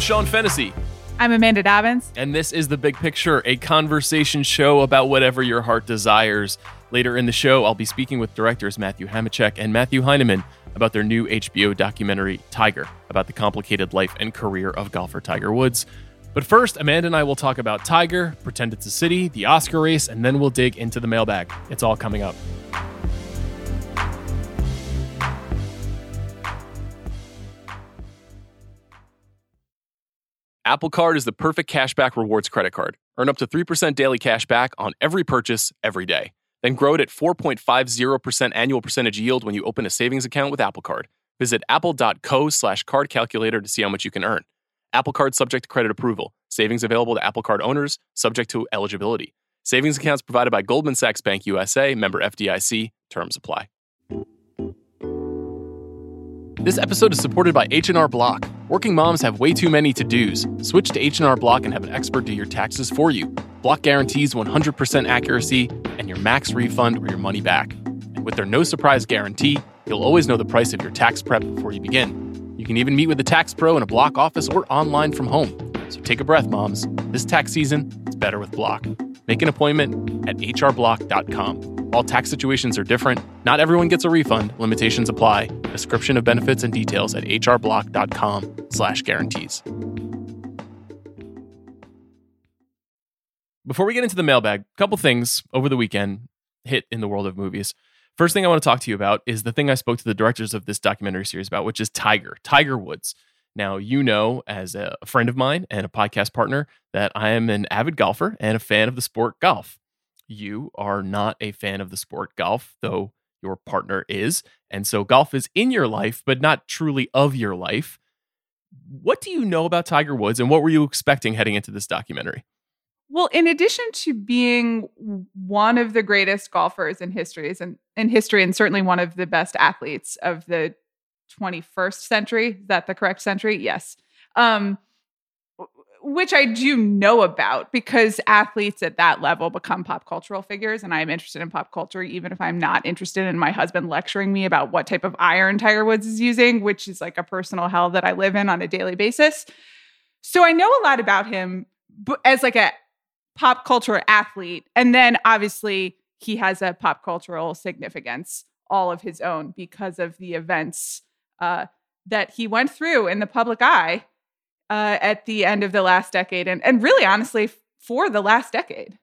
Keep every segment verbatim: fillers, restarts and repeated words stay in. I'm Sean Fennessy. I'm Amanda Dobbins. And this is The Big Picture, a conversation show about whatever your heart desires. Later in the show, I'll be speaking with directors Matthew Hamachek and Matthew Heineman about their new H B O documentary, Tiger, about the complicated life and career of golfer Tiger Woods. But first, Amanda and I will talk about Tiger, Pretend It's a City, the Oscar race, and then we'll dig into the mailbag. It's all coming up. Apple Card is the perfect cashback rewards credit card. Earn up to three percent daily cash back on every purchase, every day. Then grow it at four point five zero percent annual percentage yield when you open a savings account with Apple Card. Visit apple.co slash card calculator to see how much you can earn. Apple Card subject to credit approval. Savings available to Apple Card owners, subject to eligibility. Savings accounts provided by Goldman Sachs Bank U S A, member F D I C. Terms apply. This episode is supported by H and R Block. Working moms have way too many to-dos. Switch to H and R Block and have an expert do your taxes for you. Block guarantees one hundred percent accuracy and your max refund or your money back. And with their no surprise guarantee, you'll always know the price of your tax prep before you begin. You can even meet with a tax pro in a Block office or online from home. So take a breath, moms. This tax season, it's better with Block. Make an appointment at h r block dot com. All tax situations are different. Not everyone gets a refund. Limitations apply. Description of benefits and details at h r block dot com slash guarantees. Before we get into the mailbag, a couple things over the weekend hit in the world of movies. First thing I want to talk to you about is the thing I spoke to the directors of this documentary series about, which is Tiger, Tiger Woods. Now, you know, as a friend of mine and a podcast partner, that I am an avid golfer and a fan of the sport golf. You are not a fan of the sport golf, though your partner is. And so golf is in your life, but not truly of your life. What do you know about Tiger Woods, and what were you expecting heading into this documentary? Well, in addition to being one of the greatest golfers in history, and in history, and certainly one of the best athletes of the twenty-first century, is that the correct century? Yes. Um, which I do know about because athletes at that level become pop cultural figures, and I am interested in pop culture, even if I'm not interested in my husband lecturing me about what type of iron Tiger Woods is using, which is like a personal hell that I live in on a daily basis. So I know a lot about him as like a pop culture athlete. And then obviously he has a pop cultural significance all of his own because of the events uh, that he went through in the public eye uh, at the end of the last decade. And, and really, honestly, f- for the last decade.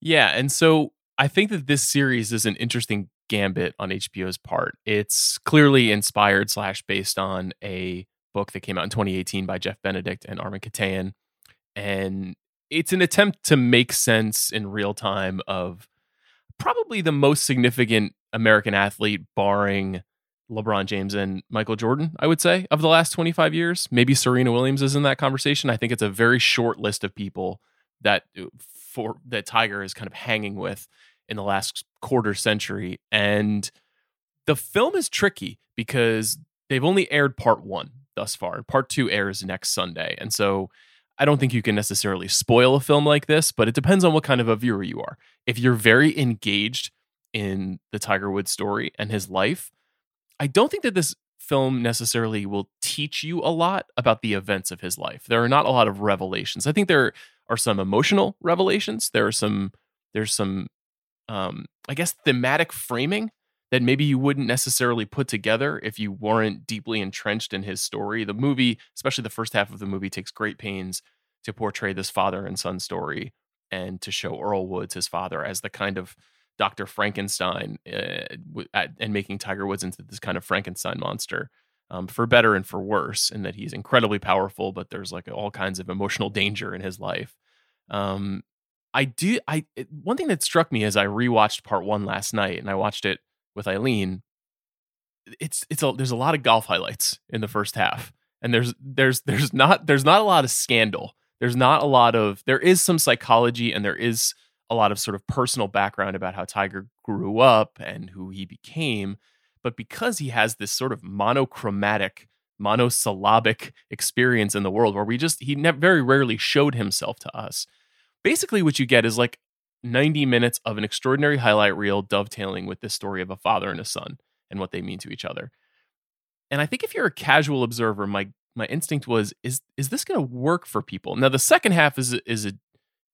Yeah. And so I think that this series is an interesting gambit on H B O's part. It's clearly inspired slash based on a book that came out in twenty eighteen by Jeff Benedict and Armin Katayan. And it's an attempt to make sense in real time of probably the most significant American athlete, barring LeBron James and Michael Jordan, I would say, of the last twenty-five years. Maybe Serena Williams is in that conversation. I think it's a very short list of people that for that Tiger is kind of hanging with in the last quarter century. And the film is tricky because they've only aired part one thus far. Part two airs next Sunday. And so I don't think you can necessarily spoil a film like this, but it depends on what kind of a viewer you are. If you're very engaged in the Tiger Woods story and his life, I don't think that this film necessarily will teach you a lot about the events of his life. There are not a lot of revelations. I think there are some emotional revelations. There are some, there's some, um, I guess, thematic framing that maybe you wouldn't necessarily put together if you weren't deeply entrenched in his story. The movie, especially the first half of the movie, takes great pains to portray this father and son story and to show Earl Woods, his father, as the kind of Doctor Frankenstein uh, w- at, and making Tiger Woods into this kind of Frankenstein monster, um, for better and for worse, in that he's incredibly powerful, but there's like all kinds of emotional danger in his life. Um, I do. I one thing that struck me as I rewatched part one last night, and I watched it with Eileen, it's it's a, there's a lot of golf highlights in the first half, and there's there's there's not there's not a lot of scandal. There's not a lot of there is some psychology, and there is a lot of sort of personal background about how Tiger grew up and who he became. But because he has this sort of monochromatic, monosyllabic experience in the world, where we just he never very rarely showed himself to us. Basically, what you get is like ninety minutes of an extraordinary highlight reel dovetailing with this story of a father and a son and what they mean to each other. And I think if you're a casual observer, my my instinct was, is is this going to work for people? Now, the second half is is a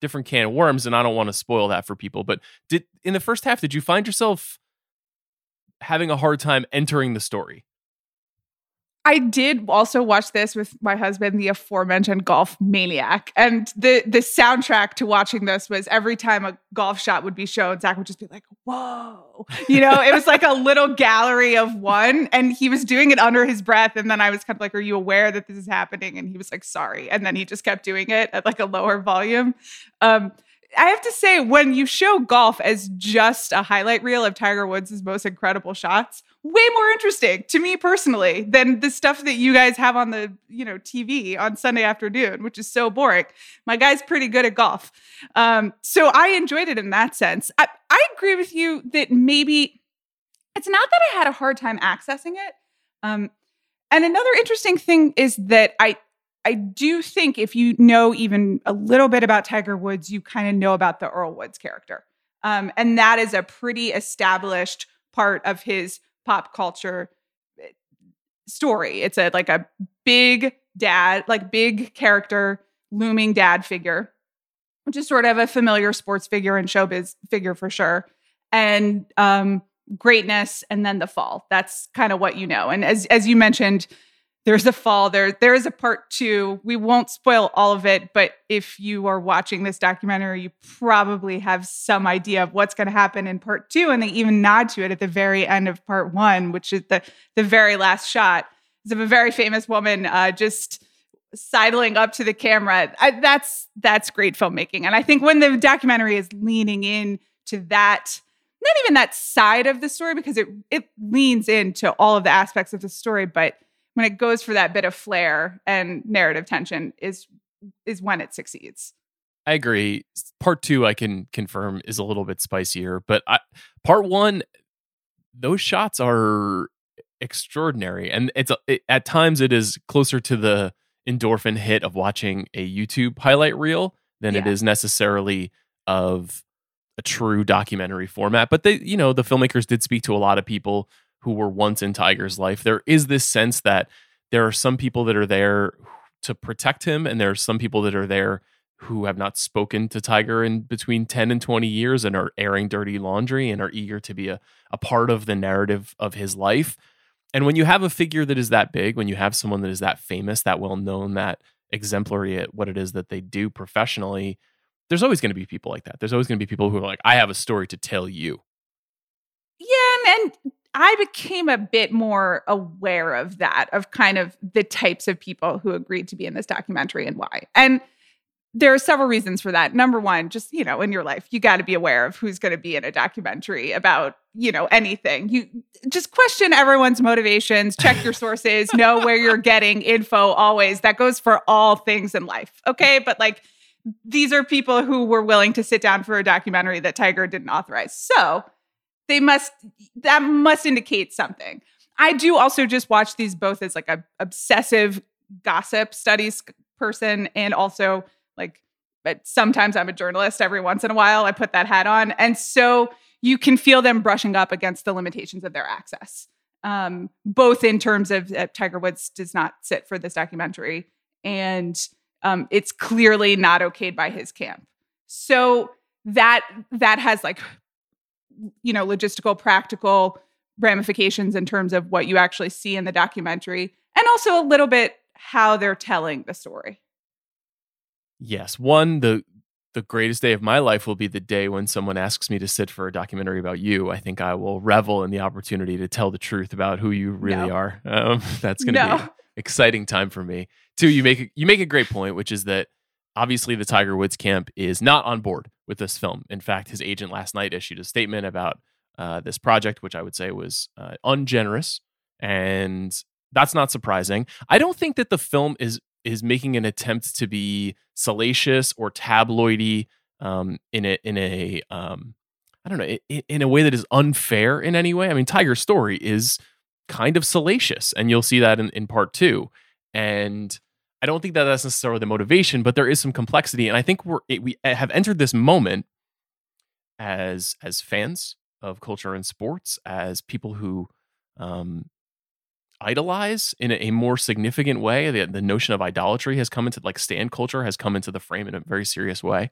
different can of worms, and I don't want to spoil that for people. But did in the first half, did you find yourself having a hard time entering the story? I did also watch this with my husband, the aforementioned golf maniac. And the the soundtrack to watching this was every time a golf shot would be shown, Zach would just be like, whoa. You know, it was like a little gallery of one. And he was doing it under his breath. And then I was kind of like, are you aware that this is happening? And he was like, sorry. And then he just kept doing it at like a lower volume. Um, I have to say, when you show golf as just a highlight reel of Tiger Woods' most incredible shots, way more interesting to me personally than the stuff that you guys have on the, you know, T V on Sunday afternoon, which is so boring. My guy's pretty good at golf. Um, so I enjoyed it in that sense. I, I agree with you that maybe it's not that I had a hard time accessing it. Um, and another interesting thing is that I, I do think if you know even a little bit about Tiger Woods, you kind of know about the Earl Woods character. Um, and that is a pretty established part of his pop culture story. It's a like a big dad, like big character, looming dad figure, which is sort of a familiar sports figure and showbiz figure for sure. And um, greatness and then the fall. That's kind of what you know. And as as you mentioned, there's a fall. There, there is a part two. We won't spoil all of it, but if you are watching this documentary, you probably have some idea of what's going to happen in part two. And they even nod to it at the very end of part one, which is the the very last shot. It's of a very famous woman uh, just sidling up to the camera. I, that's that's great filmmaking. And I think when the documentary is leaning in to that, not even that side of the story, because it it leans into all of the aspects of the story, but when it goes for that bit of flair and narrative tension is is when it succeeds. I agree. Part two, I can confirm, is a little bit spicier. But I, part one, those shots are extraordinary. And it's it, at times it is closer to the endorphin hit of watching a YouTube highlight reel than yeah. it is necessarily of a true documentary format. But they, you know, the filmmakers did speak to a lot of people who were once in Tiger's life. There is this sense that there are some people that are there to protect him, and there are some people that are there who have not spoken to Tiger in between ten and twenty years and are airing dirty laundry and are eager to be a, a part of the narrative of his life. And when you have a figure that is that big, when you have someone that is that famous, that well-known, that exemplary at what it is that they do professionally, there's always going to be people like that. There's always going to be people who are like, I have a story to tell you. Yeah, and... and- I became a bit more aware of that, of kind of the types of people who agreed to be in this documentary and why. And there are several reasons for that. Number one, just, you know, in your life, you got to be aware of who's going to be in a documentary about, you know, anything. You just question everyone's motivations, check your sources, know where you're getting info always. That goes for all things in life. Okay. But like, these are people who were willing to sit down for a documentary that Tiger didn't authorize. So They must, that must indicate something. I do also just watch these both as like a obsessive gossip studies person and also like, but sometimes I'm a journalist every once in a while. I put that hat on. And so you can feel them brushing up against the limitations of their access, um, both in terms of uh, Tiger Woods does not sit for this documentary and um, it's clearly not okayed by his camp. So that that has like, you know, logistical, practical ramifications in terms of what you actually see in the documentary and also a little bit how they're telling the story. Yes. One, the the greatest day of my life will be the day when someone asks me to sit for a documentary about you. I think I will revel in the opportunity to tell the truth about who you really no. are. Um, that's going to no. be an exciting time for me. Two, you make, you make a great point, which is that obviously the Tiger Woods camp is not on board with this film. In fact, his agent last night issued a statement about uh, this project, which I would say was uh, ungenerous, and that's not surprising. I don't think that the film is is making an attempt to be salacious or tabloidy um, in a in a um, I don't know in, in a way that is unfair in any way. I mean, Tiger's story is kind of salacious, and you'll see that in, in part two. And I don't think that that's necessarily the motivation, but there is some complexity. And I think we're, we have entered this moment as as fans of culture and sports, as people who um, idolize in a, a more significant way. The, the notion of idolatry has come into, like, stan culture has come into the frame in a very serious way.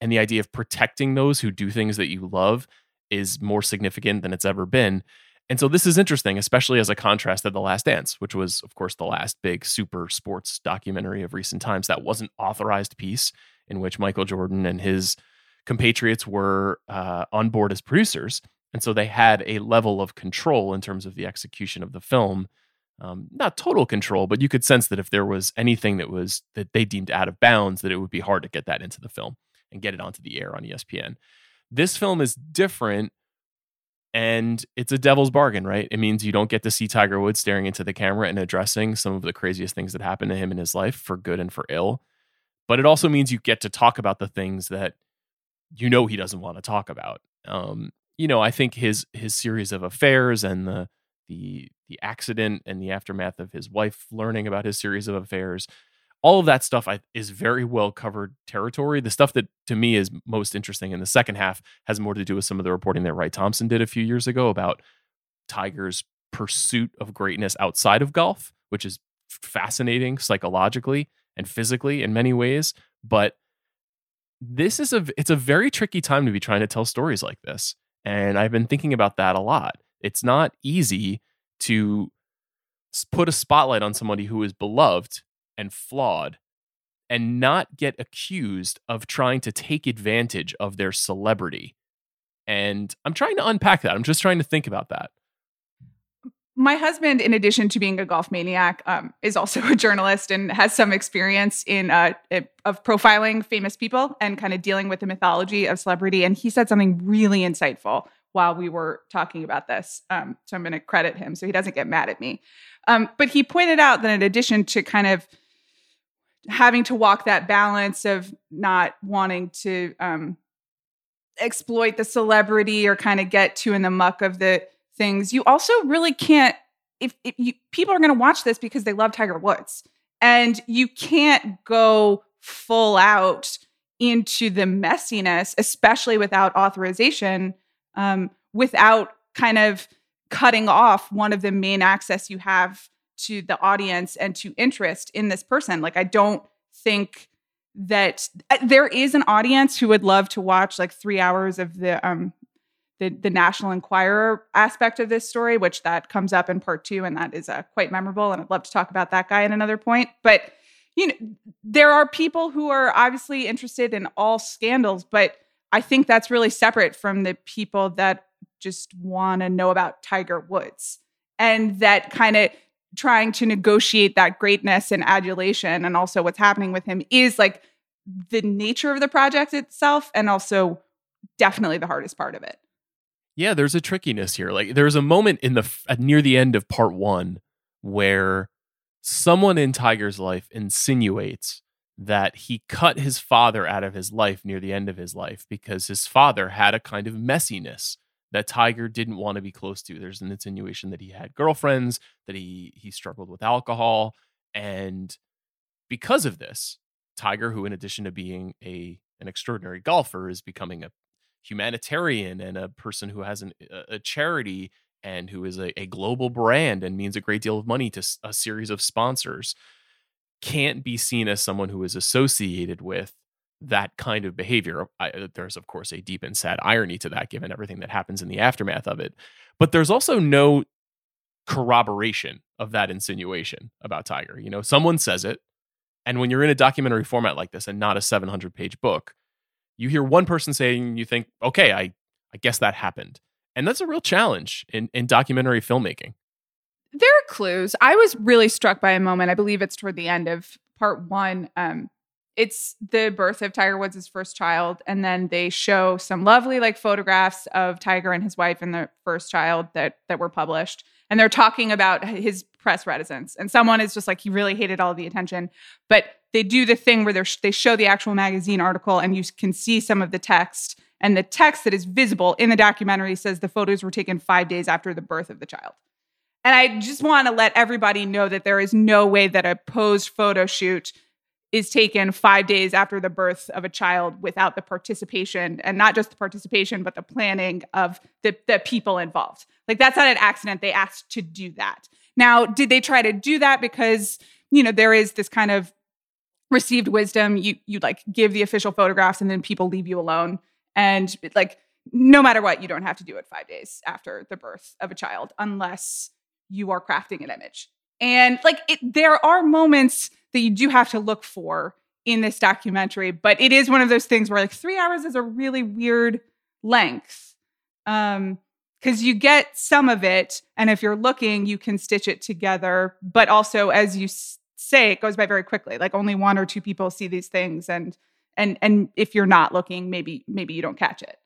And the idea of protecting those who do things that you love is more significant than it's ever been. And so this is interesting, especially as a contrast to The Last Dance, which was, of course, the last big super sports documentary of recent times. That was an authorized piece in which Michael Jordan and his compatriots were uh, on board as producers. And so they had a level of control in terms of the execution of the film. Um, not total control, but you could sense that if there was anything that was that they deemed out of bounds, that it would be hard to get that into the film and get it onto the air on E S P N. This film is different, and it's a devil's bargain, right? It means you don't get to see Tiger Woods staring into the camera and addressing some of the craziest things that happened to him in his life, for good and for ill. But it also means you get to talk about the things that you know he doesn't want to talk about. Um, you know, I think his his series of affairs and the the the accident and the aftermath of his wife learning about his series of affairs, all of that stuff is very well covered territory. The stuff that to me is most interesting in the second half has more to do with some of the reporting that Wright Thompson did a few years ago about Tiger's pursuit of greatness outside of golf, which is fascinating psychologically and physically in many ways. But this is a, it's a very tricky time to be trying to tell stories like this. And I've been thinking about that a lot. It's not easy to put a spotlight on somebody who is beloved and flawed and not get accused of trying to take advantage of their celebrity. And I'm trying to unpack that. I'm just trying to think about that. My husband, in addition to being a golf maniac, um, is also a journalist and has some experience in uh, of profiling famous people and kind of dealing with the mythology of celebrity. And he said something really insightful while we were talking about this. Um, so I'm going to credit him so he doesn't get mad at me. Um, but he pointed out that in addition to kind of having to walk that balance of not wanting to um, exploit the celebrity or kind of get too in the muck of the things, you also really can't, if, if you, people are going to watch this because they love Tiger Woods, and you can't go full out into the messiness, especially without authorization, um, without kind of cutting off one of the main access you have to the audience and to interest in this person. Like, I don't think that uh, there is an audience who would love to watch like three hours of the, um, the, the National Enquirer aspect of this story, which that comes up in part two. And that is uh, quite memorable. And I'd love to talk about that guy at another point, but you know, there are people who are obviously interested in all scandals, but I think that's really separate from the people that just want to know about Tiger Woods, and that kind of trying to negotiate that greatness and adulation and also what's happening with him is like the nature of the project itself, and also definitely the hardest part of it. Yeah, there's a trickiness here. Like, there's a moment in the near the end of part one where someone in Tiger's life insinuates that he cut his father out of his life near the end of his life because his father had a kind of messiness that Tiger didn't want to be close to. There's an insinuation that he had girlfriends, that he he struggled with alcohol. And because of this, Tiger, who in addition to being a an extraordinary golfer, is becoming a humanitarian and a person who has an, a charity and who is a, a global brand and means a great deal of money to a series of sponsors, can't be seen as someone who is associated with that kind of behavior. I, there's, of course, a deep and sad irony to that, given everything that happens in the aftermath of it. But there's also no corroboration of that insinuation about Tiger. You know, someone says it, and when you're in a documentary format like this and not a seven hundred page book, you hear one person saying, you think, okay, I, I guess that happened. And that's a real challenge in, in documentary filmmaking. There are clues. I was really struck by a moment, I believe it's toward the end of part one, um, it's the birth of Tiger Woods' first child, and then they show some lovely like photographs of Tiger and his wife and their first child that that were published. And they're talking about his press reticence. And someone is just like, he really hated all the attention. But they do the thing where they they show the actual magazine article, and you can see some of the text. And the text that is visible in the documentary says the photos were taken five days after the birth of the child. And I just want to let everybody know that there is no way that a posed photo shoot is taken five days after the birth of a child without the participation, and not just the participation, but the planning of the, the people involved. Like, that's not an accident. They asked to do that. Now, did they try to do that because, you know, there is this kind of received wisdom. You, you like give the official photographs and then people leave you alone. And like, no matter what, you don't have to do it five days after the birth of a child unless you are crafting an image. And like, it, there are moments that you do have to look for in this documentary, but it is one of those things where like three hours is a really weird length. Um, Because you get some of it, and if you're looking, you can stitch it together. But also, as you s- say, it goes by very quickly. Like only one or two people see these things, and and and if you're not looking, maybe maybe you don't catch it.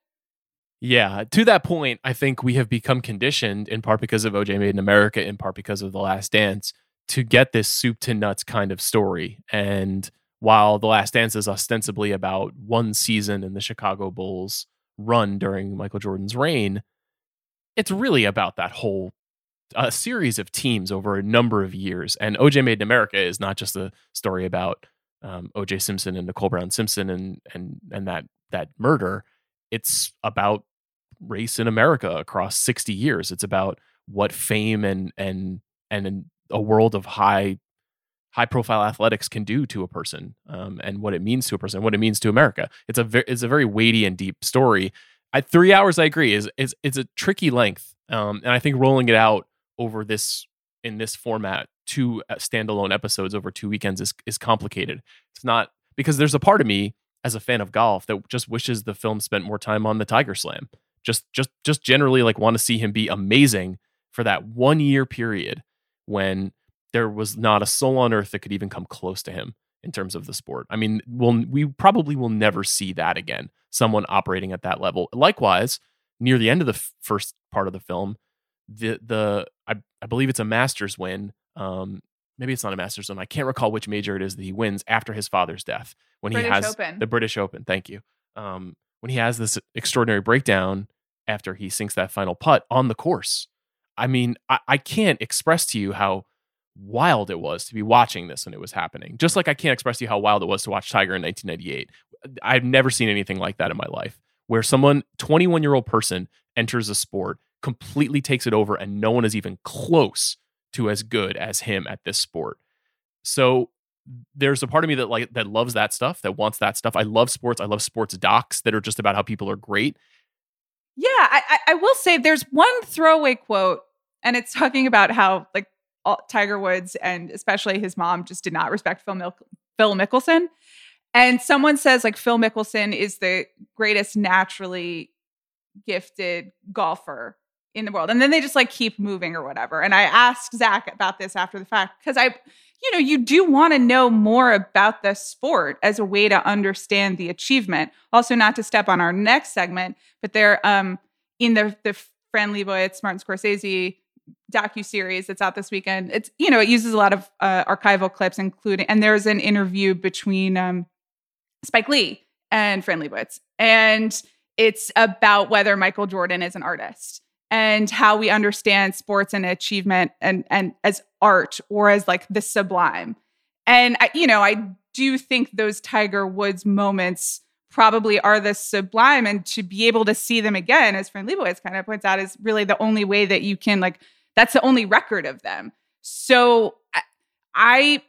Yeah, to that point, I think we have become conditioned, in part because of O J Made in America, in part because of The Last Dance, to get this soup to nuts kind of story. And while The Last Dance is ostensibly about one season in the Chicago Bulls run during Michael Jordan's reign, it's really about that whole uh, series of teams over a number of years. And O J Made in America is not just a story about um, O J Simpson and Nicole Brown Simpson and and and that that murder. It's about race in America across sixty years. It's about what fame and and and a world of high high profile athletics can do to a person, um, and what it means to a person, what it means to America. It's a ve- it's a very weighty and deep story. At three hours, I agree, is is it's a tricky length, um, and I think rolling it out over this in this format, two standalone episodes over two weekends, is is complicated. It's not because there's a part of me as a fan of golf that just wishes the film spent more time on the Tiger Slam. Just just just generally like want to see him be amazing for that one year period when there was not a soul on earth that could even come close to him in terms of the sport. I mean, we'll, we probably will never see that again, someone operating at that level. Likewise, near the end of the f- first part of the film, the the I, I believe it's a master's win. Um, maybe it's not a master's win. I can't recall which major it is that he wins after his father's death. When British he has Open. The British Open. Thank you. Um, when he has this extraordinary breakdown after he sinks that final putt on the course. I mean, I, I can't express to you how wild it was to be watching this when it was happening. Just like I can't express to you how wild it was to watch Tiger in nineteen ninety-eight. I've never seen anything like that in my life, where someone, twenty-one-year-old person, enters a sport, completely takes it over, and no one is even close to as good as him at this sport. So there's a part of me that like that loves that stuff, that wants that stuff. I love sports. I love sports docs that are just about how people are great. Yeah, I, I will say there's one throwaway quote, and it's talking about how like all, Tiger Woods and especially his mom just did not respect Phil, Mil- Phil Mickelson. And someone says, like, Phil Mickelson is the greatest naturally gifted golfer in the world. And then they just, like, keep moving or whatever. And I asked Zach about this after the fact because I, you know, you do want to know more about the sport as a way to understand the achievement. Also, not to step on our next segment, but they're um, in the, the Fran Lebowitz, Martin Scorsese docuseries that's out this weekend. It's, you know, it uses a lot of uh, archival clips, including, and there's an interview between um, Spike Lee and Fran Lebowitz. And it's about whether Michael Jordan is an artist and how we understand sports and achievement and, and as art or as like the sublime. And, I, you know, I do think those Tiger Woods moments probably are the sublime, and to be able to see them again, as Fran Lebowitz kind of points out, is really the only way that you can, like, that's the only record of them. So I...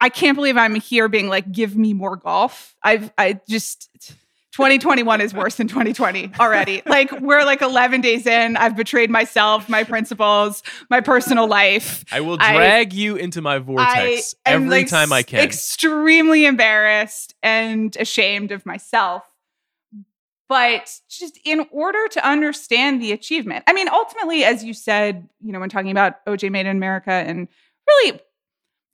I can't believe I'm here being like, give me more golf. I've, I just, twenty twenty-one is worse than twenty twenty already. Like, we're like eleven days in. I've betrayed myself, my principles, my personal life. I will drag I, you into my vortex I every like time I can. Extremely embarrassed and ashamed of myself. But just in order to understand the achievement, I mean, ultimately, as you said, you know, when talking about O J Made in America and really,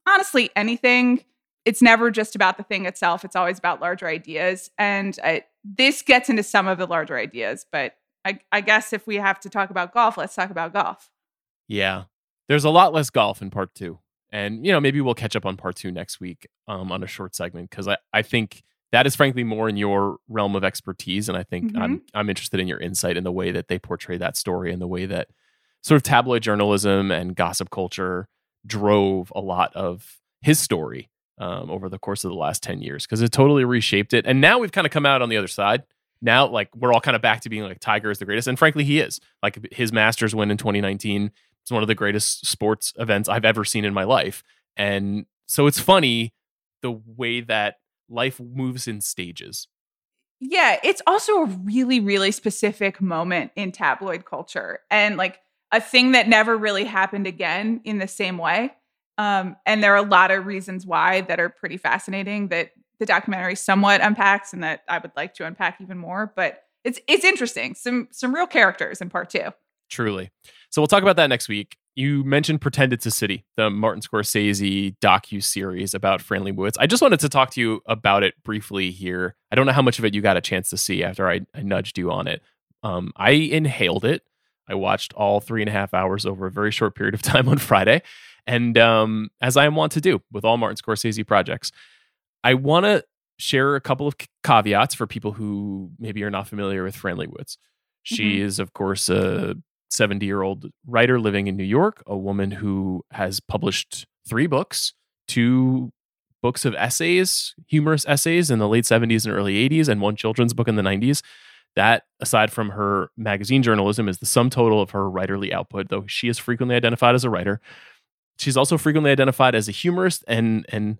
honestly, anything, it's never just about the thing itself. It's always about larger ideas. And I, this gets into some of the larger ideas. But I, I guess if we have to talk about golf, let's talk about golf. Yeah. There's a lot less golf in part two. And, you know, maybe we'll catch up on part two next week um, on a short segment, because I, I think that is frankly more in your realm of expertise. And I think mm-hmm. I'm I'm interested in your insight in the way that they portray that story and the way that sort of tabloid journalism and gossip culture drove a lot of his story um, over the course of the last ten years, because it totally reshaped it. And now we've kind of come out on the other side. Now, like, we're all kind of back to being like, Tiger is the greatest. And frankly, he is. Like, his Masters win in twenty nineteen It's one of the greatest sports events I've ever seen in my life. And so it's funny the way that life moves in stages. Yeah, it's also a really, really specific moment in tabloid culture, and like a thing that never really happened again in the same way. Um, and there are a lot of reasons why that are pretty fascinating that the documentary somewhat unpacks and that I would like to unpack even more. But it's it's interesting. Some some real characters in part two. Truly. So we'll talk about that next week. You mentioned Pretend It's a City, the Martin Scorsese docu-series about Fran Lebowitz. I just wanted to talk to you about it briefly here. I don't know how much of it you got a chance to see after I, I nudged you on it. Um, I inhaled it. I watched all three and a half hours over a very short period of time on Friday. And um, as I am wont to do with all Martin Scorsese projects, I want to share a couple of caveats for people who maybe are not familiar with Fran Lebowitz. She mm-hmm. is, of course, a seventy-year-old writer living in New York, a woman who has published three books, two books of essays, humorous essays in the late seventies and early eighties, and one children's book in the nineties. That, aside from her magazine journalism, is the sum total of her writerly output, though she is frequently identified as a writer. She's also frequently identified as a humorist and an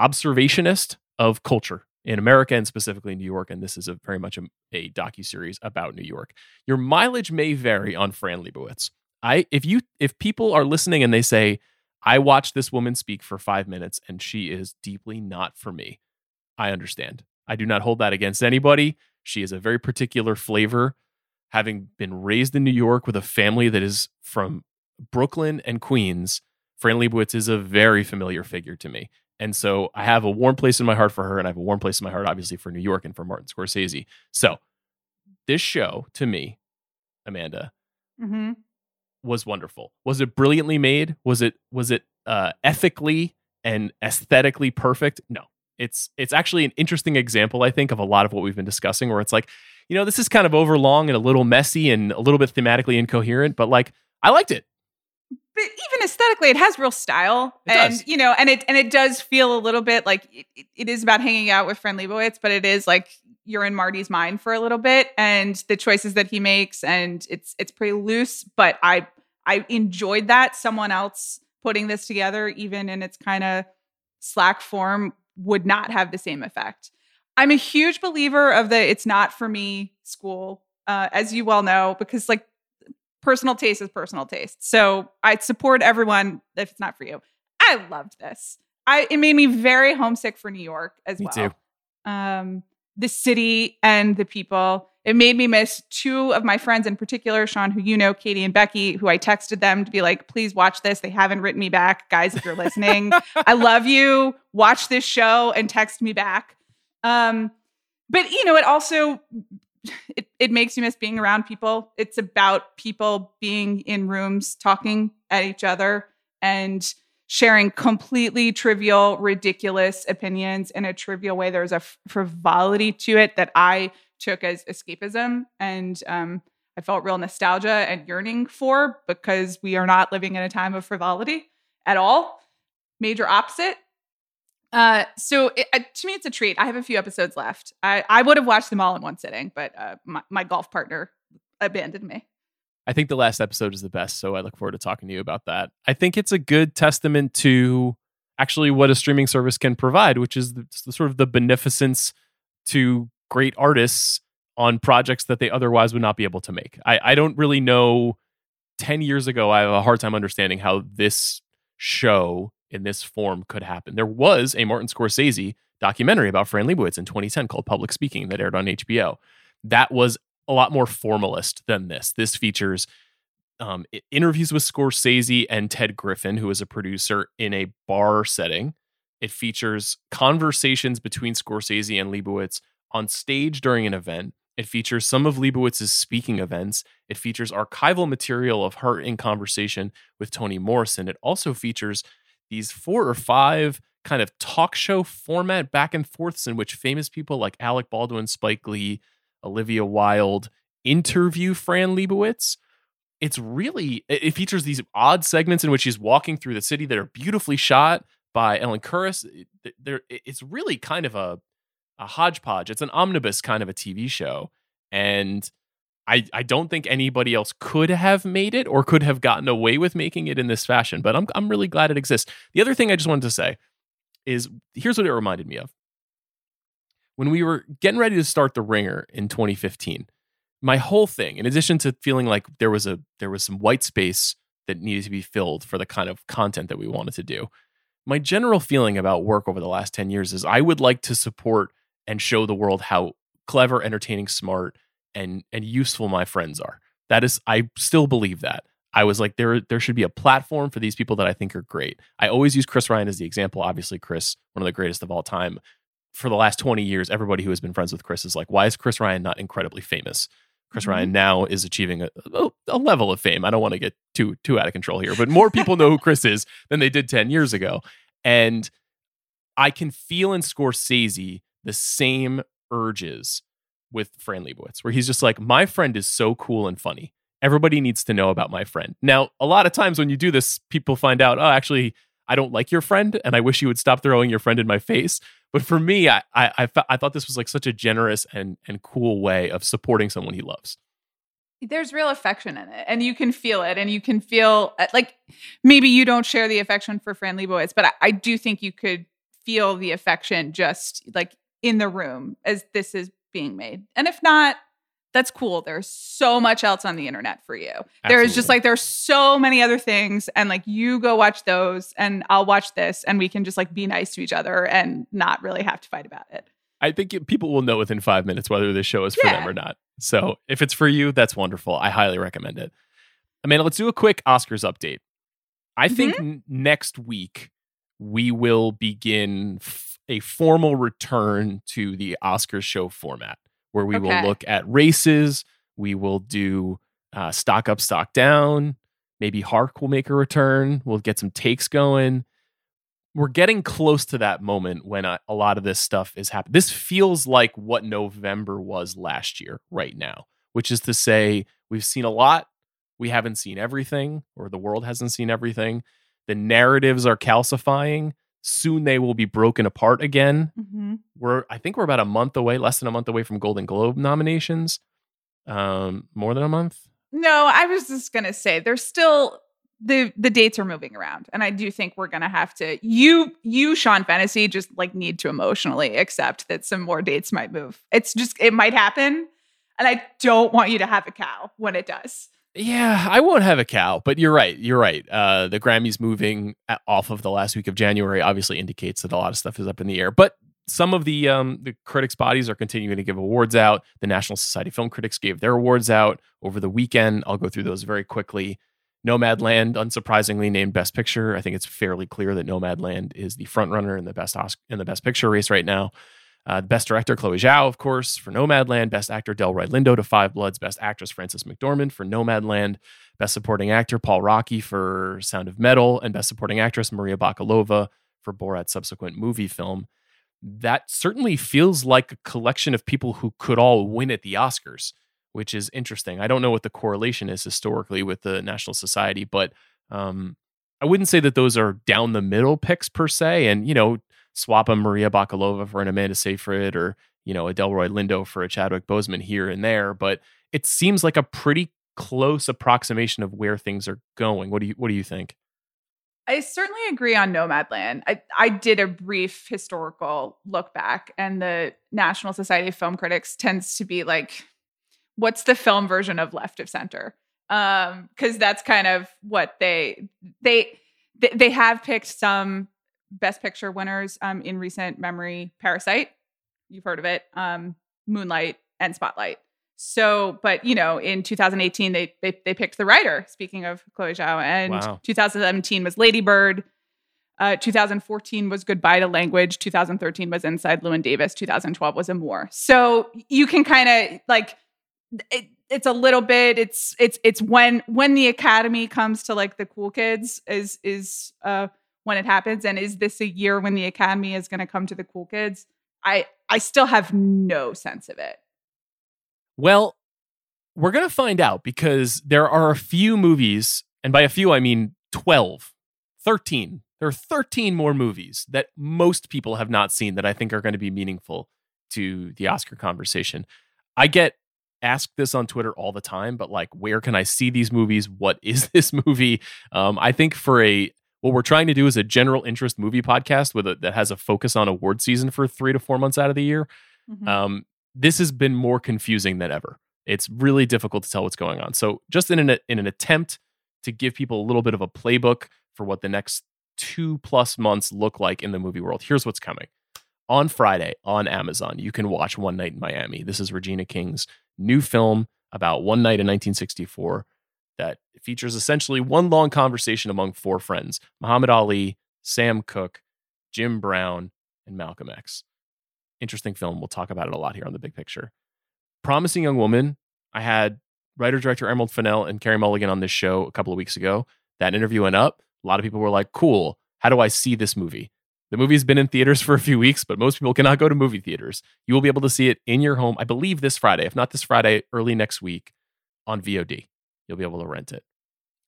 observationist of culture in America and specifically New York, and this is a very much a, a docuseries about New York. Your mileage may vary on Fran Lebowitz. I, if you, if people are listening and they say, I watched this woman speak for five minutes and she is deeply not for me, I understand. I do not hold that against anybody. She is a very particular flavor, having been raised in New York with a family that is from Brooklyn and Queens. Fran Lebowitz is a very familiar figure to me. And so I have a warm place in my heart for her, and I have a warm place in my heart, obviously, for New York and for Martin Scorsese. So this show, to me, Amanda, mm-hmm. was wonderful. Was it brilliantly made? Was it was it uh, ethically and aesthetically perfect? No. It's it's actually an interesting example, I think, of a lot of what we've been discussing, where it's like, you know, this is kind of overlong and a little messy and a little bit thematically incoherent, but like, I liked it. But even aesthetically, it has real style, it and does. You know, and it and it does feel a little bit like it, it is about hanging out with Fran Lebowitz, but it is like you're in Marty's mind for a little bit, and the choices that he makes, and it's it's pretty loose. But I I enjoyed that someone else putting this together, even in its kind of slack form, would not have the same effect. I'm a huge believer of the "it's not for me" school, uh, as you well know, because like. Personal taste is personal taste. So I support everyone if it's not for you. I loved this. I It made me very homesick for New York as me well. Too. Um, the city and the people. It made me miss two of my friends in particular, Sean, who you know, Katie and Becky, who I texted them to be like, please watch this. They haven't written me back. Guys, if you're listening, I love you. Watch this show and text me back. Um, but, you know, it also... It it makes you miss being around people. It's about people being in rooms, talking at each other, and sharing completely trivial, ridiculous opinions in a trivial way. There's a frivolity to it that I took as escapism, and um, I felt real nostalgia and yearning for, because we are not living in a time of frivolity at all. Major opposite. Uh, so it, uh, to me, it's a treat. I have a few episodes left. I, I would have watched them all in one sitting, but uh, my, my golf partner abandoned me. I think the last episode is the best, so I look forward to talking to you about that. I think it's a good testament to actually what a streaming service can provide, which is the, the sort of the beneficence to great artists on projects that they otherwise would not be able to make. I, I don't really know. ten years ago, I have a hard time understanding how this show in this form could happen. There was a Martin Scorsese documentary about Fran Lebowitz in twenty ten called Public Speaking that aired on H B O. That was a lot more formalist than this. This features um, interviews with Scorsese and Ted Griffin, who is a producer, in a bar setting. It features conversations between Scorsese and Lebowitz on stage during an event. It features some of Lebowitz's speaking events. It features archival material of her in conversation with Toni Morrison. It also features these four or five kind of talk show format back and forths in which famous people like Alec Baldwin, Spike Lee, Olivia Wilde interview Fran Lebowitz. It's really, it features these odd segments in which she's walking through the city that are beautifully shot by Ellen Kurris. It's really kind of a, a hodgepodge. It's an omnibus kind of a T V show. And I, I don't think anybody else could have made it or could have gotten away with making it in this fashion, but I'm I'm really glad it exists. The other thing I just wanted to say is, here's what it reminded me of. When we were getting ready to start The Ringer in twenty fifteen, my whole thing, in addition to feeling like there was a there was some white space that needed to be filled for the kind of content that we wanted to do, my general feeling about work over the last ten years is I would like to support and show the world how clever, entertaining, smart, and and useful my friends are. That is, I still believe that. I was like, there there should be a platform for these people that I think are great. I always use Chris Ryan as the example. Obviously, Chris, one of the greatest of all time. For the last twenty years, everybody who has been friends with Chris is like, why is Chris Ryan not incredibly famous? Chris mm-hmm. Ryan now is achieving a, a, a level of fame. I don't want to get too too out of control here, but more people know who Chris is than they did ten years ago. And I can feel in Scorsese the same urges with Fran Lebowitz, where he's just like, my friend is so cool and funny. Everybody needs to know about my friend. Now, a lot of times when you do this, people find out, oh, actually, I don't like your friend, and I wish you would stop throwing your friend in my face. But for me, I I, I, th- I thought this was like such a generous and and cool way of supporting someone he loves. There's real affection in it, and you can feel it, and you can feel like maybe you don't share the affection for Fran Lebowitz, but I, I do think you could feel the affection just like in the room as this is being made. And if not, that's cool. There's so much else on the internet for you. Absolutely. There's just like, there's so many other things, and like you go watch those and I'll watch this, and we can just like be nice to each other and not really have to fight about it. I think people will know within five minutes whether this show is for yeah. them or not. So if it's for you, that's wonderful. I highly recommend it. Amanda, let's do a quick Oscars update. I mm-hmm. think n- next week we will begin f- a formal return to the Oscars show format, where we okay. will look at races. We will do uh, stock up, stock down. Maybe Hark will make a return. We'll get some takes going. We're getting close to that moment when a, a lot of this stuff is happening. This feels like what November was last year right now, which is to say we've seen a lot. We haven't seen everything, or the world hasn't seen everything. The narratives are calcifying. Soon they will be broken apart again. Mm-hmm. We're, I think we're about a month away, less than a month away from Golden Globe nominations. Um, more than a month? No, I was just going to say there's still, the the dates are moving around. And I do think we're going to have to, you, you, Sean Fennessy, just like need to emotionally accept that some more dates might move. It's just, it might happen. And I don't want you to have a cow when it does. Yeah, I won't have a cow, but you're right. You're right. Uh, the Grammys moving at, off of the last week of January obviously indicates that a lot of stuff is up in the air. But some of the um, the critics' bodies are continuing to give awards out. The National Society of Film Critics gave their awards out over the weekend. I'll go through those very quickly. Nomadland, unsurprisingly, named Best Picture. I think it's fairly clear that Nomadland is the frontrunner in the best Oscar, in the Best Picture race right now. Uh, Best Director, Chloe Zhao, of course, for Nomadland. Best Actor, Delroy Lindo to Five Bloods. Best Actress, Frances McDormand for Nomadland. Best Supporting Actor, Paul Rocky for Sound of Metal. And Best Supporting Actress, Maria Bakalova for Borat's subsequent movie film. That certainly feels like a collection of people who could all win at the Oscars, which is interesting. I don't know what the correlation is historically with the National Society, but um, I wouldn't say that those are down the middle picks per se. And, you know, swap a Maria Bakalova for an Amanda Seyfried, or, you know, a Delroy Lindo for a Chadwick Boseman here and there. But it seems like a pretty close approximation of where things are going. What do you what do you think? I certainly agree on Nomadland. I, I did a brief historical look back, and the National Society of Film Critics tends to be like, what's the film version of left of center? Um, because that's kind of what they they they, they have picked some Best Picture winners um, in recent memory. Parasite, you've heard of it, um, Moonlight, and Spotlight. So, but, you know, in two thousand eighteen, they they, they picked The Writer, speaking of Chloe Zhao, and wow. two thousand seventeen was Lady Bird, uh, two thousand fourteen was Goodbye to Language, two thousand thirteen was Inside Llewyn Davis, two thousand twelve was Amour. So you can kind of, like, it, it's a little bit, it's it's it's when when the Academy comes to, like, the cool kids is, is uh when it happens. And is this a year when the Academy is going to come to the cool kids? I, I still have no sense of it. Well, we're going to find out, because there are a few movies, and by a few, I mean twelve, thirteen. There are thirteen more movies that most people have not seen that I think are going to be meaningful to the Oscar conversation. I get asked this on Twitter all the time, but like, where can I see these movies? What is this movie? Um, I think for a, what we're trying to do is a general interest movie podcast with a, that has a focus on award season for three to four months out of the year. Mm-hmm. Um, this has been more confusing than ever. It's really difficult to tell what's going on. So just in an, in an attempt to give people a little bit of a playbook for what the next two plus months look like in the movie world, here's what's coming. On Friday on Amazon, you can watch One Night in Miami. This is Regina King's new film about one night in nineteen sixty-four that features essentially one long conversation among four friends: Muhammad Ali, Sam Cooke, Jim Brown, and Malcolm X. Interesting film. We'll talk about it a lot here on The Big Picture. Promising Young Woman. I had writer-director Emerald Fennell and Carey Mulligan on this show a couple of weeks ago. That interview went up. A lot of people were like, cool, how do I see this movie? The movie's been in theaters for a few weeks, but most people cannot go to movie theaters. You will be able to see it in your home, I believe this Friday. If not this Friday, early next week on V O D. You'll be able to rent it.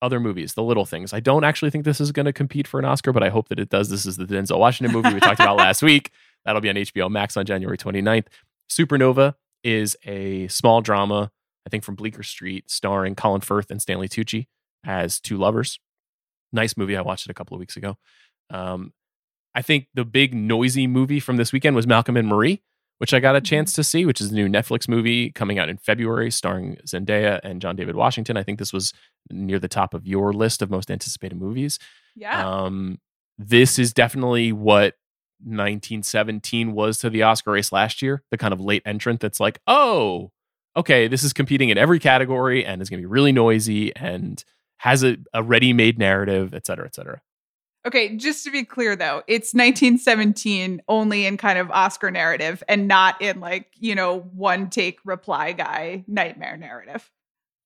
Other movies, The Little Things. I don't actually think this is going to compete for an Oscar, but I hope that it does. This is the Denzel Washington movie we talked about last week. That'll be on H B O Max on January twenty-ninth. Supernova is a small drama, I think from Bleecker Street, starring Colin Firth and Stanley Tucci as two lovers. Nice movie. I watched it a couple of weeks ago. Um, I think the big noisy movie from this weekend was Malcolm and Marie, which I got a chance to see, which is a new Netflix movie coming out in February starring Zendaya and John David Washington. I think this was near the top of your list of most anticipated movies. Yeah. Um, this is definitely what nineteen seventeen was to the Oscar race last year, the kind of late entrant that's like, oh, okay, this is competing in every category and is going to be really noisy and has a, a ready-made narrative, et cetera, et cetera. Okay, just to be clear, though, it's nineteen seventeen only in kind of Oscar narrative and not in like, you know, one take reply guy nightmare narrative.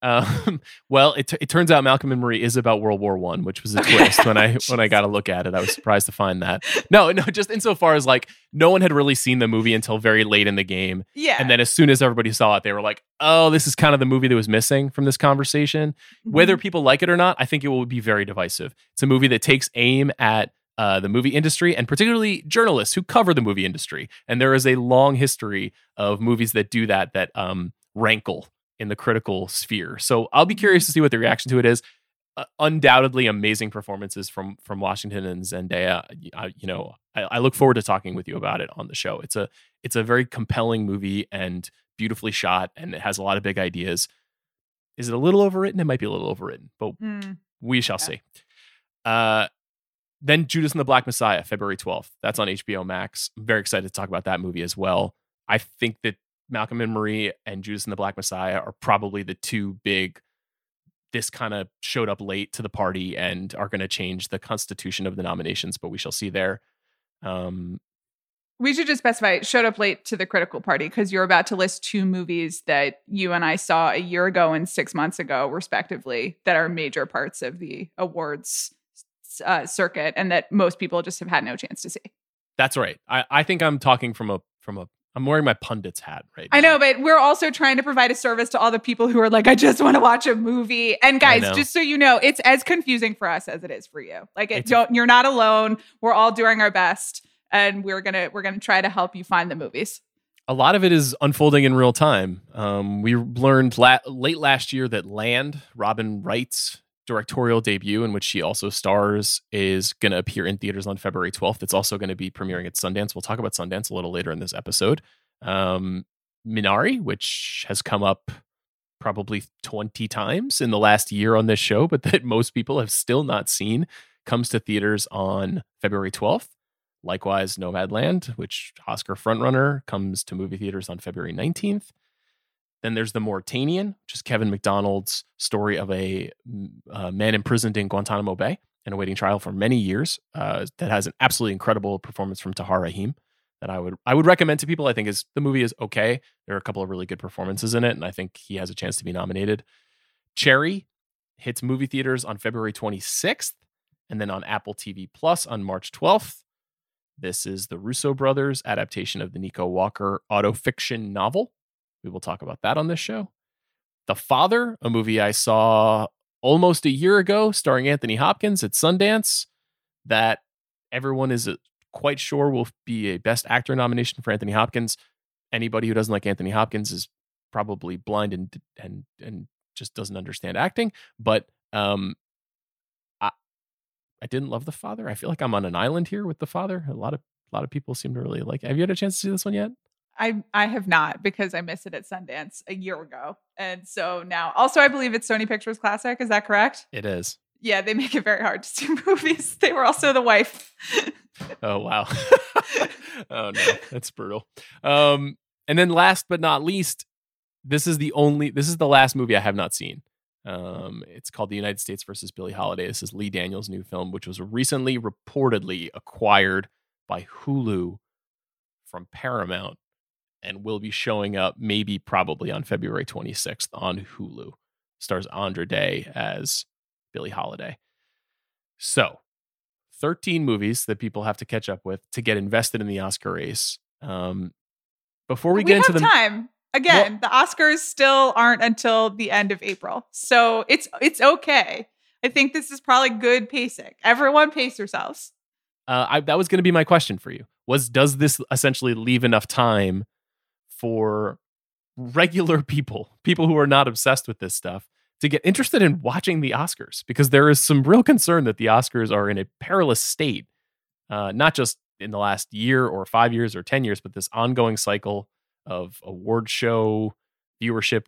Um, well, it, t- it turns out Malcolm and Marie is about World War One, which was a okay. twist when I when I got a look at it. I was surprised to find that. No, no, just insofar as like no one had really seen the movie until very late in the game. Yeah. And then as soon as everybody saw it, they were like, oh, this is kind of the movie that was missing from this conversation. Mm-hmm. Whether people like it or not, I think it will be very divisive. It's a movie that takes aim at uh, the movie industry and particularly journalists who cover the movie industry. And there is a long history of movies that do that, that um, rankle in the critical sphere. So I'll be curious to see what the reaction to it is. Uh, undoubtedly amazing performances from from Washington and Zendaya. I, you know, I, I look forward to talking with you about it on the show. It's a it's a very compelling movie and beautifully shot, and it has a lot of big ideas. Is it a little overwritten? It might be a little overwritten, but mm. we shall yeah. see. Uh, then Judas and the Black Messiah, February twelfth. That's on H B O Max. I'm very excited to talk about that movie as well. I think that Malcolm and Marie and Judas and the Black Messiah are probably the two big, this kind of showed up late to the party and are going to change the constitution of the nominations, but we shall see there. Um, we should just specify showed up late to the critical party because you're about to list two movies that you and I saw a year ago and six months ago, respectively, that are major parts of the awards uh, circuit and that most people just have had no chance to see. That's right. I, I think I'm talking from a from a I'm wearing my pundit's hat right now. I know, but we're also trying to provide a service to all the people who are like, I just want to watch a movie. And guys, just so you know, it's as confusing for us as it is for you. Like, it don't, you're not alone. We're all doing our best, and we're gonna we're gonna try to help you find the movies. A lot of it is unfolding in real time. Um, we learned la- late last year that Land, Robin Wright's directorial debut, in which she also stars, is going to appear in theaters on February twelfth. It's also going to be premiering at Sundance. We'll talk about Sundance a little later in this episode. Um, Minari, which has come up probably twenty times in the last year on this show, but that most people have still not seen, comes to theaters on February twelfth. Likewise, Nomadland, which Oscar frontrunner, comes to movie theaters on February nineteenth. Then there's The Mauritanian, which is Kevin MacDonald's story of a, a man imprisoned in Guantanamo Bay and awaiting trial for many years. Uh, that has an absolutely incredible performance from Tahar Rahim that I would I would recommend to people. I think is the movie is okay. There are a couple of really good performances in it, and I think he has a chance to be nominated. Cherry hits movie theaters on February twenty-sixth, and then on Apple T V Plus on March twelfth. This is the Russo brothers' adaptation of the Nico Walker autofiction novel. We will talk about that on this show. The Father, a movie I saw almost a year ago, starring Anthony Hopkins at Sundance, that everyone is quite sure will be a Best Actor nomination for Anthony Hopkins. Anybody who doesn't like Anthony Hopkins is probably blind and and and just doesn't understand acting. But um, I I didn't love the father. I feel like I'm on an island here with the father. A lot of a lot of people seem to really like it. Have you had a chance to see this one yet? I I have not, because I missed it at Sundance a year ago. And so now, also, I believe it's Sony Pictures Classic. Is that correct? It is. Yeah, they make it very hard to see movies. They were also the wife. Oh, wow. Oh, no, that's brutal. Um, and then last but not least, this is the only, this is the last movie I have not seen. Um, it's called The United States versus Billie Holiday. This is Lee Daniels' new film, which was recently reportedly acquired by Hulu from Paramount, and will be showing up maybe probably on February twenty-sixth on Hulu. Stars Andra Day as Billie Holiday. So thirteen movies that people have to catch up with to get invested in the Oscar race. Um, before we, we get into the time again, well, the Oscars still aren't until the end of April. So it's, it's okay. I think this is probably good pacing. Everyone pace yourselves. Uh, I, that was going to be my question for you was, does this essentially leave enough time for regular people, people who are not obsessed with this stuff, to get interested in watching the Oscars? Because there is some real concern that the Oscars are in a perilous state, uh, not just in the last year or five years or ten years, but this ongoing cycle of award show viewership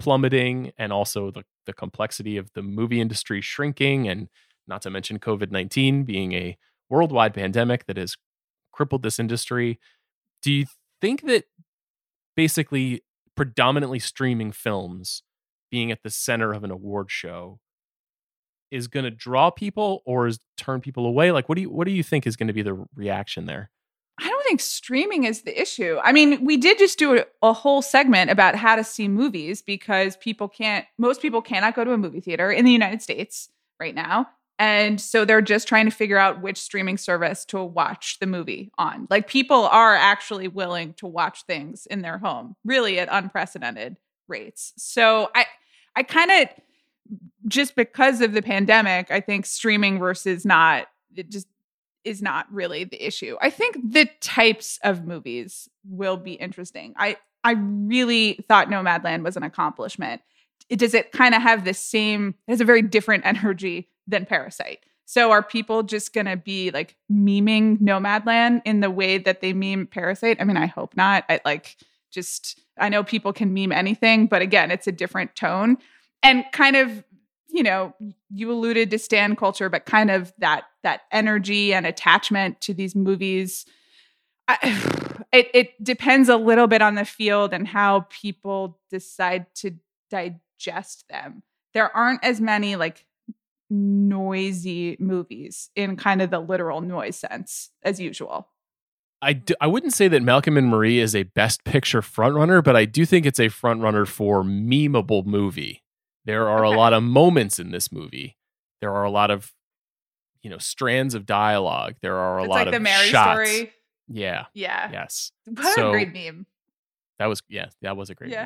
plummeting, and also the, the complexity of the movie industry shrinking, and not to mention covid nineteen being a worldwide pandemic that has crippled this industry. Do you think that basically predominantly streaming films being at the center of an award show is going to draw people, or is turn people away? Like, what do you, what do you think is going to be the reaction there? I don't think streaming is the issue. I mean, we did just do a, a whole segment about how to see movies, because people can't, most people cannot go to a movie theater in the United States right now. And so they're just trying to figure out which streaming service to watch the movie on. Like, people are actually willing to watch things in their home, really at unprecedented rates. So I, I kind of, just because of the pandemic, I think streaming versus not, it just is not really the issue. I think the types of movies will be interesting. I, I really thought Nomadland was an accomplishment. It, does it kind of have the same, it has a very different energy than Parasite. So are people just going to be like memeing Nomadland in the way that they meme Parasite? I mean, I hope not. I like just, I know people can meme anything, but again, it's a different tone. And kind of, you know, you alluded to stan culture, but kind of that that energy and attachment to these movies. I, it, it depends a little bit on the field and how people decide to digest them. There aren't as many like noisy movies in kind of the literal noise sense as usual. I, do, I wouldn't say that Malcolm and Marie is a best picture frontrunner, but I do think it's a frontrunner for memeable movie. There are okay. a lot of moments in this movie. There are a lot of, you know, strands of dialogue. There are a it's lot like of the Mary shots. Story. Yeah. Yeah. Yes. What so, a great meme. That was, yeah, that was a great yeah.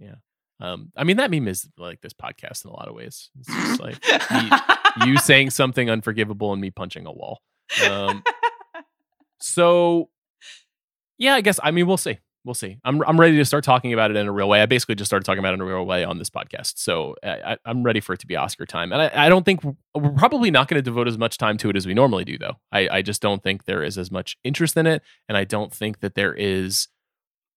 meme. Yeah. Um, I mean, that meme is like this podcast in a lot of ways. It's just like me, you saying something unforgivable and me punching a wall. Um, so, yeah, I guess, I mean, we'll see. We'll see. I'm I'm ready to start talking about it in a real way. I basically just started talking about it in a real way on this podcast. So I, I'm ready for it to be Oscar time. And I, I don't think we're probably not going to devote as much time to it as we normally do, though. I, I just don't think there is as much interest in it. And I don't think that there is...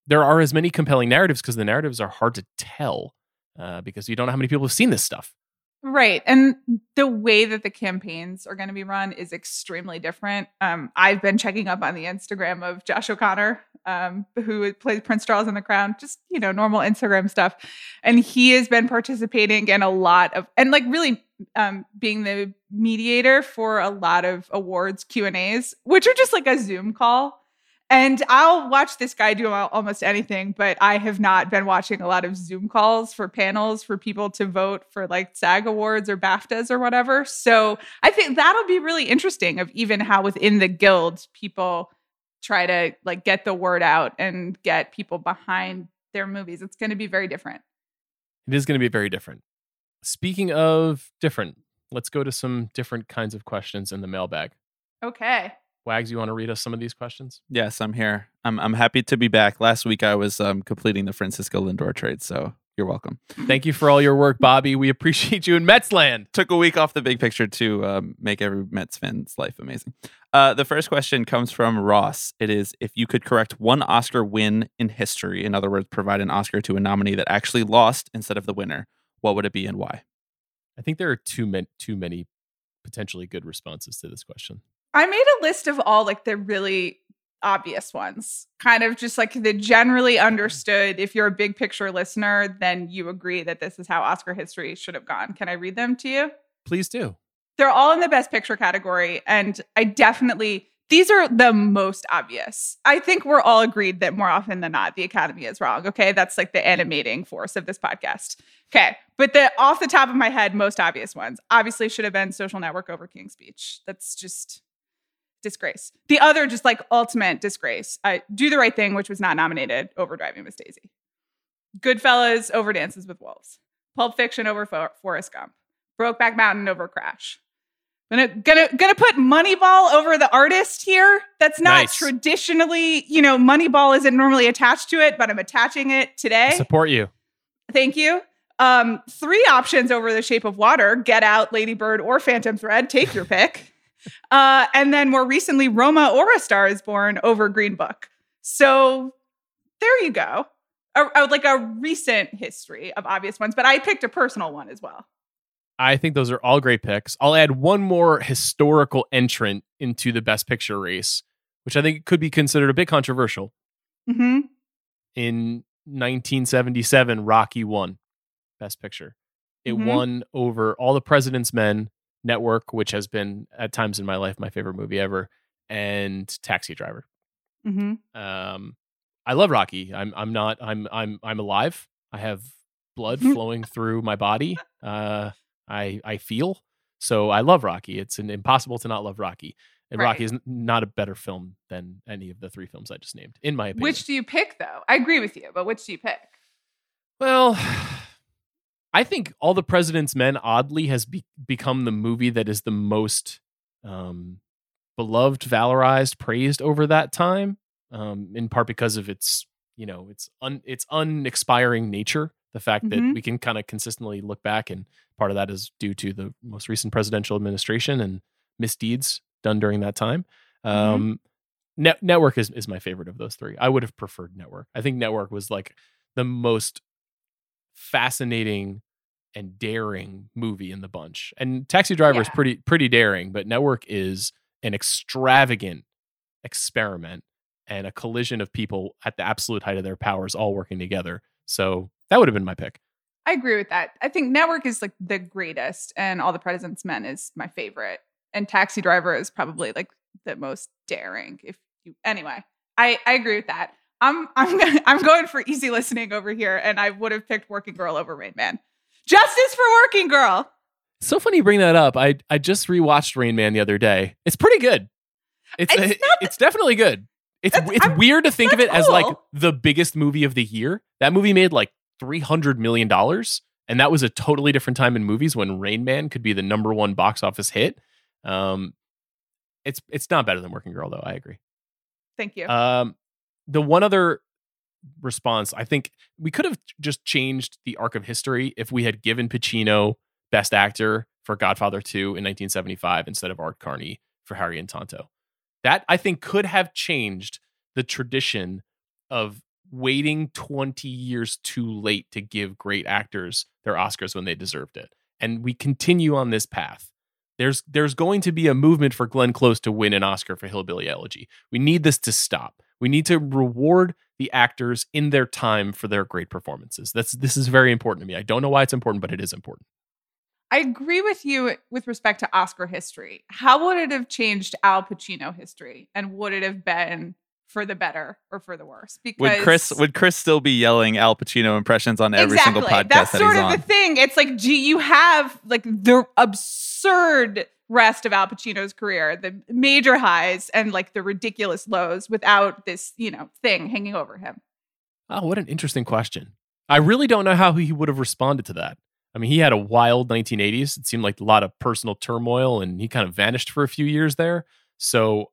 there are as many compelling narratives, because the narratives are hard to tell uh, because you don't know how many people have seen this stuff. Right. And the way that the campaigns are going to be run is extremely different. Um, I've been checking up on the Instagram of Josh O'Connor, um, who plays Prince Charles in The Crown, just, you know, normal Instagram stuff. And he has been participating in a lot of, and like really um, being the mediator for a lot of awards Q and A's, which are just like a Zoom call. And I'll watch this guy do almost anything, but I have not been watching a lot of Zoom calls for panels for people to vote for like SAG Awards or BAFTAs or whatever. So I think that'll be really interesting, of even how within the guild people try to like get the word out and get people behind their movies. It's going to be very different. It is going to be very different. Speaking of different, let's go to some different kinds of questions in the mailbag. Okay. Wags, you want to read us some of these questions? Yes, I'm here. I'm I'm happy to be back. Last week I was um, completing the Francisco Lindor trade, so you're welcome. Thank you for all your work, Bobby. We appreciate you in Mets land. Took a week off the big picture to um, make every Mets fan's life amazing. Uh, the first question comes from Ross. It is, if you could correct one Oscar win in history, in other words, provide an Oscar to a nominee that actually lost instead of the winner, what would it be and why? I think there are too many, too many potentially good responses to this question. I made a list of all like the really obvious ones, kind of just like the generally understood. If you're a big picture listener, then you agree that this is how Oscar history should have gone. Can I read them to you? Please do. They're all in the best picture category. And I definitely, these are the most obvious. I think we're all agreed that more often than not, the Academy is wrong. Okay. That's like the animating force of this podcast. Okay. But the off the top of my head, most obvious ones obviously should have been Social Network over King's Speech. That's just disgrace. The other just like ultimate disgrace. Uh, Do the Right Thing, which was not nominated, over Driving Miss Daisy. Goodfellas over Dances with Wolves. Pulp Fiction over For- Forrest Gump. Brokeback Mountain over Crash. Gonna, gonna, gonna put Moneyball over The Artist here. That's not nice. Traditionally, you know, Moneyball isn't normally attached to it, but I'm attaching it today. I support you. Thank you. Um, three options over The Shape of Water, Get Out, Lady Bird, or Phantom Thread. Take your pick. Uh, and then more recently, Roma or A Star Is Born over Green Book. So there you go. A, a, like a recent history of obvious ones, but I picked a personal one as well. I think those are all great picks. I'll add one more historical entrant into the best picture race, which I think could be considered a bit controversial. Mm-hmm. In nineteen seventy-seven, Rocky won best picture. It mm-hmm. won over All the President's Men, Network, which has been at times in my life my favorite movie ever, and Taxi Driver. Mm-hmm. Um, I love Rocky. I'm I'm not I'm I'm I'm alive. I have blood flowing through my body. Uh, I I feel so. I love Rocky. It's an impossible to not love Rocky, and right. Rocky is not a better film than any of the three films I just named, in my opinion. Which do you pick, though? I agree with you, but which do you pick? Well, I think All the President's Men, oddly, has be- become the movie that is the most um, beloved, valorized, praised over that time, um, in part because of its, you know, its un- its unexpiring nature. The fact mm-hmm. that we can kind of consistently look back, and part of that is due to the most recent presidential administration and misdeeds done during that time. Um, mm-hmm. Net- Network is, is my favorite of those three. I would have preferred Network. I think Network was like the most fascinating and daring movie in the bunch, and Taxi Driver yeah. is pretty pretty daring, but Network is an extravagant experiment and a collision of people at the absolute height of their powers all working together. So that would have been my pick. I agree with that. I think Network is like the greatest, and All the President's Men is my favorite, and Taxi Driver is probably like the most daring. If you anyway, I I agree with that. I'm I'm gonna, I'm going for easy listening over here, and I would have picked Working Girl over Rain Man. Justice for Working Girl. So funny you bring that up. I I just rewatched Rain Man the other day. It's pretty good. It's it's, it, it's definitely good. It's it's I'm, weird to think of it cool. as like the biggest movie of the year. That movie made like three hundred million dollars, and that was a totally different time in movies when Rain Man could be the number one box office hit. Um, it's it's not better than Working Girl, though. I agree. Thank you. Um. The one other response, I think we could have just changed the arc of history if we had given Pacino Best Actor for Godfather two in nineteen seventy-five instead of Art Carney for Harry and Tonto. That, I think, could have changed the tradition of waiting twenty years too late to give great actors their Oscars when they deserved it. And we continue on this path. There's, there's going to be a movement for Glenn Close to win an Oscar for Hillbilly Elegy. We need this to stop. We need to reward the actors in their time for their great performances. That's this is very important to me. I don't know why it's important, but it is important. I agree with you with respect to Oscar history. How would it have changed Al Pacino history, and would it have been for the better or for the worse? Because would Chris would Chris still be yelling Al Pacino impressions on every exactly. single podcast? That's that sort he's of on? The thing. It's like, do you have like the absurd rest of Al Pacino's career, the major highs and like the ridiculous lows, without this, you know, thing hanging over him? Oh, what an interesting question. I really don't know how he would have responded to that. I mean, he had a wild nineteen eighties. It seemed like a lot of personal turmoil, and he kind of vanished for a few years there. So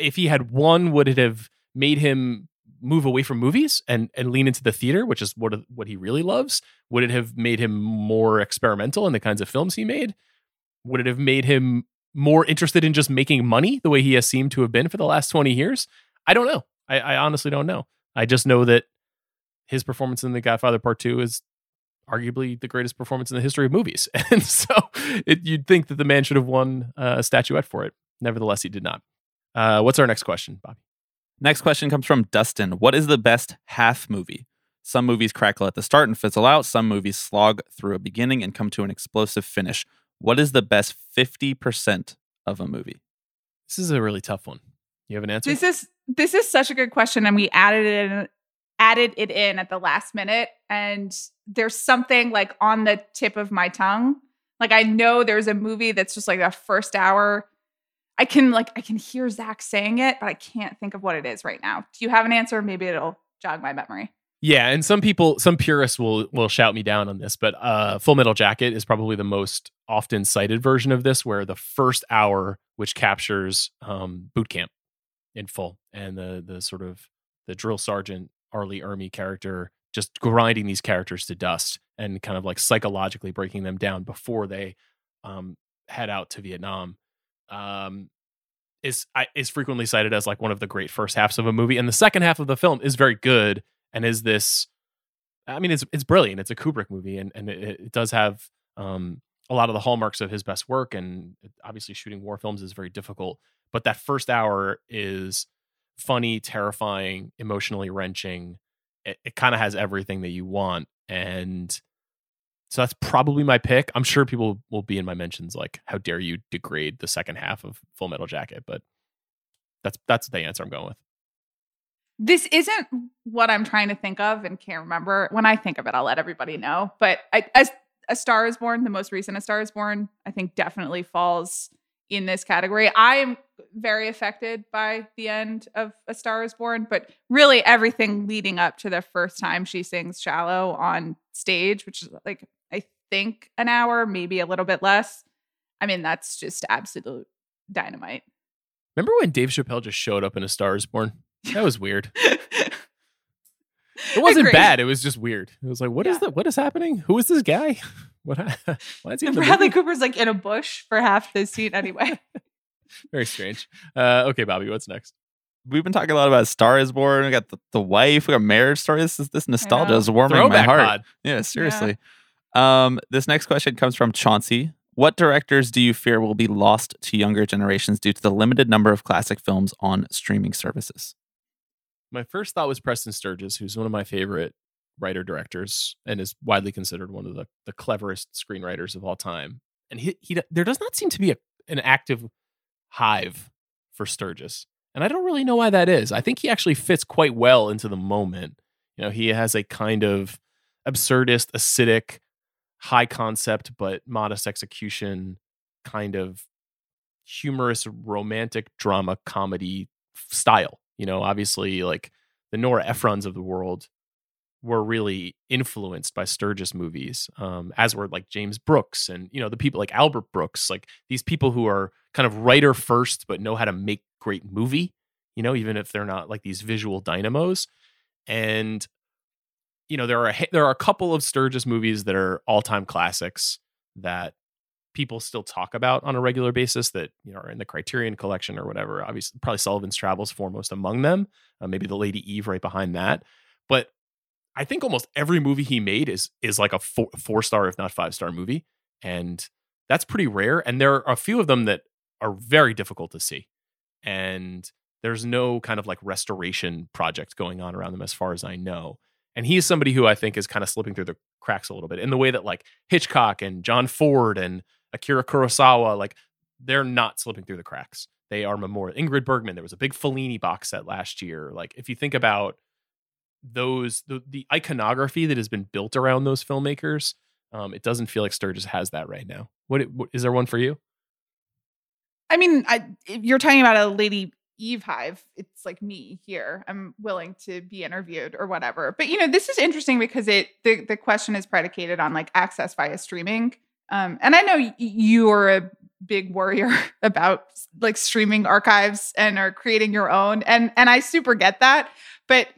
if he had won, would it have made him move away from movies and, and lean into the theater, which is what, what he really loves? Would it have made him more experimental in the kinds of films he made? Would it have made him more interested in just making money the way he has seemed to have been for the last twenty years? I don't know. I, I honestly don't know. I just know that his performance in The Godfather Part Two is arguably the greatest performance in the history of movies. And so it, you'd think that the man should have won a statuette for it. Nevertheless, he did not. Uh, what's our next question, Bobby? Next question comes from Dustin. What is the best half movie? Some movies crackle at the start and fizzle out. Some movies slog through a beginning and come to an explosive finish. What is the best fifty percent of a movie? This is a really tough one. You have an answer? This is this is such a good question, and we added it in, added it in at the last minute. And there's something like on the tip of my tongue. Like I know there's a movie that's just like the first hour. I can like I can hear Zach saying it, but I can't think of what it is right now. Do you have an answer? Maybe it'll jog my memory. Yeah, and some people, some purists will will shout me down on this, but uh, Full Metal Jacket is probably the most often cited version of this, where the first hour, which captures um, boot camp in full, and the the sort of the drill sergeant Arlie Ermey character just grinding these characters to dust and kind of like psychologically breaking them down before they um, head out to Vietnam, um, is is frequently cited as like one of the great first halves of a movie, and the second half of the film is very good. And is this, I mean, it's it's brilliant. It's a Kubrick movie, and, and it, it does have um, a lot of the hallmarks of his best work. And obviously shooting war films is very difficult. But that first hour is funny, terrifying, emotionally wrenching. It, it kind of has everything that you want. And so that's probably my pick. I'm sure people will be in my mentions like, how dare you degrade the second half of Full Metal Jacket? But that's that's the answer I'm going with. This isn't what I'm trying to think of and can't remember. When I think of it, I'll let everybody know. But I, as A Star Is Born, the most recent A Star Is Born, I think definitely falls in this category. I am very affected by the end of A Star Is Born, but really everything leading up to the first time she sings Shallow on stage, which is like, I think an hour, maybe a little bit less. I mean, that's just absolute dynamite. Remember when Dave Chappelle just showed up in A Star Is Born? That was weird. It wasn't Agreed. Bad. It was just weird. It was like, what yeah. is that? What is happening? Who is this guy? What? Why is he in the Bradley movie? Cooper's like in a bush for half the scene anyway. Very strange. Uh, okay, Bobby, what's next? We've been talking a lot about Star Is Born. We got the, the wife. We got Marriage Story. This is this nostalgia is warming Throwback my heart. Pod. Yeah, seriously. Yeah. Um, this next question comes from Chauncey. What directors do you fear will be lost to younger generations due to the limited number of classic films on streaming services? My first thought was Preston Sturges, who's one of my favorite writer-directors and is widely considered one of the, the cleverest screenwriters of all time. And he, he there does not seem to be a, an active hive for Sturges. And I don't really know why that is. I think he actually fits quite well into the moment. You know, he has a kind of absurdist, acidic, high concept, but modest execution, kind of humorous, romantic drama comedy style. You know, obviously, like the Nora Ephrons of the world were really influenced by Sturges movies, um, as were like James Brooks and, you know, the people like Albert Brooks, like these people who are kind of writer first, but know how to make great movie, you know, even if they're not like these visual dynamos. And, you know, there are a, there are a couple of Sturges movies that are all time classics that people still talk about on a regular basis that, you know, are in the Criterion Collection or whatever. Obviously, probably Sullivan's Travels foremost among them. Uh, maybe The Lady Eve right behind that. But I think almost every movie he made is is like a four, four-star, if not five-star movie. And that's pretty rare. And there are a few of them that are very difficult to see. And there's no kind of like restoration project going on around them as far as I know. And he is somebody who I think is kind of slipping through the cracks a little bit in the way that like Hitchcock and John Ford and Akira Kurosawa, like they're not slipping through the cracks. They are memorial. Ingrid Bergman, there was a big Fellini box set last year. Like if you think about those, the, the iconography that has been built around those filmmakers, um, it doesn't feel like Sturges has that right now. What, what is there one for you? I mean, I, you're talking about a Lady Eve hive. It's like me here. I'm willing to be interviewed or whatever. But you know, this is interesting because it the the question is predicated on like access via streaming. Um, and I know you're a big worrier about like streaming archives and or creating your own. And and I super get that. But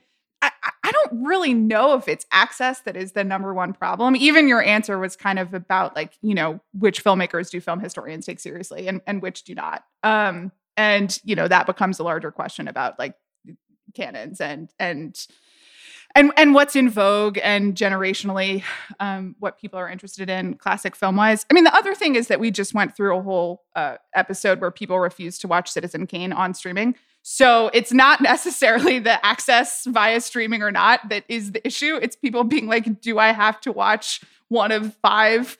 I, I don't really know if it's access that is the number one problem. Even your answer was kind of about like, you know, which filmmakers do film historians take seriously and, and which do not. Um, and, you know, that becomes a larger question about like canons and and and and what's in vogue and generationally um, what people are interested in classic film-wise. I mean, the other thing is that we just went through a whole uh, episode where people refused to watch Citizen Kane on streaming. So it's not necessarily the access via streaming or not that is the issue. It's people being like, do I have to watch one of five,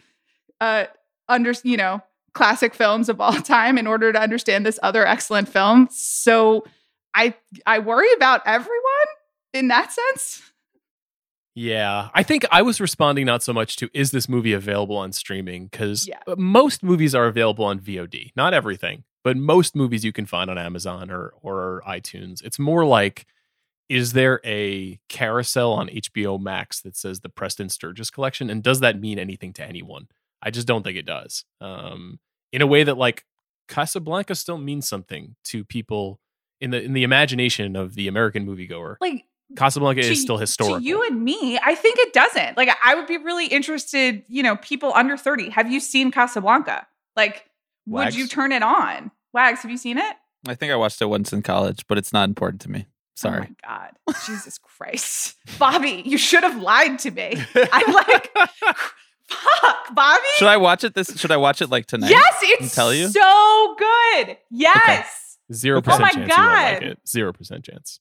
uh, under, you know, classic films of all time in order to understand this other excellent film? So I I worry about everyone in that sense. Yeah, I think I was responding not so much to, is this movie available on streaming? Because yeah. most movies are available on V O D, not everything. But most movies you can find on Amazon or or iTunes. It's more like, is there a carousel on H B O Max that says the Preston Sturges collection? And does that mean anything to anyone? I just don't think it does. Um, in a way that like Casablanca still means something to people in the in the imagination of the American moviegoer. Like Casablanca to, is still historical. To you and me, I think it doesn't. Like I would be really interested, you know, people under thirty. Have you seen Casablanca? Like Wags? Would you turn it on? Wags, have you seen it? I think I watched it once in college, but it's not important to me. Sorry. Oh my God. Jesus Christ. Bobby, you should have lied to me. I'm like, fuck, Bobby. Should I watch it this? Should I watch it like tonight? Yes, it's tell you? So good. Yes. Okay. Zero percent oh my chance God. You won't like it. Zero percent chance.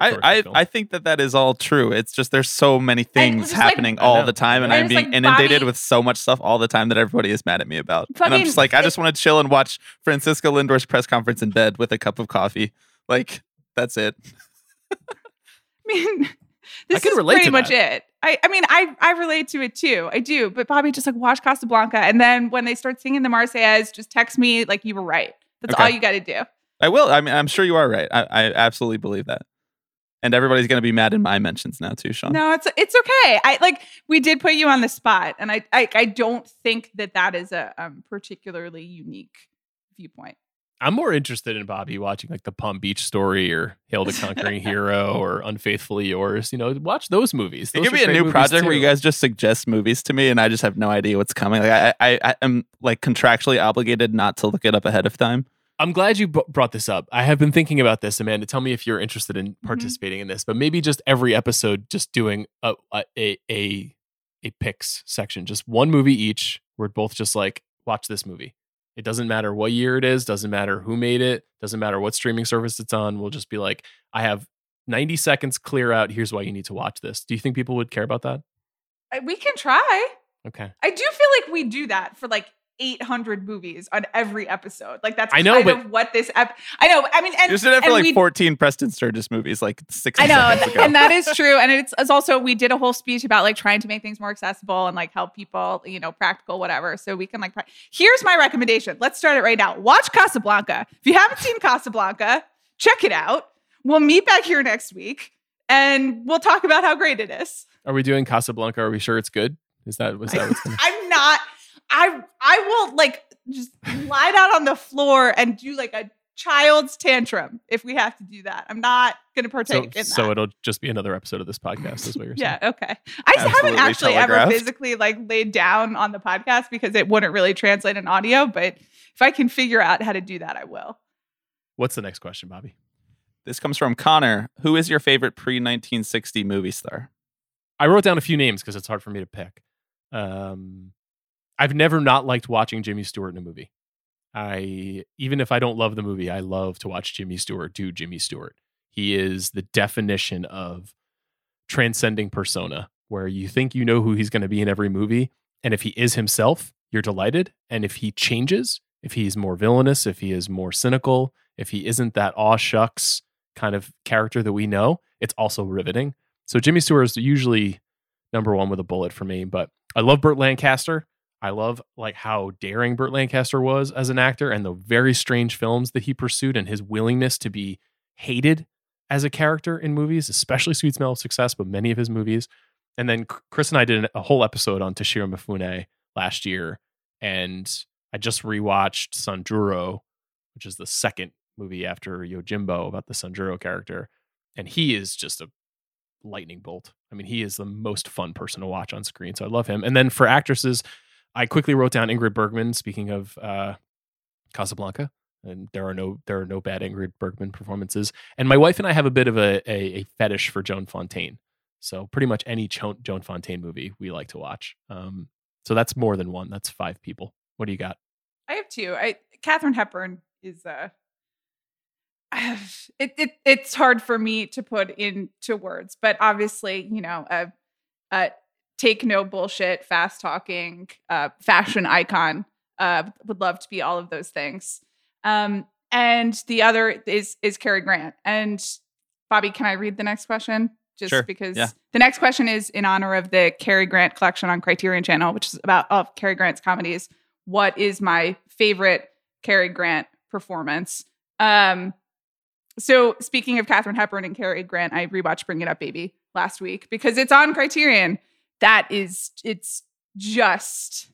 I, I, I think that that is all true. It's just there's so many things happening like, all the time, and I'm being like, inundated Bobby, with so much stuff all the time that everybody is mad at me about. Fucking, and I'm just like, I just want to chill and watch Francisco Lindor's press conference in bed with a cup of coffee. Like, that's it. I mean, this I is pretty much that. It. I, I mean, I, I relate to it too. I do. But Bobby, just like watch Casablanca, and then when they start singing the Marseillaise, just text me like you were right. That's okay. All you got to do. I will. I mean, I'm sure you are right. I, I absolutely believe that. And everybody's going to be mad in my mentions now too, Sean. No, it's it's okay. I like we did put you on the spot, and I I, I don't think that that is a um, particularly unique viewpoint. I'm more interested in Bobby watching like the Palm Beach Story or Hail the Conquering Hero or Unfaithfully Yours. You know, watch those movies. Those it could be a new project too. Where you guys just suggest movies to me, and I just have no idea what's coming. Like I I, I am like contractually obligated not to look it up ahead of time. I'm glad you b- brought this up. I have been thinking about this, Amanda. Tell me if you're interested in participating mm-hmm. in this, but maybe just every episode, just doing a a a, a, a picks section, just one movie each. We're both just like, watch this movie. It doesn't matter what year it is. Doesn't matter who made it. Doesn't matter what streaming service it's on. We'll just be like, I have ninety seconds clear out. Here's why you need to watch this. Do you think people would care about that? We can try. Okay. I do feel like we do that for like eight hundred movies on every episode. Like that's I know, kind but of what this ep- I know. I mean, and you did that for like fourteen Preston Sturges movies, like six. I know, th- ago. And that is true. And it's, it's also we did a whole speech about like trying to make things more accessible and like help people, you know, practical, whatever. So we can like. Pra- Here's my recommendation. Let's start it right now. Watch Casablanca. If you haven't seen Casablanca, check it out. We'll meet back here next week, and we'll talk about how great it is. Are we doing Casablanca? Are we sure it's good? Is that was that? What's gonna- I'm not. I I will like just lie down on the floor and do like a child's tantrum if we have to do that. I'm not going to partake so, in that. So it'll just be another episode of this podcast is what you're saying. Yeah, okay. I Absolutely haven't actually telegraphed. Ever physically like laid down on the podcast because it wouldn't really translate in audio. But if I can figure out how to do that, I will. What's the next question, Bobby? This comes from Connor. Who is your favorite pre-nineteen sixty movie star? I wrote down a few names because it's hard for me to pick. Um... I've never not liked watching Jimmy Stewart in a movie. I, even if I don't love the movie, I love to watch Jimmy Stewart do Jimmy Stewart. He is the definition of transcending persona, where you think you know who he's going to be in every movie. And if he is himself, you're delighted. And if he changes, if he's more villainous, if he is more cynical, if he isn't that aw shucks kind of character that we know, it's also riveting. So Jimmy Stewart is usually number one with a bullet for me, but I love Burt Lancaster. I love like how daring Burt Lancaster was as an actor and the very strange films that he pursued and his willingness to be hated as a character in movies, especially Sweet Smell of Success, but many of his movies. And then Chris and I did a whole episode on Toshiro Mifune last year. And I just rewatched Sanjuro, which is the second movie after Yojimbo about the Sanjuro character. And he is just a lightning bolt. I mean, he is the most fun person to watch on screen. So I love him. And then for actresses, I quickly wrote down Ingrid Bergman, speaking of uh, Casablanca. And there are no there are no bad Ingrid Bergman performances. And my wife and I have a bit of a, a, a fetish for Joan Fontaine. So pretty much any Joan, Joan Fontaine movie we like to watch. Um, so that's more than one. That's five people. What do you got? I have two. I Katharine Hepburn is... Uh, I have, it, it It's hard for me to put into words. But obviously, you know, a, a take no bullshit, fast talking, uh, fashion icon. Uh, would love to be all of those things. Um, and the other is, is Cary Grant. And Bobby, can I read the next question? Just sure. because yeah. The next question is in honor of the Cary Grant collection on Criterion Channel, which is about all of Cary Grant's comedies. What is my favorite Cary Grant performance? Um, so speaking of Katharine Hepburn and Cary Grant, I rewatched Bring It Up Baby last week because it's on Criterion. That is, it's just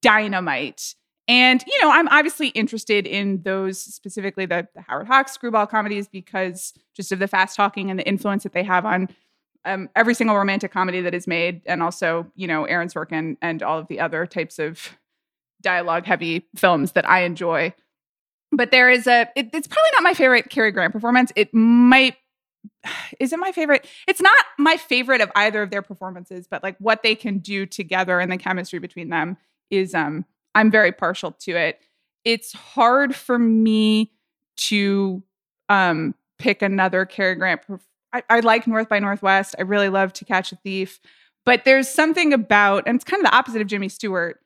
dynamite. And, you know, I'm obviously interested in those, specifically the, the Howard Hawks screwball comedies, because just of the fast talking and the influence that they have on um, every single romantic comedy that is made. And also, you know, Aaron Sorkin and all of the other types of dialogue heavy films that I enjoy. But there is a, it, it's probably not my favorite Cary Grant performance. It might, is it my favorite? It's not my favorite of either of their performances, but like what they can do together and the chemistry between them is, um, I'm very partial to it. It's hard for me to um, pick another Cary Grant. I, I like North by Northwest. I really love To Catch a Thief. But there's something about, and it's kind of the opposite of Jimmy Stewart.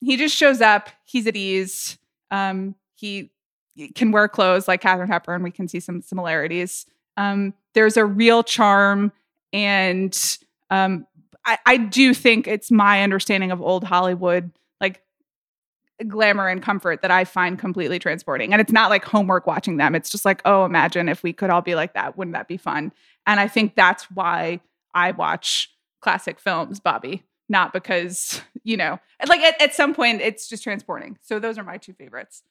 He just shows up. He's at ease. Um, he can wear clothes like Katharine Hepburn. We can see some similarities. Um, there's a real charm and um, I, I do think it's my understanding of old Hollywood like glamour and comfort that I find completely transporting. And it's not like homework watching them. It's just like, oh, imagine if we could all be like that. Wouldn't that be fun? And I think that's why I watch classic films, Bobby, not because, you know, like at, at some point it's just transporting. So those are my two favorites.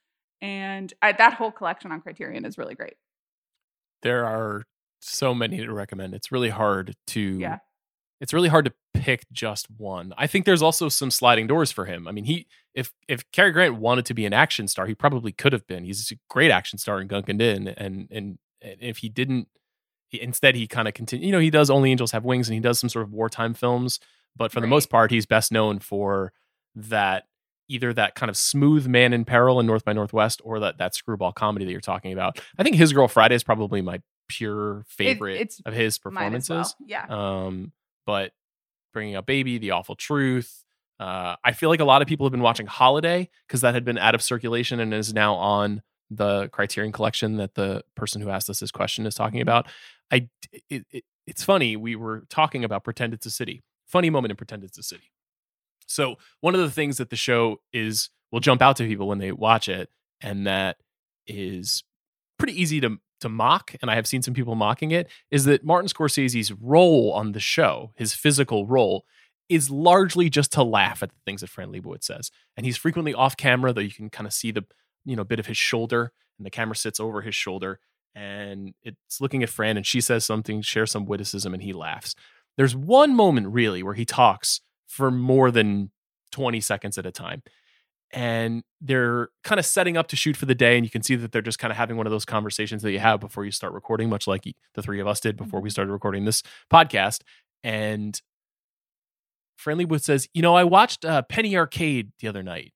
And I, that whole collection on Criterion is really great. There are so many to recommend. It's really hard to... Yeah. It's really hard to pick just one. I think there's also some sliding doors for him. I mean, he if if Cary Grant wanted to be an action star, he probably could have been. He's a great action star in Gunkin' Din, and and and if he didn't, he, instead he kind of continue. You know, he does Only Angels Have Wings, and he does some sort of wartime films. But for right. the most part, he's best known for that either that kind of smooth man in peril in North by Northwest, or that that screwball comedy that you're talking about. I think His Girl Friday is probably my pure favorite it, it's of his performances. Mine as well. Yeah. Um, But Bringing Up Baby, The Awful Truth. Uh, I feel like a lot of people have been watching Holiday because that had been out of circulation and is now on the Criterion Collection that the person who asked us this question is talking about. I, it, it, it's funny. We were talking about Pretend It's a City. Funny moment in Pretend It's a City. So one of the things that the show is will jump out to people when they watch it, and that is pretty easy to to mock, and I have seen some people mocking it, is that Martin Scorsese's role on the show, his physical role, is largely just to laugh at the things that Fran Lebowitz says. And he's frequently off camera, though you can kind of see the, you know, bit of his shoulder, and the camera sits over his shoulder, and it's looking at Fran, and she says something, shares some witticism, and he laughs. There's one moment, really, where he talks for more than twenty seconds at a time. And they're kind of setting up to shoot for the day. And you can see that they're just kind of having one of those conversations that you have before you start recording, much like the three of us did before we started recording this podcast. And Fran Lebowitz says, you know, I watched uh, Penny Arcade the other night,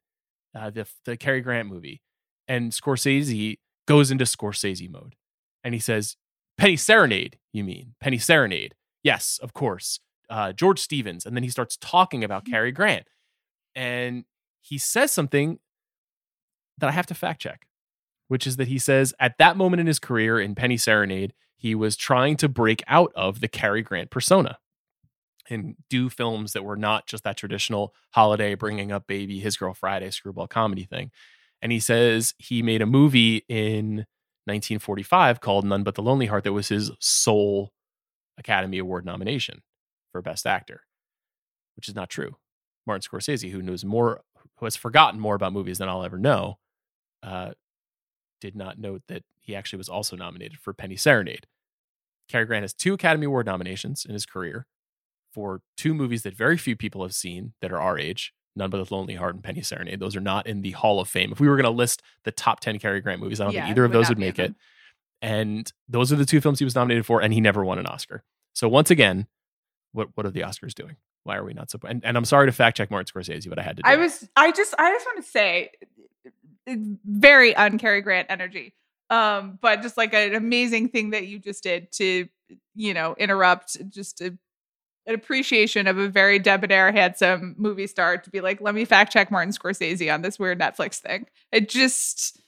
uh, the, the Cary Grant movie. And Scorsese goes into Scorsese mode. And he says, Penny Serenade, you mean? Penny Serenade. Yes, of course. Uh, George Stevens. And then he starts talking about Cary Grant. And he says something that I have to fact check, which is that he says at that moment in his career in Penny Serenade, he was trying to break out of the Cary Grant persona and do films that were not just that traditional Holiday, Bringing Up Baby, His Girl Friday, screwball comedy thing. And he says he made a movie in nineteen forty-five called None But the Lonely Heart that was his sole Academy Award nomination for Best Actor, which is not true. Martin Scorsese, who knows more, who has forgotten more about movies than I'll ever know, uh, did not note that he actually was also nominated for Penny Serenade. Cary Grant has two Academy Award nominations in his career for two movies that very few people have seen that are our age, None But the Lonely Heart and Penny Serenade. Those are not in the Hall of Fame. If we were going to list the top ten Cary Grant movies, I don't yeah, think either of those would make it. And those are the two films he was nominated for, and he never won an Oscar. So once again, what what are the Oscars doing? Why are we not so? And, and I'm sorry to fact check Martin Scorsese, but I had to. Do I was. That. I just. I just want to say, very un-Cary Grant energy. Um, but just like an amazing thing that you just did to, you know, interrupt just a, an appreciation of a very debonair, handsome movie star to be like, let me fact check Martin Scorsese on this weird Netflix thing. It just,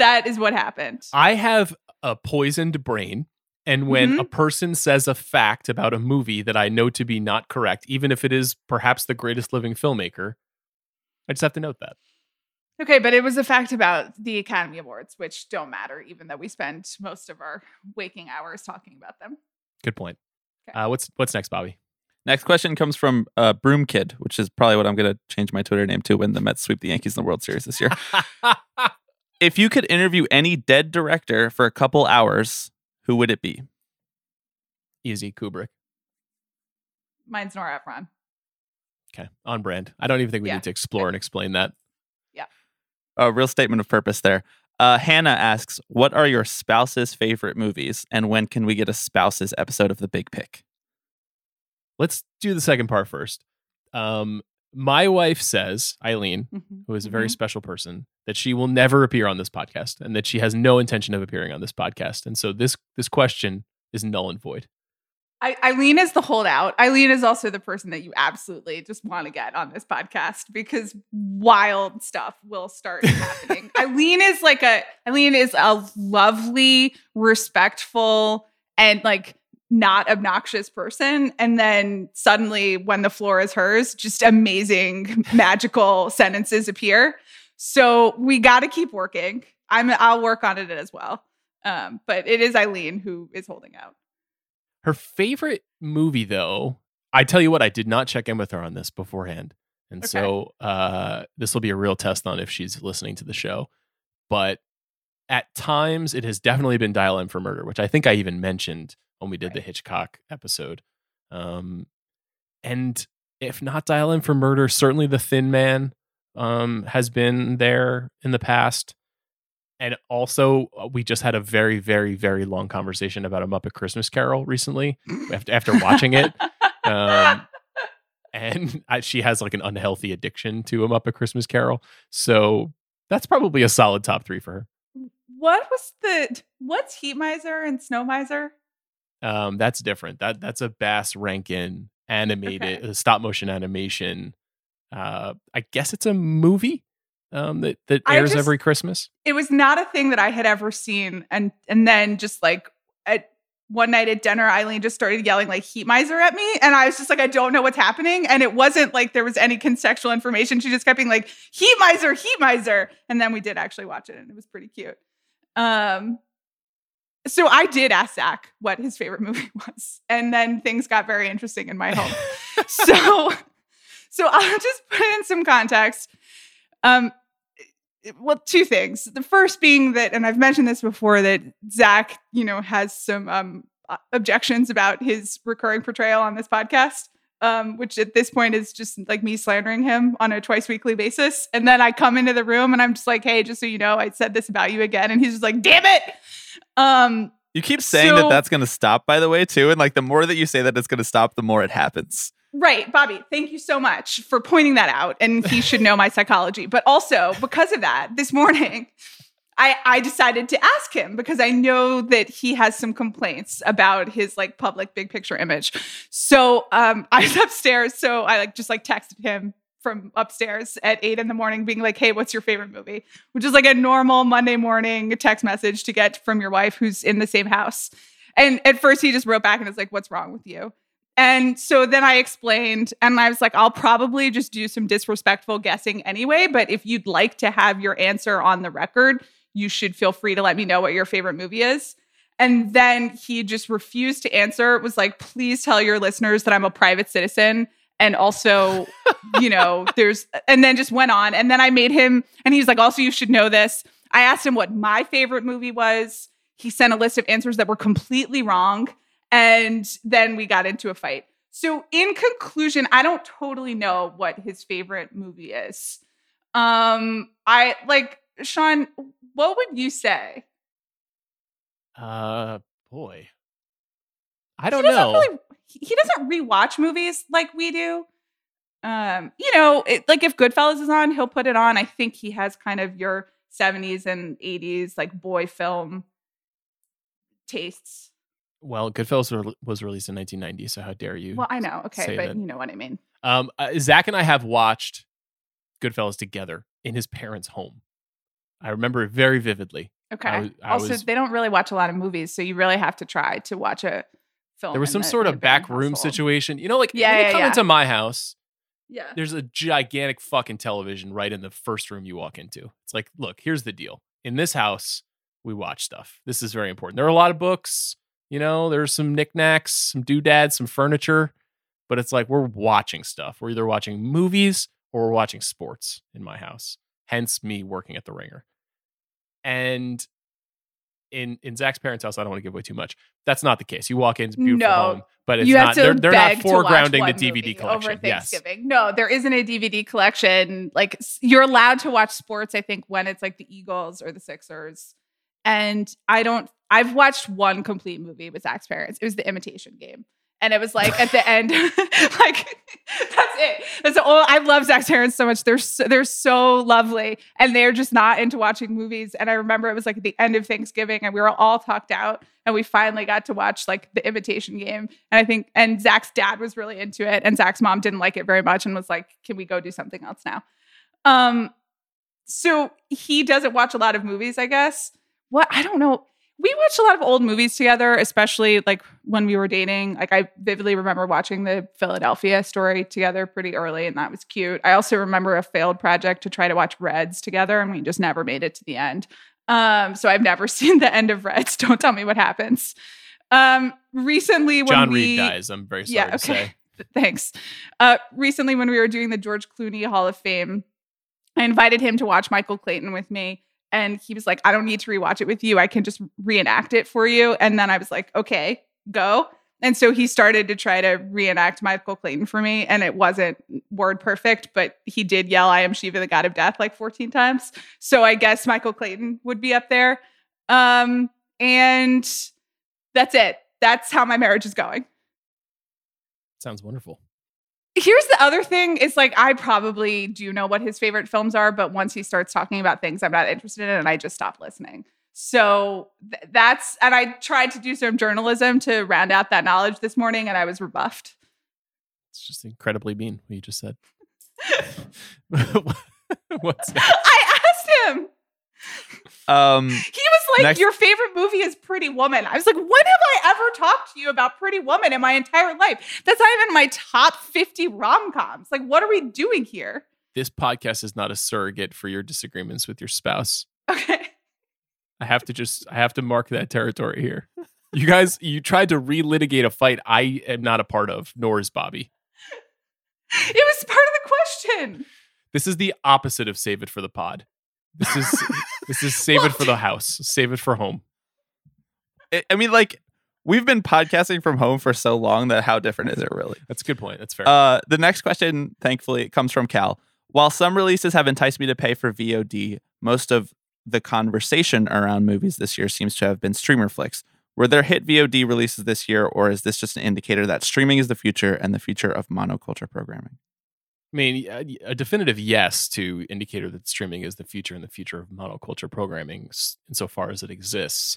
that is what happened. I have a poisoned brain. And when mm-hmm. a person says a fact about a movie that I know to be not correct, even if it is perhaps the greatest living filmmaker, I just have to note that. Okay, but it was a fact about the Academy Awards, which don't matter, even though we spend most of our waking hours talking about them. Good point. Okay. Uh, what's what's next, Bobby? Next question comes from uh, Broom Kid, which is probably what I'm going to change my Twitter name to when the Mets sweep the Yankees in the World Series this year. If you could interview any dead director for a couple hours, who would it be? Easy, Kubrick. Mine's Nora Ephron. Okay, on brand. I don't even think we yeah. need to explore okay. and explain that. Yeah. A real statement of purpose there. Uh, Hannah asks, what are your spouse's favorite movies, and when can we get a spouse's episode of The Big Pick? Let's do the second part first. Um, my wife says, Eileen, mm-hmm. who is a very mm-hmm. special person, that she will never appear on this podcast and that she has no intention of appearing on this podcast. And so this this question is null and void. I, Eileen is the holdout. Eileen is also the person that you absolutely just want to get on this podcast because wild stuff will start happening. Eileen is like a Eileen is a lovely, respectful, and like not obnoxious person, and then suddenly when the floor is hers, just amazing magical sentences appear. So we got to keep working. I'm I'll work on it as well. Um, but it is Eileen who is holding out. Her favorite movie, though, I tell you what, I did not check in with her on this beforehand, and okay. so uh, this will be a real test on if she's listening to the show. But at times, it has definitely been Dial M for Murder, which I think I even mentioned when we did right. the Hitchcock episode. Um, and if not Dial M for Murder, certainly The Thin Man um, has been there in the past. And also, we just had a very, very, very long conversation about A Muppet Christmas Carol recently after, after watching it. Um, and I, she has like an unhealthy addiction to A Muppet Christmas Carol. So that's probably a solid top three for her. What was the, what's Heat Miser and Snow Miser? Um, that's different. That that's a Bass Rankin animated okay. uh, stop motion animation. Uh, I guess it's a movie um, that that airs just, every Christmas. It was not a thing that I had ever seen, and and then just like at one night at dinner, Eileen just started yelling like "Heat Miser" at me, and I was just like, I don't know what's happening, and it wasn't like there was any contextual information. She just kept being like "Heat Miser, Heat Miser," and then we did actually watch it, and it was pretty cute. Um. So I did ask Zach what his favorite movie was, and then things got very interesting in my home. so, so I'll just put in some context. Um, well, two things. The first being that, and I've mentioned this before, that Zach, you know, has some um, objections about his recurring portrayal on this podcast, um, which at this point is just like me slandering him on a twice weekly basis. And then I come into the room and I'm just like, hey, just so you know, I said this about you again. And he's just like, damn it. Um, you keep saying so, that that's going to stop, by the way, too. And like the more that you say that it's going to stop, the more it happens. Right. Bobby, thank you so much for pointing that out. And he should know my psychology. But also because of that, this morning, I, I decided to ask him because I know that he has some complaints about his like public big picture image. So um, I was upstairs. So I like just like texted him from upstairs at eight in the morning being like, hey, what's your favorite movie? Which is like a normal Monday morning text message to get from your wife who's in the same house. And at first he just wrote back and was like, what's wrong with you? And so then I explained and I was like, I'll probably just do some disrespectful guessing anyway, but if you'd like to have your answer on the record, you should feel free to let me know what your favorite movie is. And then he just refused to answer. It was like, please tell your listeners that I'm a private citizen And also, you know, there's, and then just went on. And then I made him, and he's like, also, you should know this. I asked him what my favorite movie was. He sent a list of answers that were completely wrong. And then we got into a fight. So in conclusion, I don't totally know what his favorite movie is. Um, I like, Sean, what would you say? Uh, boy. I don't he know. Really, he doesn't rewatch movies like we do. Um, you know, it, like if Goodfellas is on, he'll put it on. I think he has kind of your seventies and eighties like boy film tastes. Well, Goodfellas re- was released in nineteen ninety, so how dare you? Well, I know. Okay, but that. You know what I mean. Um, uh, Zach and I have watched Goodfellas together in his parents' home. I remember it very vividly. Okay. I was, I also, was, they don't really watch a lot of movies, so you really have to try to watch a film. There was some the, sort of back room household. situation. You know, like, yeah, when yeah, you come yeah. into my house, yeah. there's a gigantic fucking television right in the first room you walk into. It's like, look, here's the deal. In this house, we watch stuff. This is very important. There are a lot of books. You know, there's some knickknacks, some doodads, some furniture, but it's like we're watching stuff. We're either watching movies or we're watching sports in my house. Hence me working at the Ringer. And in in Zach's parents' house, I don't want to give away too much. That's not the case. You walk in, it's beautiful no. home, but it's you not. They're, they're not foregrounding the D V D collection. Over Thanksgiving, yes. No, there isn't a D V D collection. Like you're allowed to watch sports, I think, when it's like the Eagles or the Sixers. And I don't. I've watched one complete movie with Zach's parents. It was The Imitation Game. And it was like at the end, like that's it. That's all. I love Zach's parents so much. They're so, they're so lovely, and they're just not into watching movies. And I remember it was like at the end of Thanksgiving, and we were all talked out, and we finally got to watch like The Imitation Game. And I think, and Zach's dad was really into it, and Zach's mom didn't like it very much, and was like, "Can we go do something else now?" Um, so he doesn't watch a lot of movies, I guess. What I don't know. We watched a lot of old movies together, especially like when we were dating. Like I vividly remember watching The Philadelphia Story together pretty early, and that was cute. I also remember a failed project to try to watch Reds together, and we just never made it to the end. Um, so I've never seen the end of Reds. Don't tell me what happens. Um, recently, when John we, Reed dies, I'm very sorry yeah, okay. to say. Thanks. Uh, recently, when we were doing the George Clooney Hall of Fame, I invited him to watch Michael Clayton with me. And he was like, I don't need to rewatch it with you. I can just reenact it for you. And then I was like, okay, go. And so he started to try to reenact Michael Clayton for me. And it wasn't word perfect, but he did yell, I am Shiva, the God of Death, like fourteen times. So I guess Michael Clayton would be up there. Um, and that's it. That's how my marriage is going. Sounds wonderful. Here's the other thing. It's like, I probably do know what his favorite films are, but once he starts talking about things I'm not interested in, and I just stop listening. So th- that's, and I tried to do some journalism to round out that knowledge this morning, and I was rebuffed. It's just incredibly mean, what you just said. What's that? I asked him. Um, he was like, next- your favorite movie is Pretty Woman. I was like, when have I ever talked to you about Pretty Woman in my entire life? That's not even my top fifty rom-coms. Like, what are we doing here? This podcast is not a surrogate for your disagreements with your spouse. Okay. I have to just, I have to mark that territory here. You guys, you tried to relitigate a fight I am not a part of, nor is Bobby. It was part of the question. This is the opposite of save it for the pod. This is this is save it for the house. Save it for home. I mean, like, we've been podcasting from home for so long that how different is it really? That's a good point. That's fair. Uh, the next question, thankfully, comes from Cal. While some releases have enticed me to pay for V O D, most of the conversation around movies this year seems to have been streamer flicks. Were there hit V O D releases this year, or is this just an indicator that streaming is the future and the future of monoculture programming? I mean, a definitive yes to indicator that streaming is the future and the future of monoculture programming insofar as it exists.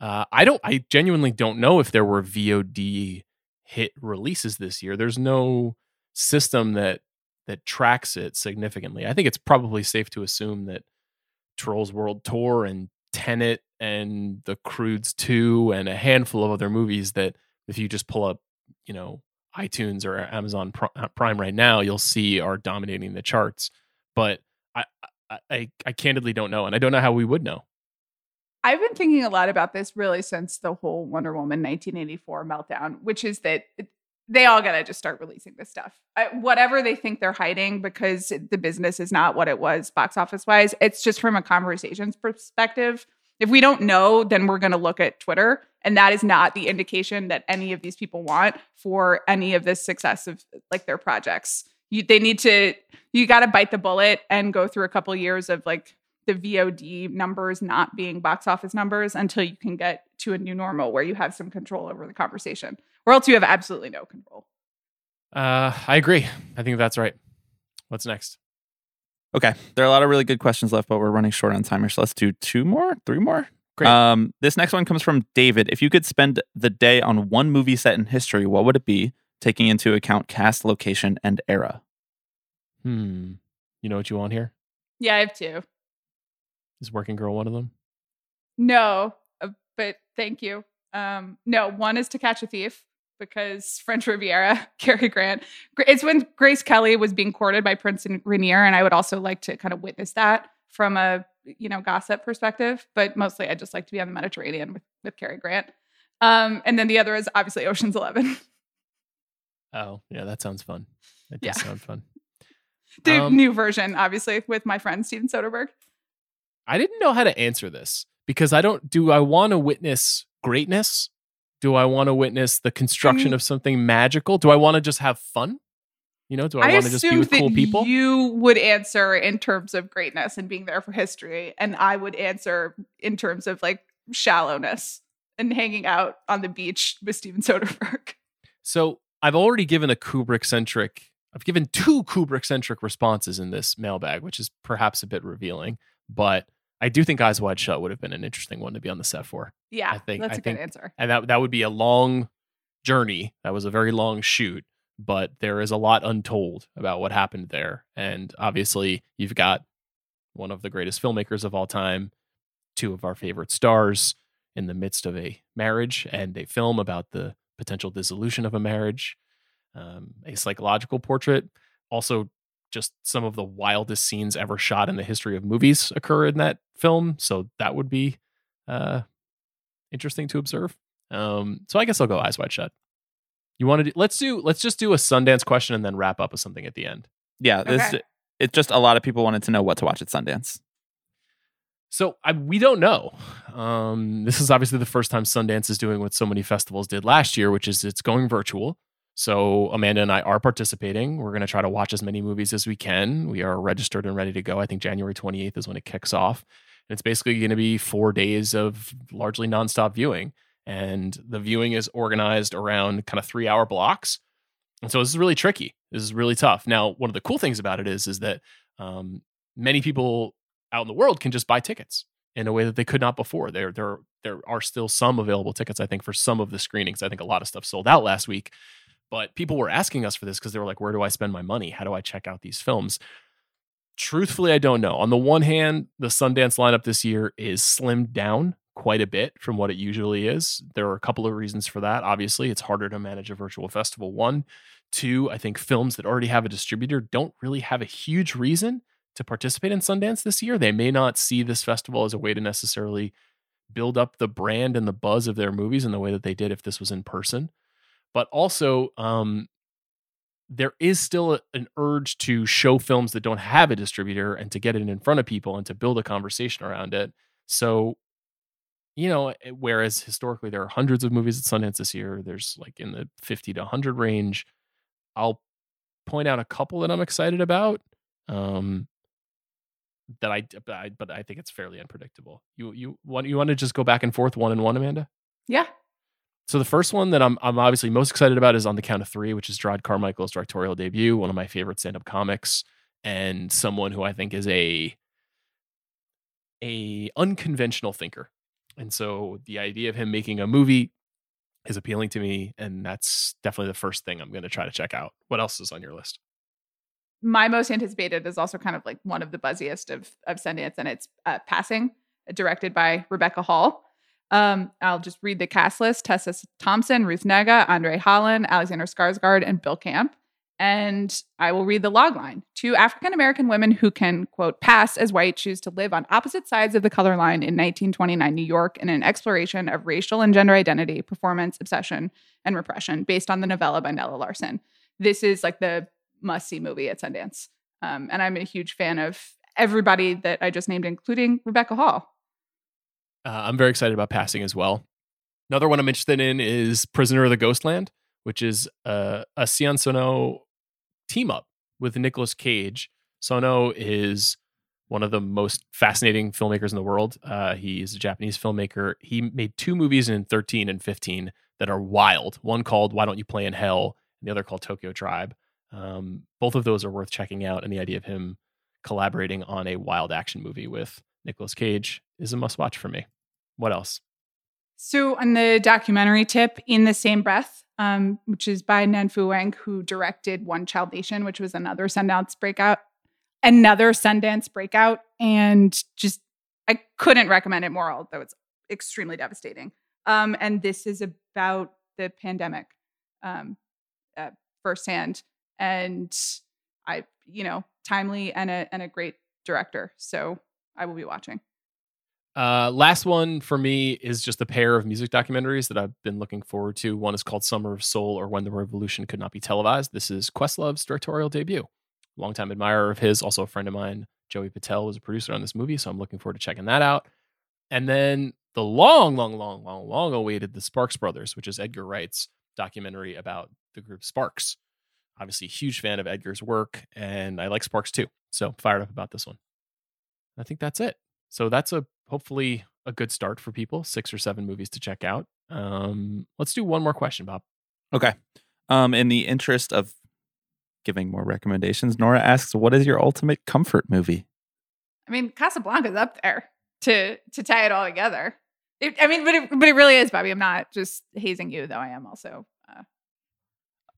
Uh, I don't, I genuinely don't know if there were V O D hit releases this year. There's no system that that tracks it significantly. I think it's probably safe to assume that Trolls World Tour and Tenet and The Croods two and a handful of other movies that if you just pull up, you know, iTunes or Amazon Prime right now, you'll see are dominating the charts. But I, I, I candidly don't know, and I don't know how we would know. I've been thinking a lot about this really since the whole Wonder Woman nineteen eighty-four meltdown, which is that they all got to just start releasing this stuff. I, whatever they think they're hiding, because the business is not what it was box office wise. It's just from a conversations perspective. If we don't know, then we're going to look at Twitter. And that is not the indication that any of these people want for any of the success of like their projects. You, they need to, you got to bite the bullet and go through a couple years of like the V O D numbers not being box office numbers until you can get to a new normal where you have some control over the conversation, or else you have absolutely no control. Uh, I agree. I think that's right. What's next? Okay. There are a lot of really good questions left, but we're running short on time here. So let's do two more, three more. Great. Um, this next one comes from David. If you could spend the day on one movie set in history, what would it be, taking into account cast, location, and era? Hmm. You know what you want here? Yeah, I have two. Is Working Girl one of them? No, but thank you. Um, no, one is To Catch a Thief, because French Riviera, Cary Grant. It's when Grace Kelly was being courted by Prince Rainier, and I would also like to kind of witness that from a, you know, gossip perspective, but mostly I just like to be on the Mediterranean with, with Cary Grant. Um, and then the other is obviously Ocean's Eleven. Oh, yeah, that sounds fun. That does yeah. sound fun. The um, new version, obviously, with my friend Steven Soderbergh. I didn't know how to answer this, because I don't, do I want to witness greatness? Do I want to witness the construction I mean, of something magical? Do I want to just have fun? You know, do I, I want to just be with cool people? You would answer in terms of greatness and being there for history. And I would answer in terms of like shallowness and hanging out on the beach with Steven Soderbergh. So I've already given a Kubrick-centric, I've given two Kubrick-centric responses in this mailbag, which is perhaps a bit revealing, but I do think Eyes Wide Shut would have been an interesting one to be on the set for. Yeah, I think, that's I a think, good answer. And that, that would be a long journey. That was a very long shoot, but there is a lot untold about what happened there. And obviously, you've got one of the greatest filmmakers of all time, two of our favorite stars in the midst of a marriage and a film about the potential dissolution of a marriage, um, a psychological portrait, also just some of the wildest scenes ever shot in the history of movies occur in that film. So that would be uh, interesting to observe. Um, so I guess I'll go Eyes Wide Shut. You want to do, let's do, let's just do a Sundance question and then wrap up with something at the end. Yeah. This, okay. It's just a lot of people wanted to know what to watch at Sundance. So I, we don't know. Um, this is obviously the first time Sundance is doing what so many festivals did last year, which is it's going virtual. So Amanda and I are participating. We're going to try to watch as many movies as we can. We are registered and ready to go. I think January twenty-eighth is when it kicks off. And it's basically going to be four days of largely nonstop viewing. And the viewing is organized around kind of three hour blocks. And so this is really tricky. This is really tough. Now, one of the cool things about it is, is that um, many people out in the world can just buy tickets in a way that they could not before. There, there, there are still some available tickets, I think, for some of the screenings. I think a lot of stuff sold out last week. But people were asking us for this because they were like, where do I spend my money? How do I check out these films? Truthfully, I don't know. On the one hand, the Sundance lineup this year is slimmed down quite a bit from what it usually is. There are a couple of reasons for that. Obviously, it's harder to manage a virtual festival. One, two, I think films that already have a distributor don't really have a huge reason to participate in Sundance this year. They may not see this festival as a way to necessarily build up the brand and the buzz of their movies in the way that they did if this was in person. But also, um, there is still a, an urge to show films that don't have a distributor and to get it in front of people and to build a conversation around it. So, you know, whereas historically there are hundreds of movies at Sundance this year, there's like in the fifty to one hundred range. I'll point out a couple that I'm excited about um, that I, but I think it's fairly unpredictable. You you want you want to just go back and forth one and one, Amanda? Yeah. So the first one that I'm I'm obviously most excited about is On the Count of Three, which is Gerard Carmichael's directorial debut, one of my favorite stand-up comics, and someone who I think is a a unconventional thinker. And so the idea of him making a movie is appealing to me, and that's definitely the first thing I'm going to try to check out. What else is on your list? My most anticipated is also kind of like one of the buzziest of, of Sundance, and it's uh, Passing, directed by Rebecca Hall. Um, I'll just read the cast list. Tessa Thompson, Ruth Negga, Andre Holland, Alexander Skarsgård, and Bill Camp. And I will read the log line. Two African-American women who can, quote, pass as white choose to live on opposite sides of the color line in nineteen twenty-nine New York in an exploration of racial and gender identity, performance, obsession, and repression based on the novella by Nella Larson. This is like the must-see movie at Sundance. Um, and I'm a huge fan of everybody that I just named, including Rebecca Hall. Uh, I'm very excited about Passing as well. Another one I'm interested in is Prisoner of the Ghostland, which is uh, a Sion Sono team-up with Nicolas Cage. Sono is one of the most fascinating filmmakers in the world. Uh, he is a Japanese filmmaker. He made two movies in thirteen and fifteen that are wild. One called Why Don't You Play in Hell, and the other called Tokyo Tribe. Um, both of those are worth checking out, and the idea of him collaborating on a wild action movie with Nicolas Cage is a must-watch for me. What else? So on the documentary tip, In the Same Breath, um, which is by Nan-Fu Wang, who directed One Child Nation, which was another Sundance breakout, another Sundance breakout, and just I couldn't recommend it more, although it's extremely devastating. Um, and this is about the pandemic um, uh, firsthand, and I, you know, timely and a and a great director. So I will be watching. Uh, last one for me is just a pair of music documentaries that I've been looking forward to. One is called Summer of Soul, or When the Revolution Could Not Be Televised. This is Questlove's directorial debut. Longtime admirer of his, also a friend of mine, Joey Patel, was a producer on this movie, so I'm looking forward to checking that out. And then the long, long, long, long, long awaited The Sparks Brothers, which is Edgar Wright's documentary about the group Sparks. Obviously a huge fan of Edgar's work, and I like Sparks too, so fired up about this one. I think that's it. So that's a hopefully a good start for people. Six or seven movies to check out. Um, let's do one more question, Bob. Okay. Um, in the interest of giving more recommendations, Nora asks, what is your ultimate comfort movie? I mean, Casablanca's up there to to tie it all together. It, I mean, but it, but it really is, Bobby. I'm not just hazing you, though I am also. Uh,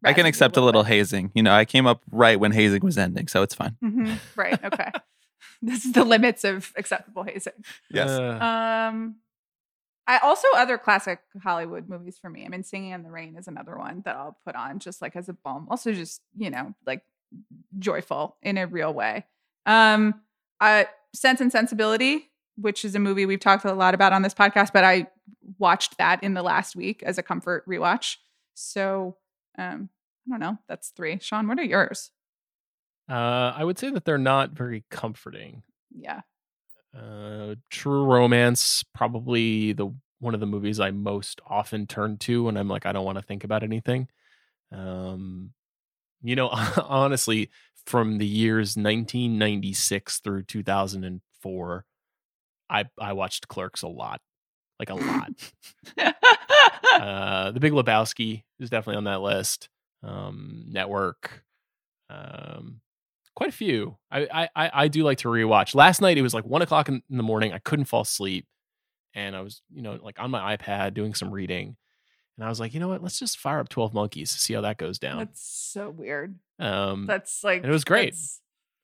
I can accept a little, a little hazing. You know, I came up right when hazing was ending, so it's fine. Mm-hmm. Right. Okay. This is the limits of acceptable hazing. Yes. Uh, um, I also other classic Hollywood movies for me. I mean, Singing in the Rain is another one that I'll put on just like as a balm. Also just, you know, like joyful in a real way. Um, uh, Sense and Sensibility, which is a movie we've talked a lot about on this podcast, but I watched that in the last week as a comfort rewatch. So um, I don't know. That's three. Sean, what are yours? Uh, I would say that they're not very comforting. Yeah. Uh, True Romance, probably the one of the movies I most often turn to when I'm like, I don't want to think about anything. Um, you know, honestly, from the years nineteen ninety-six through two thousand four, I I watched Clerks a lot, like a lot. uh, The Big Lebowski is definitely on that list. Um, Network. Um. Quite a few. I, I I do like to rewatch. Last night it was like one o'clock in the morning. I couldn't fall asleep, and I was you know like on my iPad doing some reading, and I was like, you know what? Let's just fire up twelve Monkeys to see how that goes down. That's so weird. Um, that's like it was great.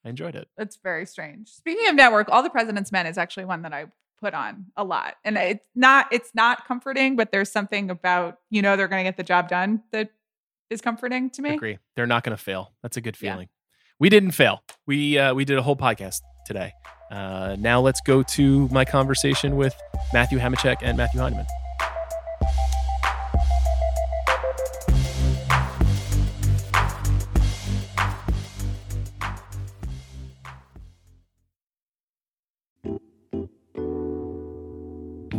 I enjoyed it. That's very strange. Speaking of Network, All the President's Men is actually one that I put on a lot, and it's not it's not comforting, but there's something about you know they're going to get the job done that is comforting to me. I agree. They're not going to fail. That's a good feeling. Yeah. We didn't fail. We uh, we did a whole podcast today. Uh, now let's go to my conversation with Matthew Hamachek and Matthew Heineman.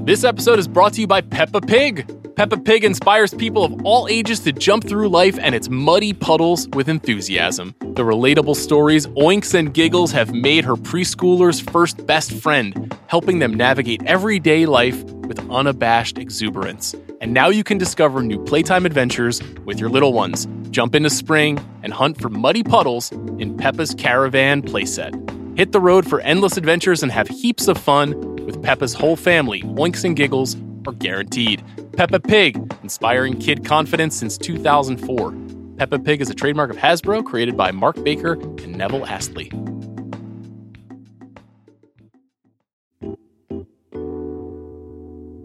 This episode is brought to you by Peppa Pig. Peppa Pig inspires people of all ages to jump through life and its muddy puddles with enthusiasm. The relatable stories, oinks, and giggles have made her preschooler's first best friend, helping them navigate everyday life with unabashed exuberance. And now you can discover new playtime adventures with your little ones. Jump into spring and hunt for muddy puddles in Peppa's Caravan playset. Hit the road for endless adventures and have heaps of fun with Peppa's whole family. Oinks and giggles are guaranteed. Peppa Pig, inspiring kid confidence since two thousand four. Peppa Pig is a trademark of Hasbro, created by Mark Baker and Neville Astley.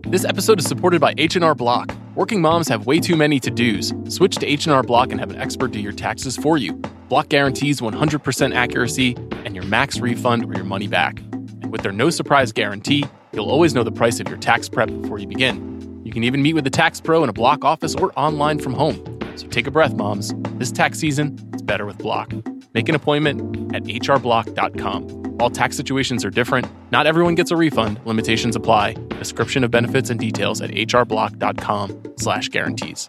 This episode is supported by H and R Block. Working moms have way too many to-dos. Switch to H and R Block and have an expert do your taxes for you. Block guarantees one hundred percent accuracy and your max refund or your money back. And with their no surprise guarantee, you'll always know the price of your tax prep before you begin. You can even meet with a tax pro in a Block office or online from home. So take a breath, moms. This tax season, it's better with Block. Make an appointment at h r block dot com. All tax situations are different. Not everyone gets a refund. Limitations apply. Description of benefits and details at h r block dot com slash guarantees.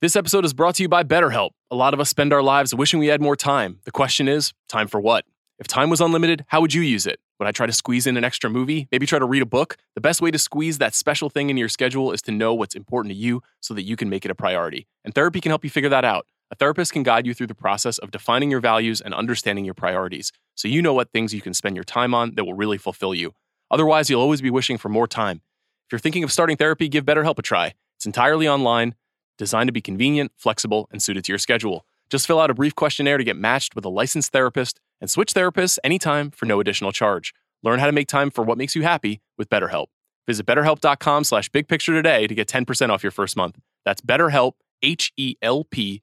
This episode is brought to you by BetterHelp. A lot of us spend our lives wishing we had more time. The question is, time for what? If time was unlimited, how would you use it? Would I try to squeeze in an extra movie? Maybe try to read a book? The best way to squeeze that special thing into your schedule is to know what's important to you so that you can make it a priority. And therapy can help you figure that out. A therapist can guide you through the process of defining your values and understanding your priorities, so you know what things you can spend your time on that will really fulfill you. Otherwise, you'll always be wishing for more time. If you're thinking of starting therapy, give BetterHelp a try. It's entirely online, designed to be convenient, flexible, and suited to your schedule. Just fill out a brief questionnaire to get matched with a licensed therapist and switch therapists anytime for no additional charge. Learn how to make time for what makes you happy with BetterHelp. Visit betterhelp dot com slash big picture today to get ten percent off your first month. That's BetterHelp, H E L P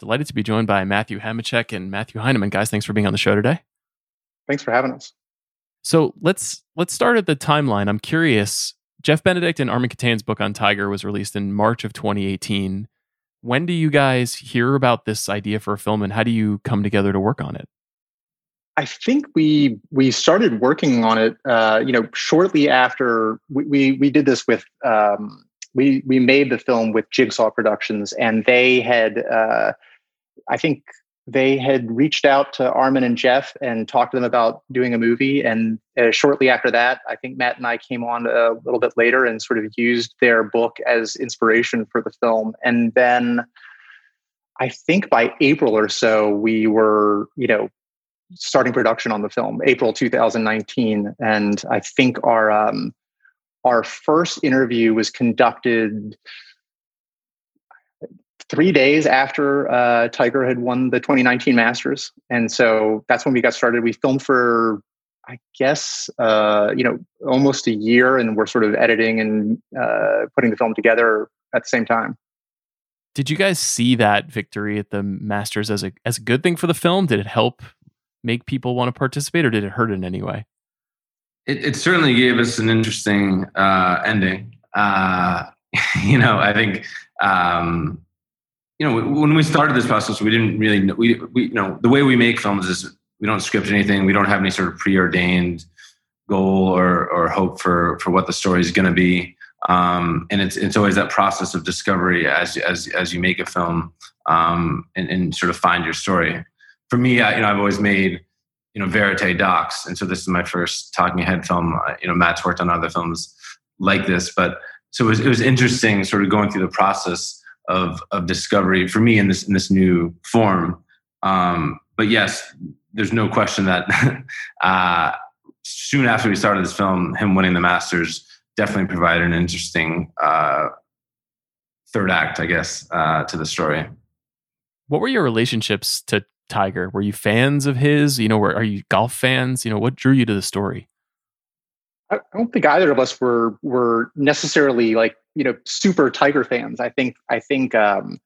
Delighted to be joined by Matthew Hamachek and Matthew Heineman. Guys, thanks for being on the show today. Thanks for having us. So let's let's start at the timeline. I'm curious. Jeff Benedict and Armin Katan's book on Tiger was released in March of twenty eighteen. When do you guys hear about this idea for a film, and how do you come together to work on it? I think we we started working on it. Uh, you know, shortly after we we, we did this with. Um, We we made the film with Jigsaw Productions, and they had, uh, I think they had reached out to Armin and Jeff and talked to them about doing a movie. And uh, shortly after that, I think Matt and I came on a little bit later and sort of used their book as inspiration for the film. And then I think by April or so, we were, you know, starting production on the film, April two thousand nineteen. And I think our... Um, Our first interview was conducted three days after uh, Tiger had won the twenty nineteen Masters. And so that's when we got started. We filmed for, I guess, uh, you know, almost a year, and we're sort of editing and uh, putting the film together at the same time. Did you guys see that victory at the Masters as a, as a good thing for the film? Did it help make people want to participate, or did it hurt in any way? It, it certainly gave us an interesting uh, ending. Uh, you know, I think, um, you know, when we started this process, we didn't really know, we, we, you know, the way we make films is we don't script anything. We don't have any sort of preordained goal or, or hope for, for what the story is going to be. Um, and it's, it's always that process of discovery as, as, as you make a film um, and, and sort of find your story. For me, I, you know, I've always made, you know, verite docs. And so this is my first talking head film. You know, Matt's worked on other films like this, but so it was, it was interesting sort of going through the process of, of discovery for me in this, in this new form. Um, but yes, there's no question that uh, soon after we started this film, him winning the Masters definitely provided an interesting uh, third act, I guess, uh, to the story. What were your relationships to Tiger? Were you fans of his? You know, were, are you golf fans? You know, what drew you to the story? I don't think either of us were were necessarily like, you know, super Tiger fans. I think I think um,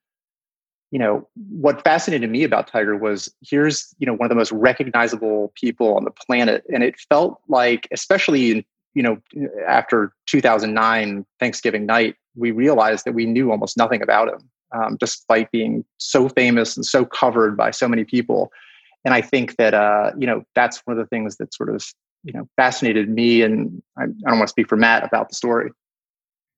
you know, what fascinated me about Tiger was here's, you know, one of the most recognizable people on the planet, and it felt like, especially in, you know, after two thousand nine Thanksgiving night, we realized that we knew almost nothing about him. Um, despite being so famous and so covered by so many people. And I think that, uh, you know, that's one of the things that sort of, you know, fascinated me. And I, I don't want to speak for Matt about the story.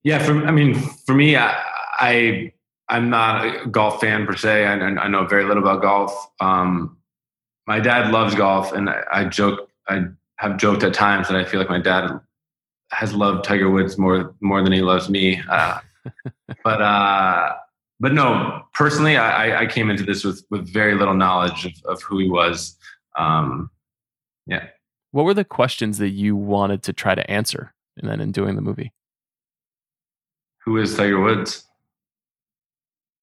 Yeah. For, I mean, for me, I, I, I'm not a golf fan per se. I, I know very little about golf. Um, my dad loves golf, and I, I joke, I have joked at times that I feel like my dad has loved Tiger Woods more more than he loves me. Uh, but uh, but no, personally, I, I came into this with, with very little knowledge of, of who he was. Um, yeah. What were the questions that you wanted to try to answer, and then in doing the movie? Who is Tiger Woods?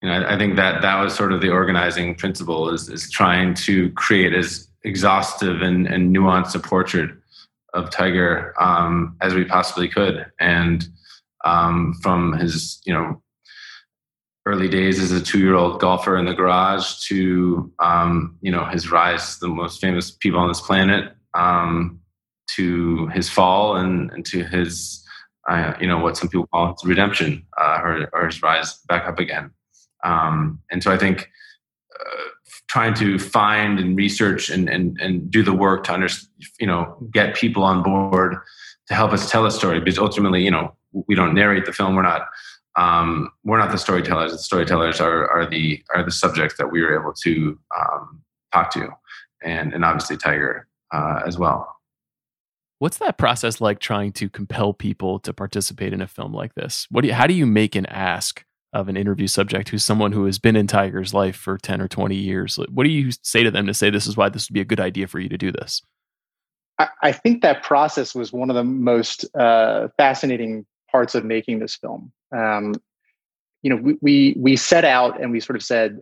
You know, I, I think that that was sort of the organizing principle, is is trying to create as exhaustive and, and nuanced a portrait of Tiger um, as we possibly could. And um, from his, you know, early days as a two-year-old golfer in the garage to, um, you know, his rise to the most famous people on this planet, um, to his fall and, and to his, uh, you know, what some people call his redemption, uh, or, or his rise back up again. Um, and so I think uh, trying to find and research and, and, and do the work to understand, you know, get people on board to help us tell a story, because ultimately, you know, we don't narrate the film. We're not, um, we're not the storytellers. The storytellers are, are the, are the subjects that we were able to, um, talk to, and, and obviously Tiger, uh, as well. What's that process like, trying to compel people to participate in a film like this? What do you, how do you make an ask of an interview subject who's someone who has been in Tiger's life for ten or twenty years? What do you say to them to say, this is why this would be a good idea for you to do this? I, I think that process was one of the most uh, fascinating parts of making this film. Um, you know, we, we, we set out and we sort of said,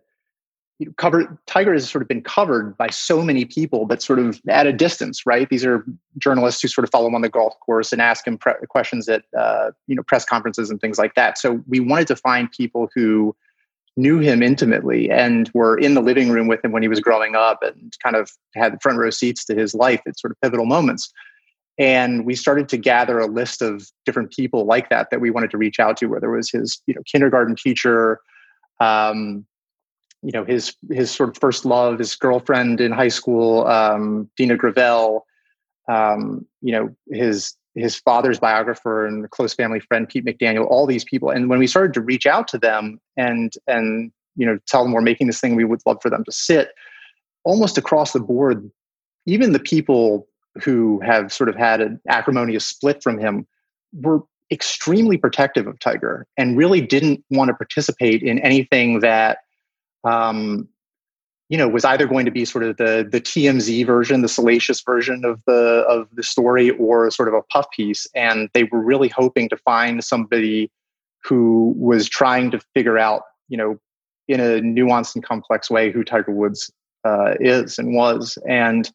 you know, cover, Tiger has sort of been covered by so many people, but sort of at a distance, right? These are journalists who sort of follow him on the golf course and ask him pre- questions at, uh, you know, press conferences and things like that. So we wanted to find people who knew him intimately and were in the living room with him when he was growing up and kind of had front row seats to his life at sort of pivotal moments. And we started to gather a list of different people like that, that we wanted to reach out to, whether it was his, you know, kindergarten teacher, um, you know, his his sort of first love, his girlfriend in high school, um, Dina Gravel, um, you know, his his father's biographer and close family friend, Pete McDaniel, all these people. And when we started to reach out to them and, and you know, tell them we're making this thing, we would love for them to sit, almost across the board, even the people who have sort of had an acrimonious split from him were extremely protective of Tiger and really didn't want to participate in anything that, um, you know, was either going to be sort of the, the T M Z version, the salacious version of the, of the story, or sort of a puff piece. And they were really hoping to find somebody who was trying to figure out, you know, in a nuanced and complex way, who Tiger Woods, uh, is and was. And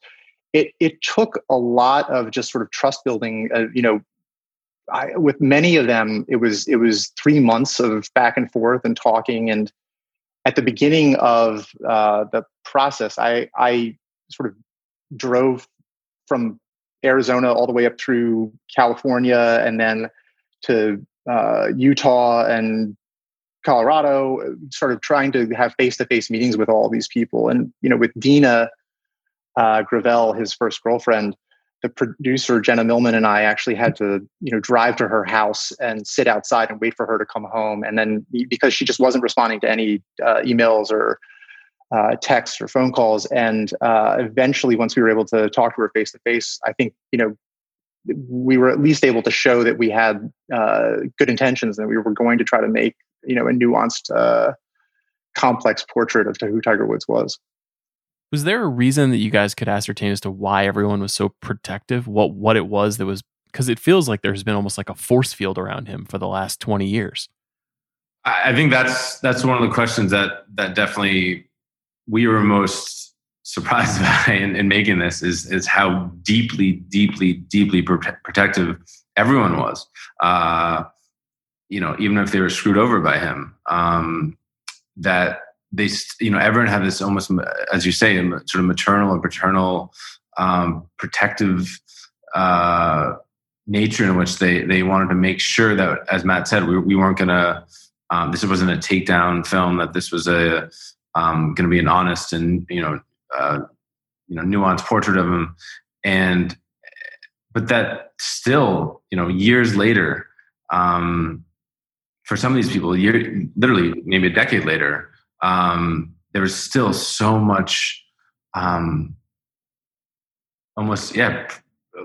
it, it took a lot of just sort of trust building, uh, you know, I, with many of them, it was, it was three months of back and forth and talking. And at the beginning of uh, the process, I, I sort of drove from Arizona all the way up through California and then to uh, Utah and Colorado, sort of trying to have face-to-face meetings with all these people. And, you know, with Dina uh, Gravel, his first girlfriend, the producer, Jenna Millman, and I actually had to, you know, drive to her house and sit outside and wait for her to come home. And then, because she just wasn't responding to any uh, emails or uh, texts or phone calls. And uh, eventually, once we were able to talk to her face to face, I think, you know, we were at least able to show that we had uh, good intentions and we were going to try to make, you know, a nuanced, uh, complex portrait of who Tiger Woods was. Was there a reason that you guys could ascertain as to why everyone was so protective? What what it was that was, because it feels like there's been almost like a force field around him for the last twenty years. I think that's that's one of the questions that that definitely we were most surprised by in, in making this is is how deeply, deeply, deeply protective everyone was. Uh, you know, even if they were screwed over by him, um, that. They, you know, everyone had this almost, as you say, sort of maternal and paternal, um, protective uh, nature in which they they wanted to make sure that, as Matt said, we we weren't gonna. Um, this wasn't a takedown film. That this was a um, going to be an honest and you know uh, you know nuanced portrait of him. And but that still, you know, years later, um, for some of these people, year literally maybe a decade later. Um, there was still so much, um, almost, yeah,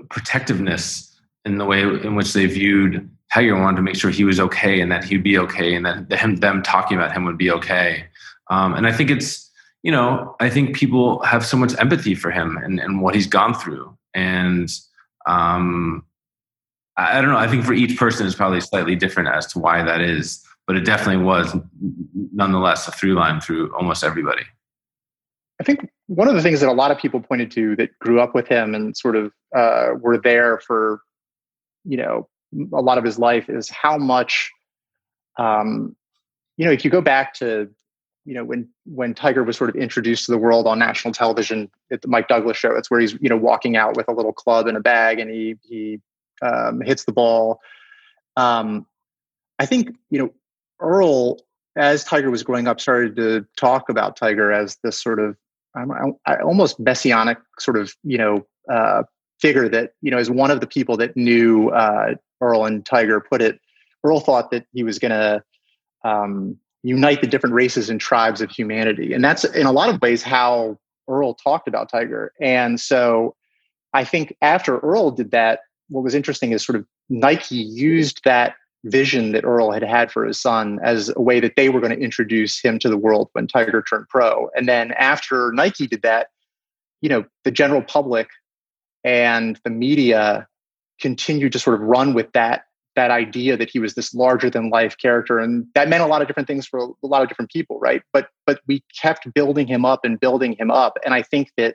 protectiveness in the way in which they viewed Tiger. Wanted to make sure he was okay and that he'd be okay and that him, them talking about him would be okay. Um, and I think it's, you know, I think people have so much empathy for him and, and what he's gone through. And um, I, I don't know, I think for each person is probably slightly different as to why that is, but it definitely was nonetheless a through line through almost everybody. I think one of the things that a lot of people pointed to that grew up with him and sort of uh, were there for, you know, a lot of his life is how much, um, you know, if you go back to, you know, when, when Tiger was sort of introduced to the world on national television at the Mike Douglas show, it's where he's, you know, walking out with a little club and a bag and he, he um, hits the ball. Um, I think, you know, Earl, as Tiger was growing up, started to talk about Tiger as this sort of um, I, almost messianic sort of, you know, uh, figure that, you know, as one of the people that knew uh, Earl and Tiger put it, Earl thought that he was going to um, unite the different races and tribes of humanity. And that's in a lot of ways how Earl talked about Tiger. And so I think after Earl did that, what was interesting is sort of Nike used that vision that Earl had had for his son as a way that they were going to introduce him to the world when Tiger turned pro. And then after Nike did that, you know, the general public and the media continued to sort of run with that, that idea that he was this larger than life character. And that meant a lot of different things for a lot of different people. Right. But, but we kept building him up and building him up. And I think that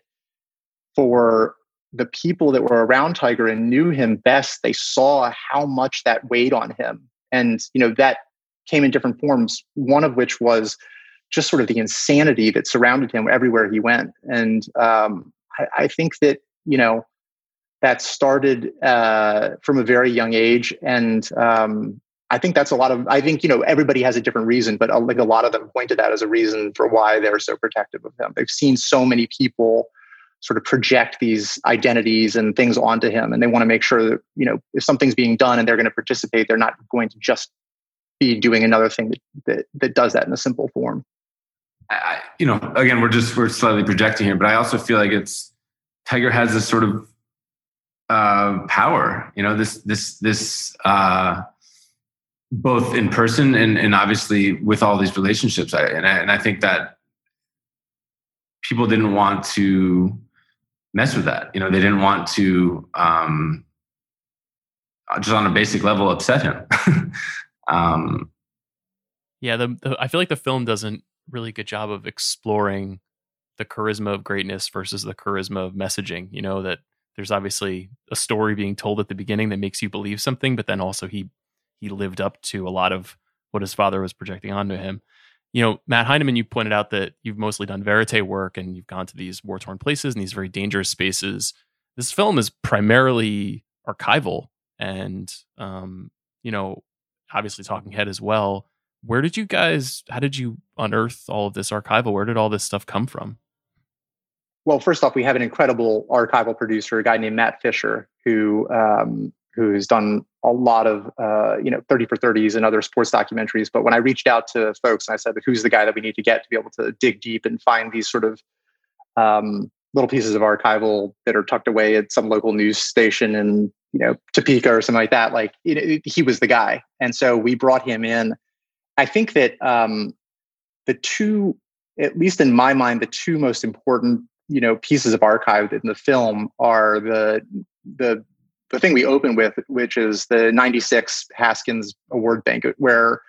for the people that were around Tiger and knew him best, they saw how much that weighed on him. And, you know, that came in different forms, one of which was just sort of the insanity that surrounded him everywhere he went. And um, I, I think that, you know, that started uh, from a very young age. And um, I think that's a lot of, I think, you know, everybody has a different reason, but like a lot of them pointed out as a reason for why they're so protective of him. They've seen so many people sort of project these identities and things onto him. And they want to make sure that, you know, if something's being done and they're going to participate, they're not going to just be doing another thing that, that, that does that in a simple form. I, you know, again, we're just, we're slightly projecting here, but I also feel like it's, Tiger has this sort of uh, power, you know, this, this, this uh, both in person and, and obviously with all these relationships. I, and, I, and I think that people didn't want to mess with that. You know, they didn't want to, um, just on a basic level, upset him. um, yeah. The, the, I feel like the film does a really good job of exploring the charisma of greatness versus the charisma of messaging. You know, that there's obviously a story being told at the beginning that makes you believe something, but then also he, he lived up to a lot of what his father was projecting onto him. You know, Matt Heineman, you pointed out that you've mostly done verite work and you've gone to these war-torn places and these very dangerous spaces. This film is primarily archival and, um, you know, obviously Talking Head as well. Where did you guys, how did you unearth all of this archival? Where did all this stuff come from? Well, first off, we have an incredible archival producer, a guy named Matt Fisher, who um, who's done a lot of, uh, you know, thirty for thirties and other sports documentaries. But when I reached out to folks and I said, who's the guy that we need to get to be able to dig deep and find these sort of um, little pieces of archival that are tucked away at some local news station in, you know, Topeka or something like that, like it, it, he was the guy. And so we brought him in. I think that um, the two, at least in my mind, the two most important, you know, pieces of archive in the film are the, the, the thing we open with, which is the ninety-six Haskins Award banquet, where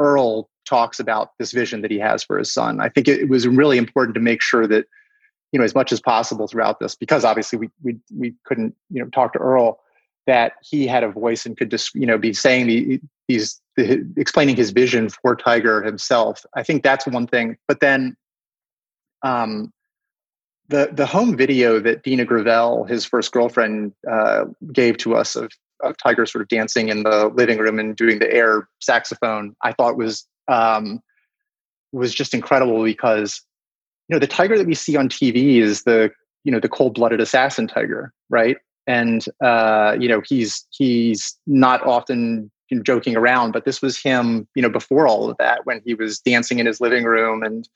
Earl talks about this vision that he has for his son. I think it was really important to make sure that, you know, as much as possible throughout this, because obviously we we we couldn't, you know, talk to Earl, that he had a voice and could just, you know, be saying the, these, the, explaining his vision for Tiger himself. I think that's one thing. But then, um, The the home video that Dina Gravel, his first girlfriend, uh, gave to us of, of Tiger sort of dancing in the living room and doing the air saxophone, I thought was um, was just incredible, because, you know, the Tiger that we see on T V is the, you know, the cold-blooded assassin Tiger, right? And uh, you know, he's he's not often, you know, joking around, but this was him, you know, before all of that, when he was dancing in his living room and,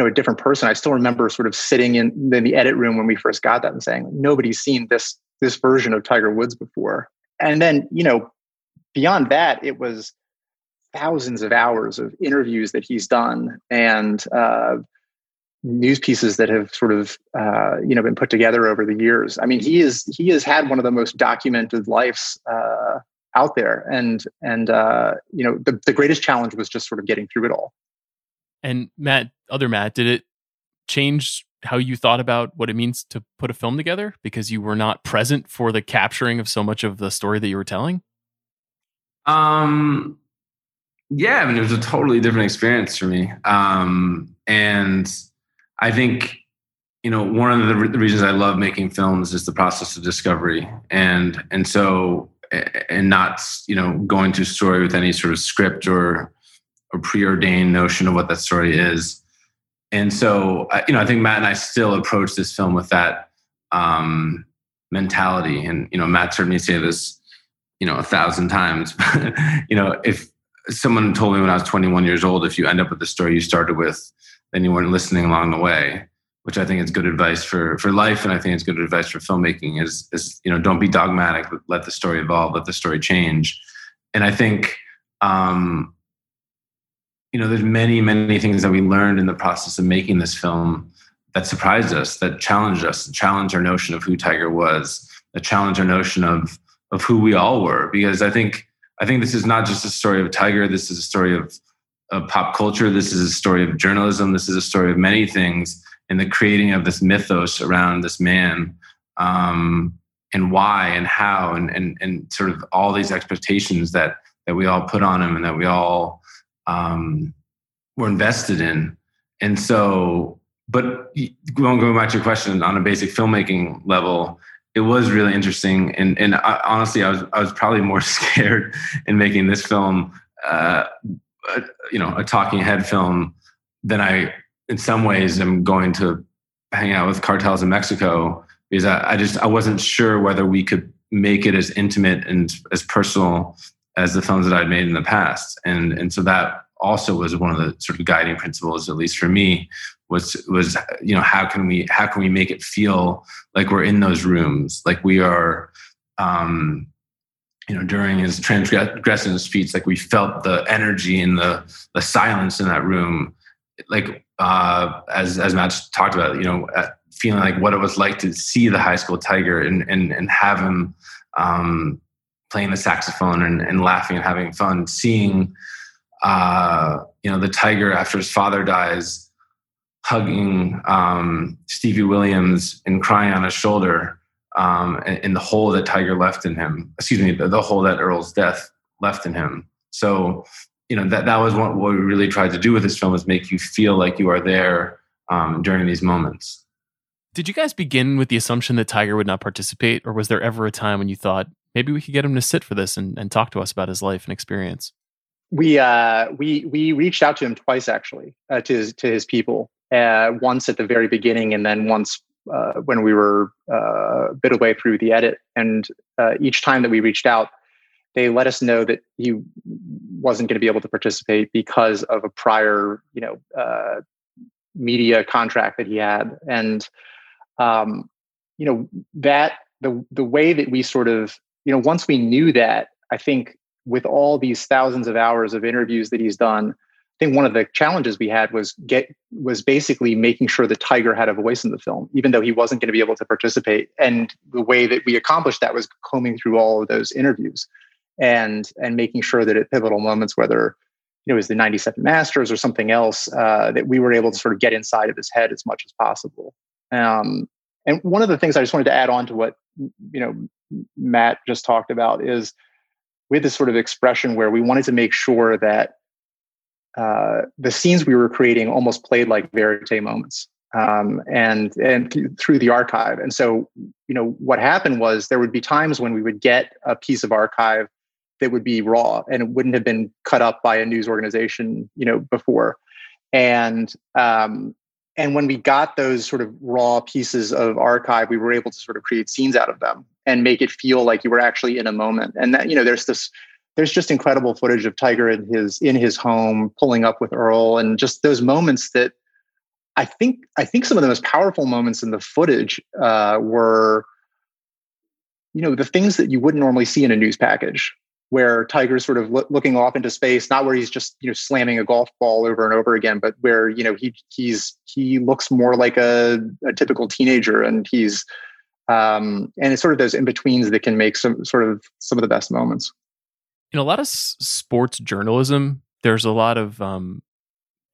know, a different person. I still remember sort of sitting in, in the edit room when we first got that and saying, nobody's seen this this version of Tiger Woods before. And then, you know, beyond that, it was thousands of hours of interviews that he's done and uh, news pieces that have sort of, uh, you know, been put together over the years. I mean, he is he has had one of the most documented lives uh, out there. And, and uh, you know, the, the greatest challenge was just sort of getting through it all. And Matt, other Matt, did it change how you thought about what it means to put a film together because you were not present for the capturing of so much of the story that you were telling? Um, yeah, I mean, it was a totally different experience for me. Um, and I think, you know, one of the, re- the reasons I love making films is the process of discovery. And, and so, and not, you know, going to a story with any sort of script or a preordained notion of what that story is. And so, you know, I think Matt and I still approach this film with that um, mentality. And, you know, Matt heard me say this, you know, a thousand times. But, you know, if someone told me when I was twenty-one years old, if you end up with the story you started with, then you weren't listening along the way, which I think is good advice for, for life. And I think it's good advice for filmmaking is, is, you know, don't be dogmatic. Let the story evolve. Let the story change. And I think... Um, you know, there's many, many things that we learned in the process of making this film that surprised us, that challenged us, that challenged our notion of who Tiger was, that challenged our notion of of who we all were. Because I think I think this is not just a story of Tiger. This is a story of, of pop culture. This is a story of journalism. This is a story of many things and the creating of this mythos around this man um, and why and how and, and and sort of all these expectations that that we all put on him and that we all... Um, we're invested in. And so, but going back to your question on a basic filmmaking level, it was really interesting. And, and I, honestly, I was, I was probably more scared in making this film, uh, a, you know, a talking head film than I, in some ways, am going to hang out with cartels in Mexico because I, I just, I wasn't sure whether we could make it as intimate and as personal as the films that I'd made in the past. And and so that also was one of the sort of guiding principles, at least for me, was, was you know, how can we how can we make it feel like we're in those rooms, like we are, um, you know, during his transgressing speech, like we felt the energy and the the silence in that room, like uh, as, as Matt talked about, you know, feeling like what it was like to see the high school Tiger and, and, and have him, um, playing the saxophone and, and laughing and having fun, seeing, uh, you know, the Tiger after his father dies, hugging um, Stevie Williams and crying on his shoulder um, and, and the hole that Tiger left in him, excuse me, the, the hole that Earl's death left in him. So, you know, that, that was what, what we really tried to do with this film is make you feel like you are there um, during these moments. Did you guys begin with the assumption that Tiger would not participate, or was there ever a time when you thought, maybe we could get him to sit for this and, and talk to us about his life and experience? We uh, we we reached out to him twice, actually, uh, to his, to his people. Uh, once at the very beginning, and then once uh, when we were uh, a bit away through the edit. And uh, each time that we reached out, they let us know that he wasn't going to be able to participate because of a prior, you know, uh, media contract that he had, and um, you know that the the way that we sort of you know, once we knew that, I think with all these thousands of hours of interviews that he's done, I think one of the challenges we had was get was basically making sure that Tiger had a voice in the film, even though he wasn't going to be able to participate. And the way that we accomplished that was combing through all of those interviews and and making sure that at pivotal moments, whether you know it was the ninety-seven Masters or something else, uh, that we were able to sort of get inside of his head as much as possible. Um, and one of the things I just wanted to add on to what you know. Matt just talked about is we had this sort of expression where we wanted to make sure that uh, the scenes we were creating almost played like verite moments um, and and th- through the archive. And so, you know, what happened was there would be times when we would get a piece of archive that would be raw and it wouldn't have been cut up by a news organization, you know, before. And um, and when we got those sort of raw pieces of archive, we were able to sort of create scenes out of them and make it feel like you were actually in a moment. And that, you know, there's this, there's just incredible footage of Tiger in his, in his home, pulling up with Earl and just those moments that I think, I think some of the most powerful moments in the footage uh, were you know, the things that you wouldn't normally see in a news package, where Tiger's sort of lo- looking off into space, not where he's just, you know, slamming a golf ball over and over again, but where, you know, he he's he looks more like a, a typical teenager, and he's um, and it's sort of those in-betweens that can make some sort of some of the best moments. In a lot of s- sports journalism, there's a lot of um,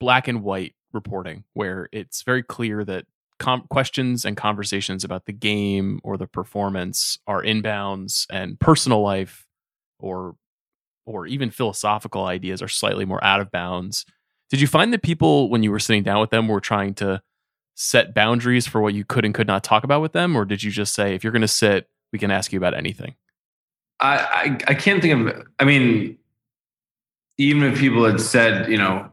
black and white reporting where it's very clear that Com- questions and conversations about the game or the performance are inbounds, and personal life or or even philosophical ideas are slightly more out of bounds. Did you find that people, when you were sitting down with them, were trying to set boundaries for what you could and could not talk about with them? Or did you just say, if you're going to sit, we can ask you about anything? I, I, I can't think of, I mean, even if people had said, you know,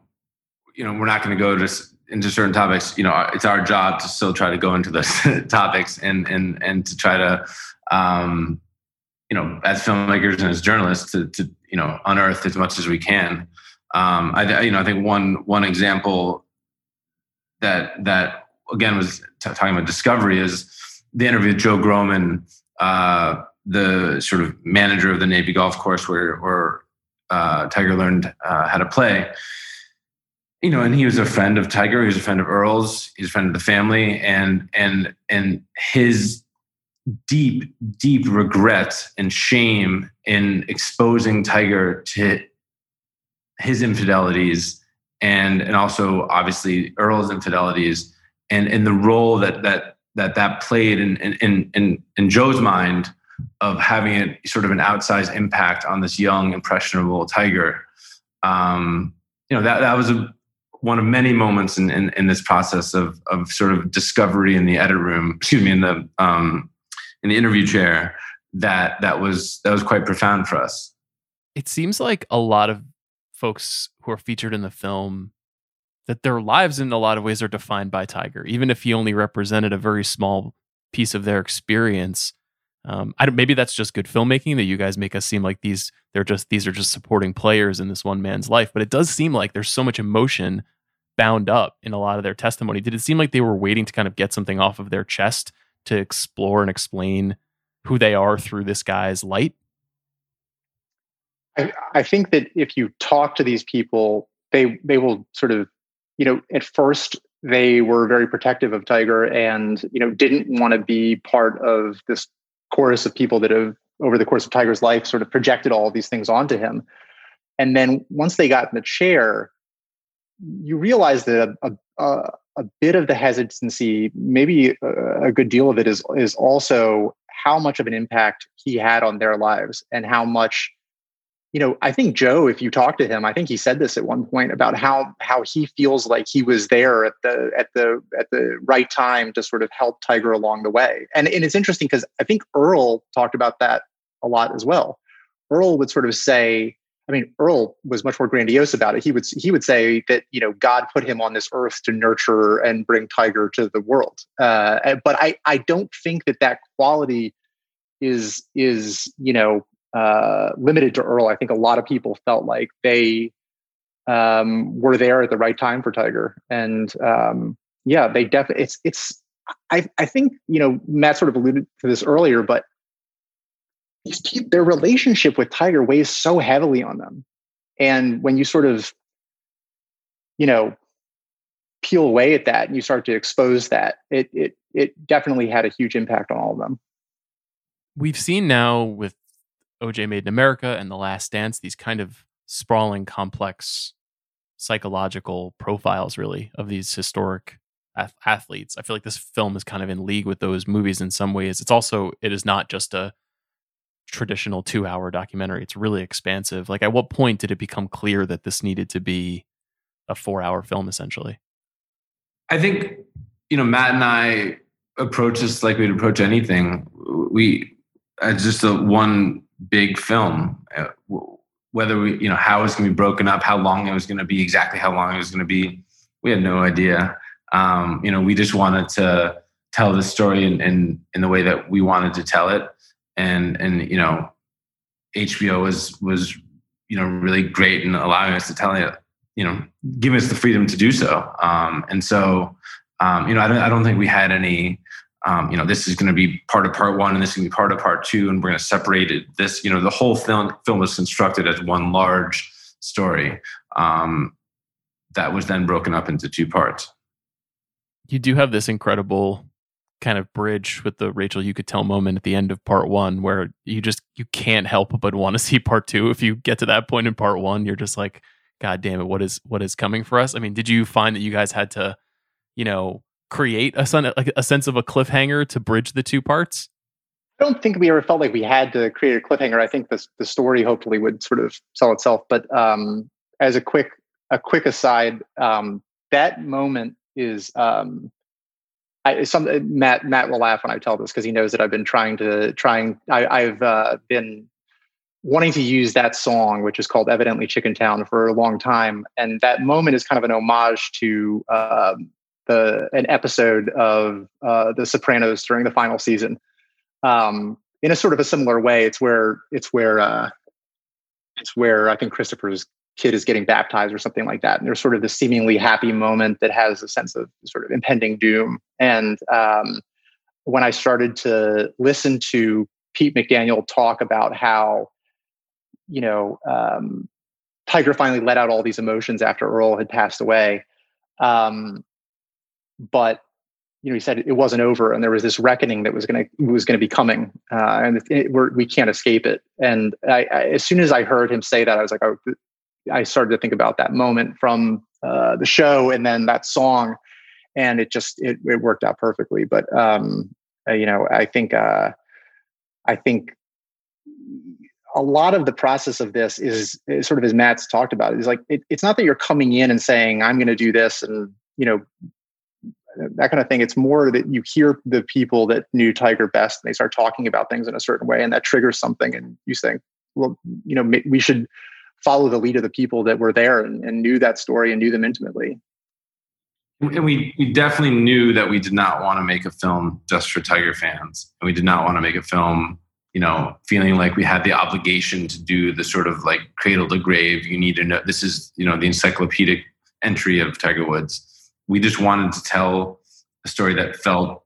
you know, we're not going to go to into certain topics, you know, it's our job to still try to go into those topics and, and, and to try to, um, you know, as filmmakers and as journalists to, to, you know, unearth as much as we can. Um, I, you know, I think one, one example that, that again was t- talking about discovery is the interview with Joe Groman, uh, the sort of manager of the Navy golf course where, where, uh, Tiger learned, uh, how to play. You know, and he was a friend of Tiger. He was a friend of Earl's. He's a friend of the family, and and and his deep, deep regret and shame in exposing Tiger to his infidelities, and and also obviously Earl's infidelities, and and the role that that that that played in in in in Joe's mind of having a sort of an outsized impact on this young, impressionable Tiger. Um, you know, that that was a one of many moments in, in, in this process of, of sort of discovery in the edit room, excuse me, in the, um, in the interview chair that, that was, that was quite profound for us. It seems like a lot of folks who are featured in the film, that their lives in a lot of ways are defined by Tiger, even if he only represented a very small piece of their experience. Um, I don't, maybe that's just good filmmaking that you guys make us seem like these, they're just, these are just supporting players in this one man's life, but it does seem like there's so much emotion bound up in a lot of their testimony. Did it seem like they were waiting to kind of get something off of their chest to explore and explain who they are through this guy's light? I, I think that if you talk to these people, they, they will sort of, you know, at first, they were very protective of Tiger and, you know, didn't want to be part of this chorus of people that have, over the course of Tiger's life, sort of projected all of these things onto him. And then once they got in the chair, you realize that a, a, a bit of the hesitancy, maybe a, a good deal of it, is is also how much of an impact he had on their lives and how much, you know, I think Joe, if you talk to him, I think he said this at one point about how how he feels like he was there at the at the at the right time to sort of help Tiger along the way. And and it's interesting because I think Earl talked about that a lot as well. Earl would sort of say, I mean, Earl was much more grandiose about it. He would he would say that, you know, God put him on this earth to nurture and bring Tiger to the world. Uh, but I I don't think that that quality is is you know. Uh, limited to Earl. I think a lot of people felt like they um, were there at the right time for Tiger, and um, yeah, they definitely. It's it's. I I think you know Matt sort of alluded to this earlier, but these people, their relationship with Tiger weighs so heavily on them, and when you sort of you know peel away at that and you start to expose that, it it it definitely had a huge impact on all of them. We've seen now with O J Made in America and The Last Dance, these kind of sprawling, complex psychological profiles, really, of these historic ath- athletes. I feel like this film is kind of in league with those movies in some ways. It's also, it is not just a traditional two-hour documentary. It's really expansive. Like, at what point did it become clear that this needed to be a four-hour film, essentially? I think, you know, Matt and I approach this like we'd approach anything. We, it's just a one... big film, whether we, you know, how it's going to be broken up, how long it was going to be, exactly how long it was going to be. We had no idea. Um, you know, we just wanted to tell the story in, in, in the way that we wanted to tell it. And, and, you know, H B O was, was, you know, really great in allowing us to tell it, you know, giving us the freedom to do so. Um, and so, um, you know, I don't, I don't think we had any, um, you know, this is going to be part of part one and this is going to be part of part two, and we're going to separate it. This, you know, the whole film film is constructed as one large story um, that was then broken up into two parts. You do have this incredible kind of bridge with the Rachel Yucatel moment at the end of part one, where you just, you can't help but want to see part two. If you get to that point in part one, you're just like, God damn it, what is, what is coming for us? I mean, did you find that you guys had to, you know, create a, son, a, a sense of a cliffhanger to bridge the two parts? I don't think we ever felt like we had to create a cliffhanger. I think the, the story hopefully would sort of sell itself. But um, as a quick, a quick aside, um, that moment is, um, I, some, Matt, Matt will laugh when I tell this because he knows that I've been trying to, trying, I, I've uh, been wanting to use that song, which is called Evidently Chicken Town, for a long time. And that moment is kind of an homage to uh, the an episode of uh, The Sopranos during the final season. Um, in a sort of a similar way, it's where, it's where, uh, it's where I think Christopher's kid is getting baptized or something like that. And there's sort of this seemingly happy moment that has a sense of sort of impending doom. And um, when I started to listen to Pete McDaniel talk about how, you know, um, Tiger finally let out all these emotions after Earl had passed away. Um, but, you know, he said it wasn't over and there was this reckoning that was going to, was going to be coming, uh, and it, it, we're, we can't escape it. And I, I, as soon as I heard him say that, I was like, I, I started to think about that moment from uh, the show and then that song, and it just, it, it worked out perfectly. But, um, uh, you know, I think, uh, I think a lot of the process of this is, is sort of, as Matt's talked about, it's like, it, it's not that you're coming in and saying, I'm going to do this and, you know, that kind of thing. It's more that you hear the people that knew Tiger best and they start talking about things in a certain way, and that triggers something. And you think, well, you know, we should follow the lead of the people that were there and, and knew that story and knew them intimately. And we, we definitely knew that we did not want to make a film just for Tiger fans. And we did not want to make a film, you know, feeling like we had the obligation to do the sort of like cradle to grave. You need to know, this is, you know, the encyclopedic entry of Tiger Woods. We just wanted to tell a story that felt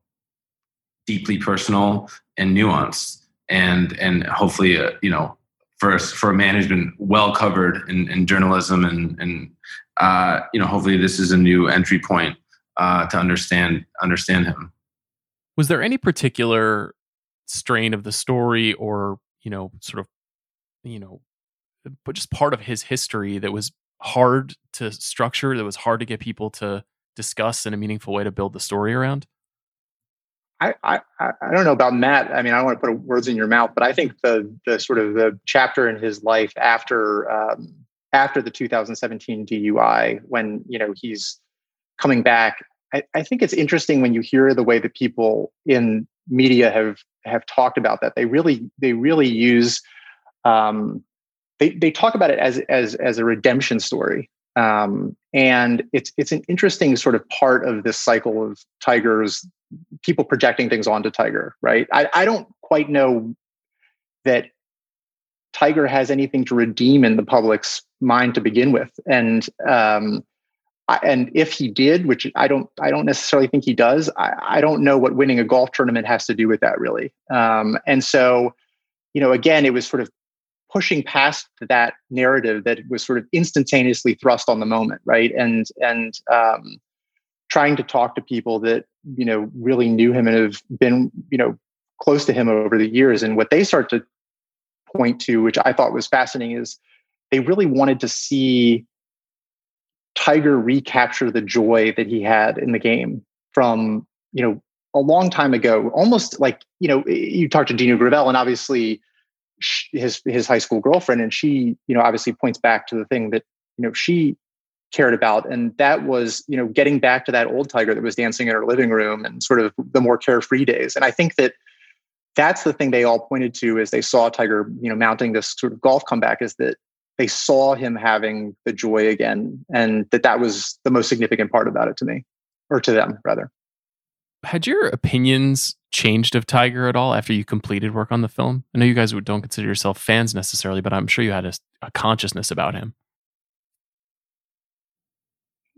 deeply personal and nuanced, and and hopefully, uh, you know, for for a man who's been well covered in, in journalism, and and uh, you know, hopefully this is a new entry point uh, to understand understand him. Was there any particular strain of the story, or you know, sort of, you know, but just part of his history that was hard to structure, that was hard to get people to discuss in a meaningful way, to build the story around? I, I, I don't know about Matt. I mean, I don't want to put words in your mouth, but I think the the sort of the chapter in his life after um, after the two thousand seventeen D U I, when, you know, he's coming back. I, I think it's interesting when you hear the way that people in media have have talked about that. They really they really use um, they they talk about it as as as a redemption story. Um, and it's, it's an interesting sort of part of this cycle of Tiger's, people projecting things onto Tiger, right? I, I don't quite know that Tiger has anything to redeem in the public's mind to begin with. And, um, I, and if he did, which I don't, I don't necessarily think he does, I, I don't know what winning a golf tournament has to do with that, really. Um, and so, you know, again, it was sort of pushing past that narrative that was sort of instantaneously thrust on the moment, right? And and um, trying to talk to people that, you know, really knew him and have been, you know, close to him over the years. And what they start to point to, which I thought was fascinating, is they really wanted to see Tiger recapture the joy that he had in the game from, you know, a long time ago. Almost like, you know, you talk to Dina Gravel, and obviously his his high school girlfriend, and she, you know, obviously points back to the thing that, you know, she cared about, and that was, you know, getting back to that old Tiger that was dancing in her living room and sort of the more carefree days. And I think that that's the thing they all pointed to as they saw Tiger, you know, mounting this sort of golf comeback, is that they saw him having the joy again, and that that was the most significant part about it to me, or to them rather. Had your opinions changed of Tiger at all after you completed work on the film? I know you guys don't consider yourself fans necessarily, but I'm sure you had a, a consciousness about him.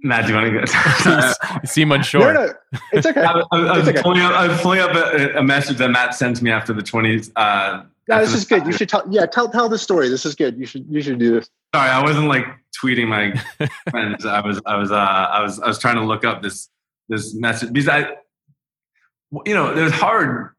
Matt, do you want to go? You seem unsure. No, no, it's okay. I, I, I it's was okay. pulling up, I was pulling up a, a message that Matt sent me after the twentieth. Uh, no, this is good. You should tell. Yeah, tell tell the story. This is good. You should you should do this. Sorry, I wasn't like tweeting my friends. I was I was uh, I was I was trying to look up this this message because I, you know, there's hard.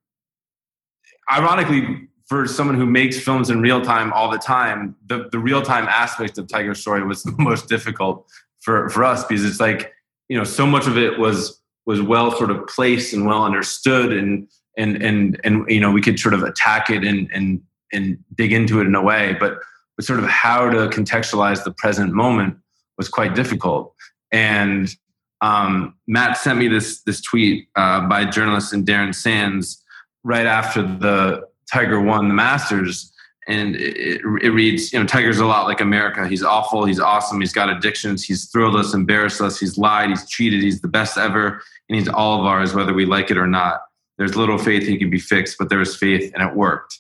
Ironically, for someone who makes films in real time all the time, the, the real time aspect of Tiger's story was the most difficult for, for us because it's like, you know, so much of it was was well sort of placed and well understood, and and and and you know, we could sort of attack it and and and dig into it in a way, but but sort of how to contextualize the present moment was quite difficult. And um, Matt sent me this this tweet uh, by journalist and Darren Sands right after the Tiger won the Masters, and it, it reads, you know, Tiger's a lot like America. He's awful. He's awesome. He's got addictions. He's thrilled us, embarrassed us. He's lied. He's cheated. He's the best ever. And he's all of ours, whether we like it or not. There's little faith he could be fixed, but there was faith and it worked.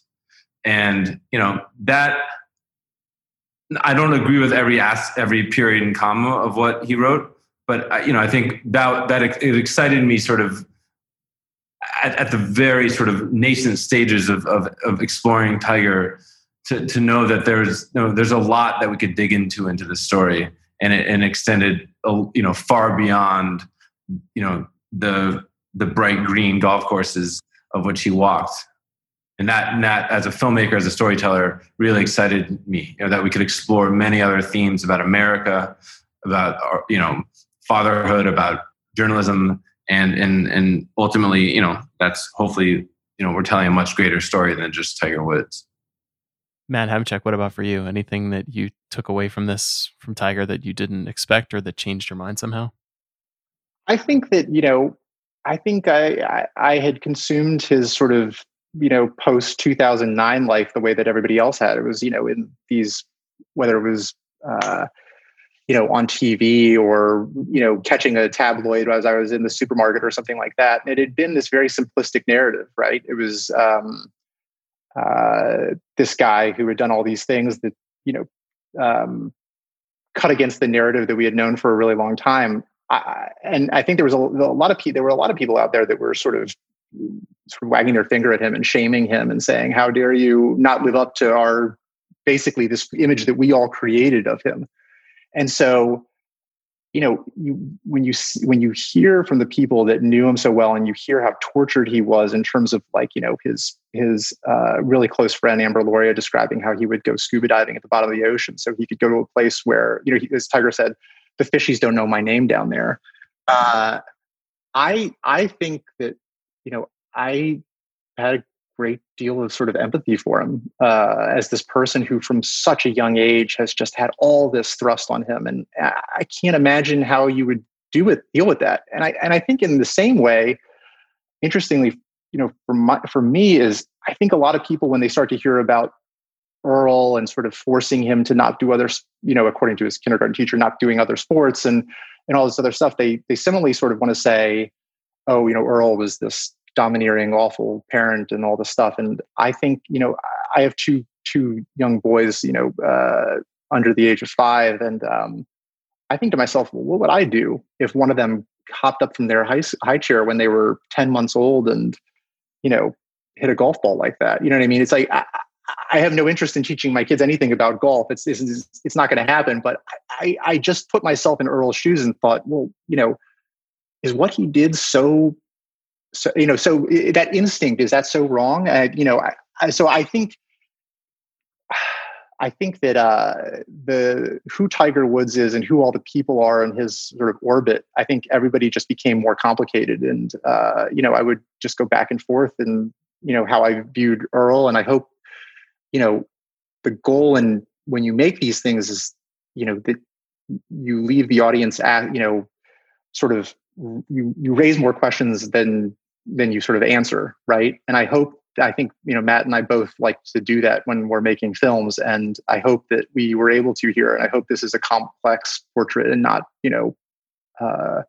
And, you know, that I don't agree with every as, every period and comma of what he wrote, but I, you know, I think that, that it, it excited me sort of, At, at the very sort of nascent stages of, of, of exploring Tiger, to, to know that there's you know, there's a lot that we could dig into into this story, and it and extended you know far beyond you know the the bright green golf courses of which he walked, and that and that as a filmmaker, as a storyteller, really excited me. You know that we could explore many other themes about America, about our, you know fatherhood, about journalism. And and and ultimately, you know, that's hopefully, you know, we're telling a much greater story than just Tiger Woods. Matt Hamachek, what about for you? Anything that you took away from this, from Tiger, that you didn't expect or that changed your mind somehow? I think that, you know, I think I I, I had consumed his sort of, you know, post two thousand nine life the way that everybody else had. It was, you know, in these, whether it was... Uh, you know, on T V or, you know, catching a tabloid as I was in the supermarket or something like that. And it had been this very simplistic narrative, right? It was um, uh, this guy who had done all these things that, you know, um, cut against the narrative that we had known for a really long time. I, and I think there was a, a lot of people, there were a lot of people out there that were sort of, sort of wagging their finger at him and shaming him and saying, how dare you not live up to our, basically this image that we all created of him. And so, you know, you, when you when you hear from the people that knew him so well, and you hear how tortured he was in terms of like, you know, his his uh, really close friend Amber Loria describing how he would go scuba diving at the bottom of the ocean, so he could go to a place where, you know, he, as Tiger said, the fishies don't know my name down there. Uh, I I think that, you know, I had a great deal of sort of empathy for him uh, as this person who from such a young age has just had all this thrust on him. And I can't imagine how you would do it, deal with that. And I, and I think in the same way, interestingly, you know, for my, for me is I think a lot of people, when they start to hear about Earl and sort of forcing him to not do other, you know, according to his kindergarten teacher, not doing other sports and, and all this other stuff, they, they similarly sort of want to say, oh, you know, Earl was this domineering, awful parent and all this stuff. And I think, you know, I have two, two young boys, you know, uh, under the age of five. And um, I think to myself, well, what would I do if one of them hopped up from their high, high chair when they were ten months old and, you know, hit a golf ball like that? You know what I mean? It's like, I, I have no interest in teaching my kids anything about golf. It's, it's, it's not going to happen. But I, I just put myself in Earl's shoes and thought, well, you know, is what he did so So, you know, so that instinct, is that so wrong? Uh, you know, I, I, so I think, I think that uh, the, who Tiger Woods is and who all the people are in his sort of orbit, I think everybody just became more complicated. And, uh, you know, I would just go back and forth and, you know, how I viewed Earl. And I hope, you know, the goal and when you make these things is, you know, that you leave the audience at, you know, sort of, You, you raise more questions than than you sort of answer, right? And I hope, I think, you know, Matt and I both like to do that when we're making films, and I hope that we were able to here. And I hope this is a complex portrait and not, you know, uh,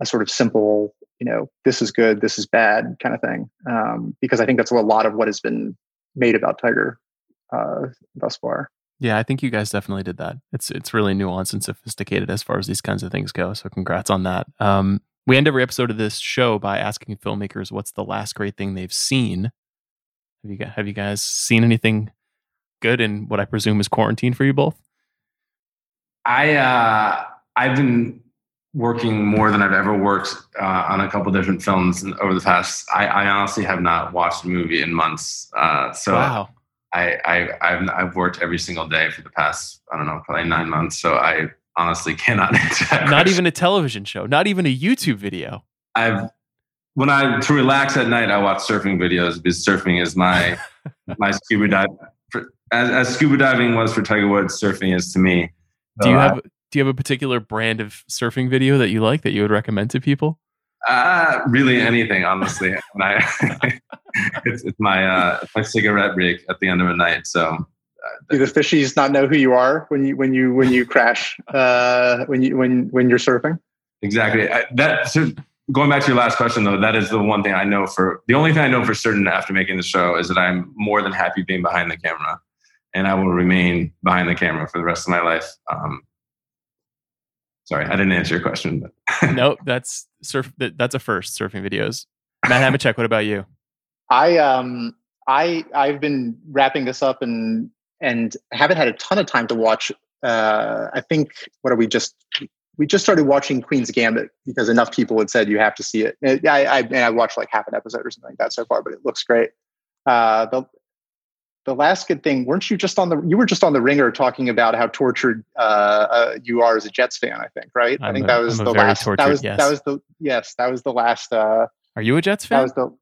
a sort of simple, you know, this is good, this is bad kind of thing, um, because I think that's a lot of what has been made about Tiger uh, thus far. Yeah, I think you guys definitely did that. It's it's really nuanced and sophisticated as far as these kinds of things go. So congrats on that. Um, we end every episode of this show by asking filmmakers what's the last great thing they've seen. Have you have you guys seen anything good in what I presume is quarantine for you both? I uh, I've been working more than I've ever worked uh, on a couple different films over the past. I, I honestly have not watched a movie in months. Uh, so. Wow. I, I, I've, I've worked every single day for the past, I don't know, probably nine months. So I honestly cannot answer that. Not even a television show. Not even a YouTube video. I've when I to relax at night, I watch surfing videos because surfing is my my scuba dive. As, as scuba diving was for Tiger Woods, surfing is to me. So do you have I, Do you have a particular brand of surfing video that you like that you would recommend to people? Uh, really anything, honestly. I, it's, it's my uh, it's my cigarette break at the end of the night. So, uh, do the fishies not know who you are when you when you when you crash uh, when you when when you're surfing? Exactly. I, that so going back to your last question though, that is the one thing I know for the only thing I know for certain after making the show is that I'm more than happy being behind the camera, and I will remain behind the camera for the rest of my life. Um, Sorry, I didn't answer your question. But. No, that's surf. That's a first. Surfing videos. Matt Hamachek, what about you? I um I I've been wrapping this up and and haven't had a ton of time to watch. Uh, I think what are we just we just started watching Queen's Gambit because enough people had said you have to see it. And I I, and I watched like half an episode or something like that so far, but it looks great. Uh, the the last good thing, weren't you just on the, you were just on the Ringer talking about how tortured uh, uh, you are as a Jets fan, I think, right? I'm I think a, that was I'm the last, tortured, that was, yes. that was the, yes, that was the last. Uh, are you a Jets fan? That was the,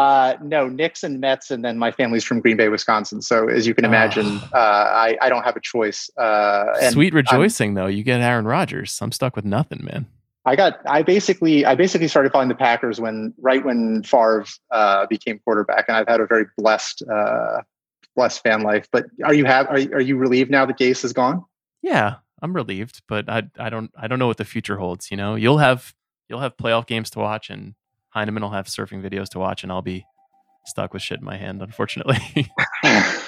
uh, no, Knicks and Mets. And then my family's from Green Bay, Wisconsin. So as you can imagine, uh, I, I don't have a choice. Uh, and Sweet rejoicing I'm, though. You get Aaron Rodgers. I'm stuck with nothing, man. I got, I basically, I basically started following the Packers when, right when Favre uh, became quarterback, and I've had a very blessed, uh, blessed fan life. But are you have are you, are you relieved now that Gase is gone? Yeah, I'm relieved, but I I don't I don't know what the future holds. You know, you'll have you'll have playoff games to watch, and Heineman will have surfing videos to watch, and I'll be stuck with shit in my hand, unfortunately. I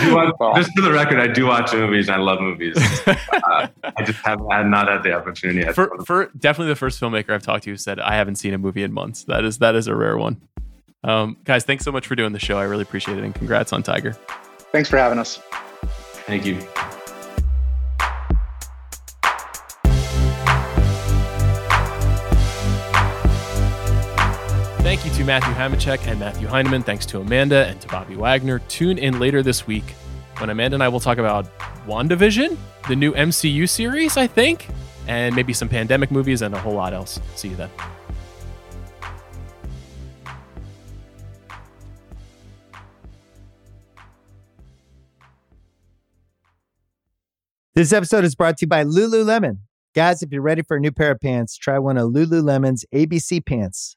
do watch, well, just for the record, I do watch movies. I love movies. uh, I just have I have not had the opportunity. Yet. For, for definitely the first filmmaker I've talked to who said I haven't seen a movie in months. That is that is a rare one. Um, guys, thanks so much for doing the show. I really appreciate it, and congrats on Tiger. Thanks for having us. Thank you. Thank you to Matthew Hamachek and Matthew Heineman. Thanks to Amanda and to Bobby Wagner. Tune in later this week when Amanda and I will talk about WandaVision, the new M C U series, I think, and maybe some pandemic movies and a whole lot else. See you then. This episode is brought to you by Lululemon. Guys, if you're ready for a new pair of pants, try one of Lululemon's A B C pants.